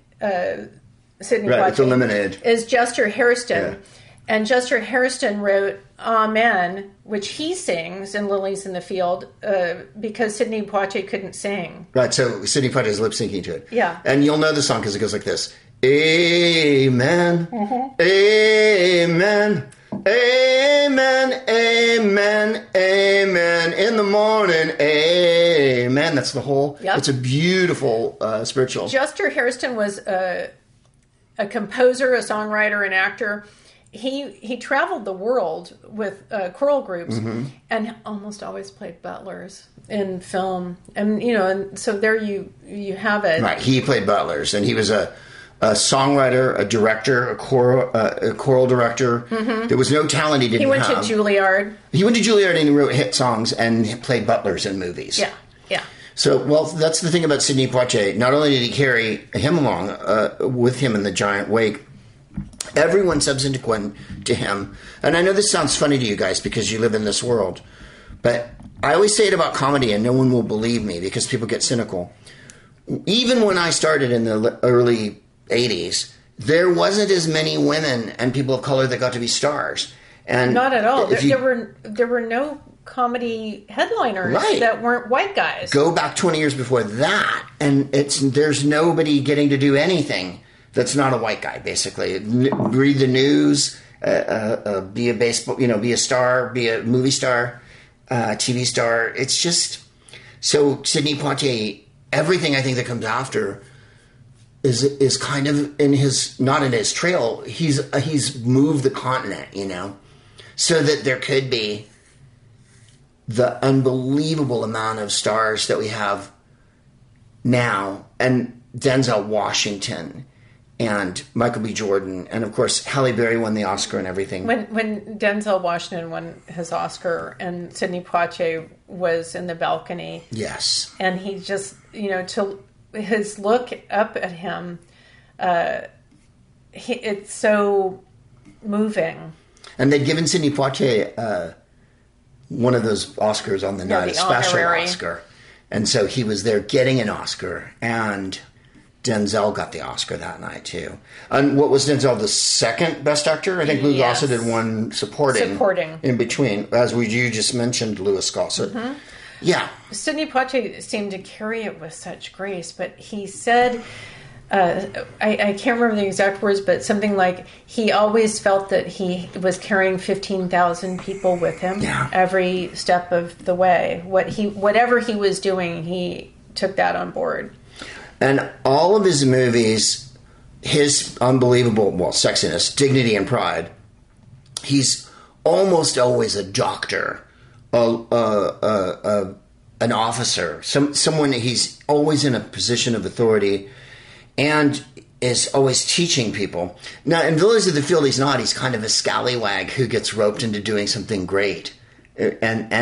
Sidney Poitier is Chester Hairston. Yeah. And Chester Hairston wrote Amen, which he sings in Lilies in the Field because Sidney Poitier couldn't sing. Right, so Sidney Poitier is lip-syncing to it. Yeah. And you'll know the song because it goes like this. Amen, mm-hmm. amen, amen, amen, amen, in the morning, amen. That's the whole, yep. It's a beautiful spiritual. Chester Hairston was a composer, a songwriter, an actor. He traveled the world with choral groups mm-hmm. and almost always played butlers in film. And and so there you have it. Right, he played butlers, and he was a songwriter, a director, a choral director. Mm-hmm. There was no talent he didn't have. He went to Juilliard and he wrote hit songs and played butlers in movies. Yeah, yeah. So, well, that's the thing about Sidney Poitier. Not only did he carry him along with him in the giant wake, everyone subsequent to him, and I know this sounds funny to you guys because you live in this world, but I always say it about comedy and no one will believe me because people get cynical. Even when I started in the early 80s, there wasn't as many women and people of color that got to be stars. And not at all. There were no comedy headliners right. that weren't white guys. Go back 20 years before that, and there's nobody getting to do anything that's not a white guy. Basically, read the news, be a baseball, be a star, be a movie star, TV star. It's just so Sidney Poitier. Everything I think that comes after is kind of not in his trail. He's moved the continent, so that there could be the unbelievable amount of stars that we have now, and Denzel Washington and Michael B. Jordan, and of course Halle Berry won the Oscar and everything. When Denzel Washington won his Oscar and Sidney Poitier was in the balcony. Yes. And he just, to his look up at him, it's so moving. And they'd given Sidney Poitier one of those Oscars on the night, a special Oscar. And so he was there getting an Oscar, and Denzel got the Oscar that night, too. And what was Denzel, the second best actor? I think Lou yes. Gossett did one supporting in between, as you just mentioned, Louis Gossett. Mm-hmm. Yeah. Sidney Poitier seemed to carry it with such grace, but he said... I can't remember the exact words, but something like he always felt that he was carrying 15,000 people with him yeah. every step of the way. Whatever he was doing, he took that on board. And all of his movies, his unbelievable sexiness, dignity, and pride, he's almost always a doctor, an officer, someone that he's always in a position of authority and is always teaching people. Now, in Villas of the Field, he's not. He's kind of a scallywag who gets roped into doing something great. And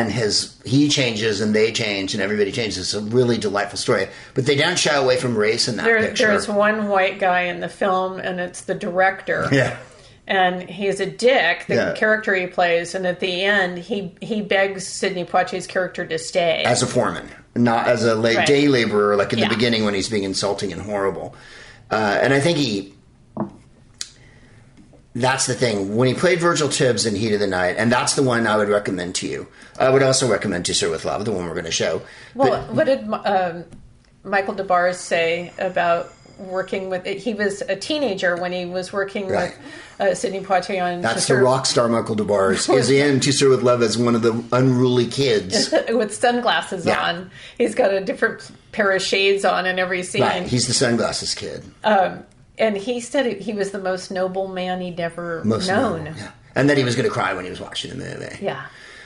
he changes and they change and everybody changes. It's a really delightful story. But they don't shy away from race in that picture. There's one white guy in the film, and it's the director. Yeah. And he's a dick, the character he plays. And at the end, he begs Sidney Poitier's character to stay. As a foreman, not as a day laborer, like in the beginning when he's being insulting and horrible. And I think that's the thing. When he played Virgil Tibbs in Heat of the Night, and that's the one I would recommend to you. I would also recommend To Sir With Love, the one we're going to show. Well, what did Michael DeBarz say about working with... He was a teenager when he was working with Sidney Poitier on... That's the rock star Michael DeBarz. Is in To Sir With Love as one of the unruly kids. With sunglasses on. He's got a different pair of shades on in every scene. Right. He's the sunglasses kid. And he said he was the most noble man he'd ever known. Yeah. And that he was going to cry when he was watching the movie. Yeah.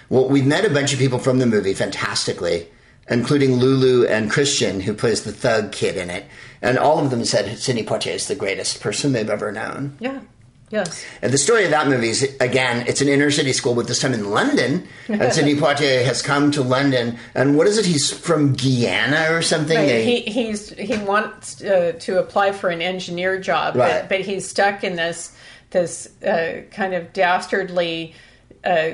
Well, we've met a bunch of people from the movie fantastically, including Lulu and Christian, who plays the thug kid in it. And all of them said Sidney Poitier is the greatest person they've ever known. Yeah. Yes. And the story of that movie is, again, it's an inner city school, but this time in London. And Sidney Poitier has come to London. And what is it? He's from Guyana or something? Right. He wants to apply for an engineer job, but he's stuck in this kind of dastardly...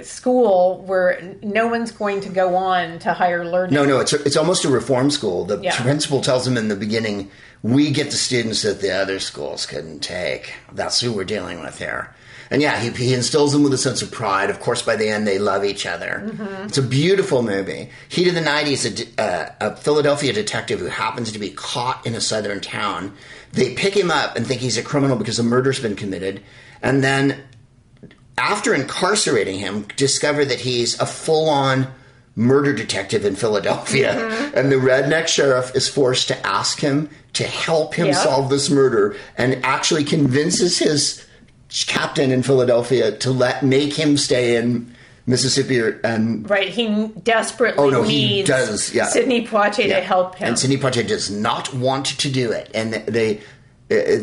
school where no one's going to go on to higher learning. No, it's almost a reform school. The principal tells him in the beginning, we get the students that the other schools couldn't take. That's who we're dealing with here. And he instills them with a sense of pride. Of course, by the end, they love each other. Mm-hmm. It's a beautiful movie. Heat of the Night is a Philadelphia detective who happens to be caught in a southern town. They pick him up and think he's a criminal because a murder's been committed. And then... after incarcerating him, discover that he's a full-on murder detective in Philadelphia. Mm-hmm. And the redneck sheriff is forced to ask him to help him solve this murder, and actually convinces his captain in Philadelphia to make him stay in Mississippi. He desperately needs Sidney Poitier to help him. And Sidney Poitier does not want to do it. And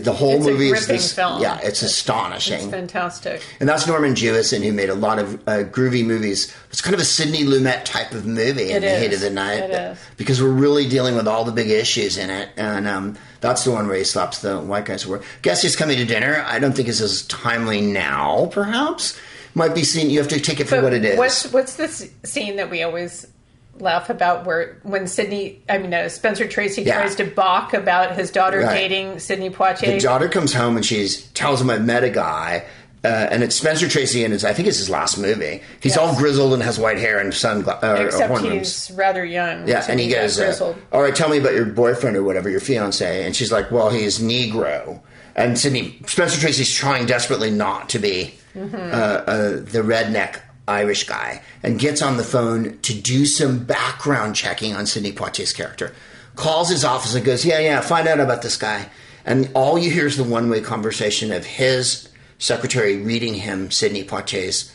the whole movie is this film. Yeah, it's astonishing. It's fantastic. And that's Norman Jewison, who made a lot of groovy movies. It's kind of a Sidney Lumet type of movie in the Heat of the Night. It is. Because we're really dealing with all the big issues in it. And that's the one where he slaps the white guys. Guess Who's Coming to Dinner? I don't think it's as timely now, perhaps. Might be seen. You have to take it for what it is. What's this scene that we always... laugh about when Spencer Tracy tries to balk about his daughter dating Sidney Poitier. The daughter comes home and she tells him, I met a guy, and it's Spencer Tracy, and I think it's his last movie. He's all grizzled and has white hair and sunglasses. Except he's rather young. Yeah, and he goes, all right, tell me about your boyfriend or whatever, your fiancé. And she's like, well, he's Negro. And Spencer Tracy's trying desperately not to be the redneck Irish guy, and gets on the phone to do some background checking on Sidney Poitier's character. Calls his office and goes, find out about this guy. And all you hear is the one-way conversation of his secretary reading him Sidney Poitier's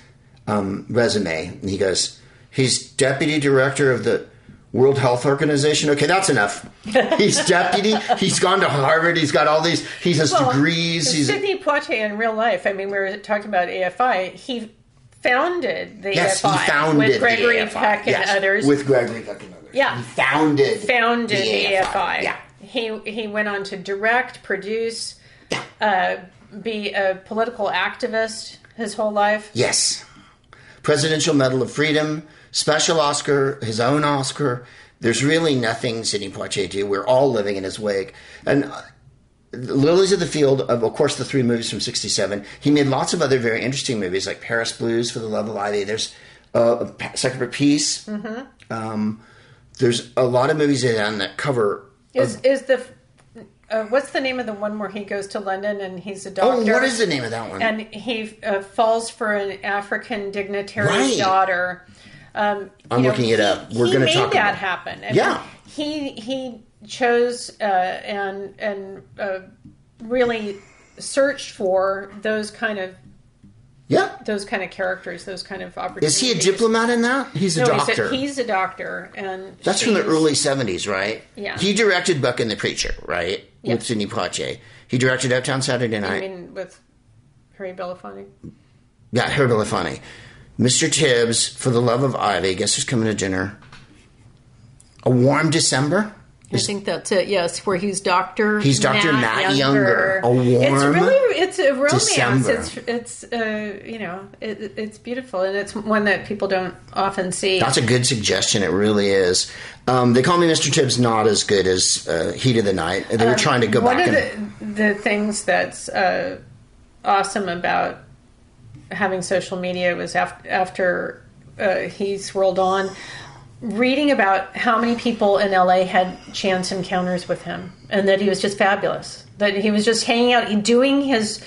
resume. And he goes, he's deputy director of the World Health Organization. Okay, that's enough. He's deputy. He's gone to Harvard. He's got all these. He has degrees. Sidney Poitier in real life. I mean, we were talking about AFI. He... founded the AFI. He founded with Gregory Peck and others. With Gregory Peck and others. Yeah. He founded the AFI. Yeah. He went on to direct, produce, be a political activist his whole life. Yes. Presidential Medal of Freedom, special Oscar, his own Oscar. There's really nothing Sidney Poitier did. We're all living in his wake. And... Lilies of the Field, of course, the three movies from 1967. He made lots of other very interesting movies, like Paris Blues, For the Love of Ivy. There's Secular Peace. Mm-hmm. There's a lot of movies on that cover. What's the name of the one where he goes to London and he's a doctor? Oh, what is the name of that one? And he falls for an African dignitary's daughter. I'm looking it up. We're going to talk about it. He made that happen. He chose and really searched for those kind of those kind of characters, those kind of opportunities. Is he a diplomat in that? He's a doctor. He's a doctor. And that's from the early 70s, right? Yeah. He directed Buck and the Preacher, right? Yep. With Sidney Poitier. He directed Uptown Saturday Night. I mean, with Harry Belafonte. Yeah, Harry Belafonte. Mr. Tibbs, For the Love of Ivy. Guess who's coming to dinner? A Warm December? I think that's it, yes, where he's Dr. He's Dr. Matt Younger. A Warm December. It's a romance. December. It's beautiful, and it's one that people don't often see. That's a good suggestion. It really is. They Call Me Mr. Tibbs, not as good as Heat of the Night. They were trying to go back. One of the things that's awesome about having social media was after he swirled on, reading about how many people in LA had chance encounters with him, and that he was just fabulous, that he was just hanging out and doing his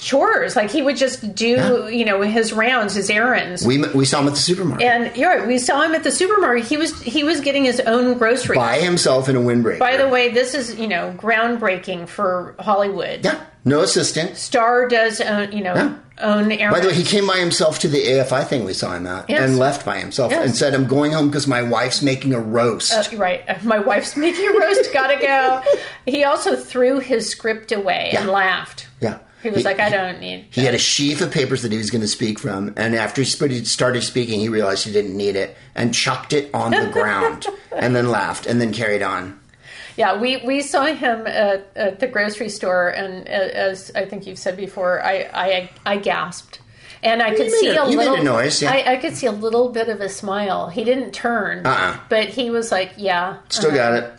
chores. Like, he would just do, his rounds, his errands. We saw him at the supermarket. And we saw him at the supermarket. He was getting his own groceries. By himself in a windbreaker. By the way, this is, groundbreaking for Hollywood. Yeah. No assistant. Star does own errands. By the way, he came by himself to the AFI thing we saw him at, and left by himself, and said, "I'm going home because my wife's making a roast." My wife's making a roast. Gotta go. He also threw his script away and laughed. Yeah, he was like, "I don't need." He had a sheaf of papers that he was going to speak from, and after he started speaking, he realized he didn't need it and chucked it on the ground, and then laughed, and then carried on. Yeah, we saw him at the grocery store, and as I think you've said before, I gasped, and I could see a little noise. Yeah. I could see a little bit of a smile. He didn't turn, but he was like, "Yeah, still got it."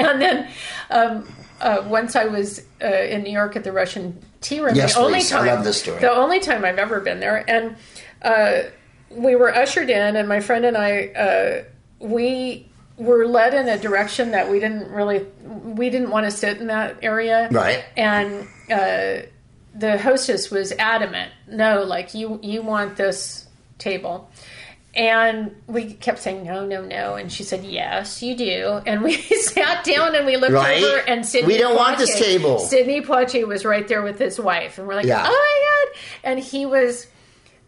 And then once I was in New York at the Russian Tea Room, I love this story. The only time I've ever been there, and we were ushered in, and my friend and I we were led in a direction that we didn't want to sit in that area. Right. And the hostess was adamant. No, like, you want this table. And we kept saying, no. And she said, yes, you do. And we sat down and we looked over, and Sidney Poitier. We don't want this table. Sidney Poitier was right there with his wife. And we're like, oh my God. And he was,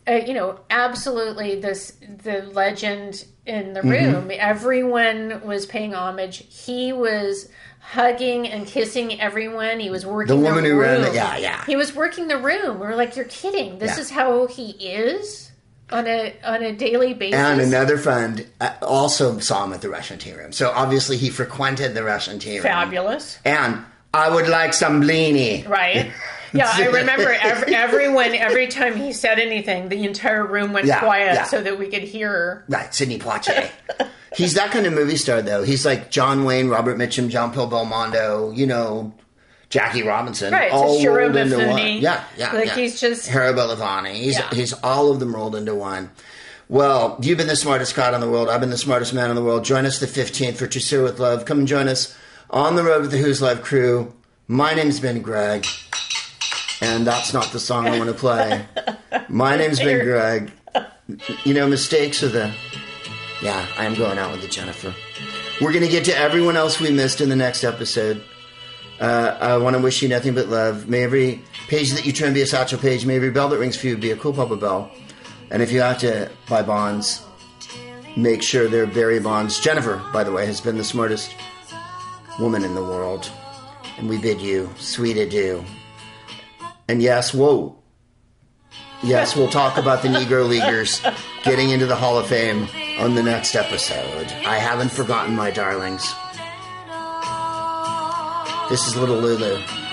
absolutely the legend in the room. Mm-hmm. Everyone was paying homage. He was hugging and kissing everyone. He was working the room. The woman who ran it. Yeah, yeah. He was working the room. We were like, you're kidding. This is how he is on a daily basis. And another friend also saw him at the Russian Tea Room. So obviously he frequented the Russian Tea Room. Fabulous. And I would like some blini. Right. Yeah, I remember every time he said anything, the entire room went quiet so that we could hear. Right, Sidney Poitier. He's that kind of movie star, though. He's like John Wayne, Robert Mitchum, John Paul Belmondo, Jackie Robinson. Right, all just rolled into one. Yeah. Like, he's just... Harry Belafonte. He's all of them rolled into one. Well, you've been the smartest cod in the world. I've been the smartest man in the world. Join us the 15th for To Sir With Love. Come and join us on the road with the Who's Live crew. My name's been Greg. And that's not the song I want to play. My name's Ben Greg. Mistakes are the... Yeah, I am going out with the Jennifer. We're going to get to everyone else we missed in the next episode. I want to wish you nothing but love. May every page that you turn be a satchel page. May every bell that rings for you be a cool papa bell. And if you have to buy bonds, make sure they're Barry bonds. Jennifer, by the way, has been the smartest woman in the world. And we bid you sweet adieu. And yes, we'll talk about the Negro Leaguers getting into the Hall of Fame on the next episode. I haven't forgotten, my darlings. This is Little Lulu.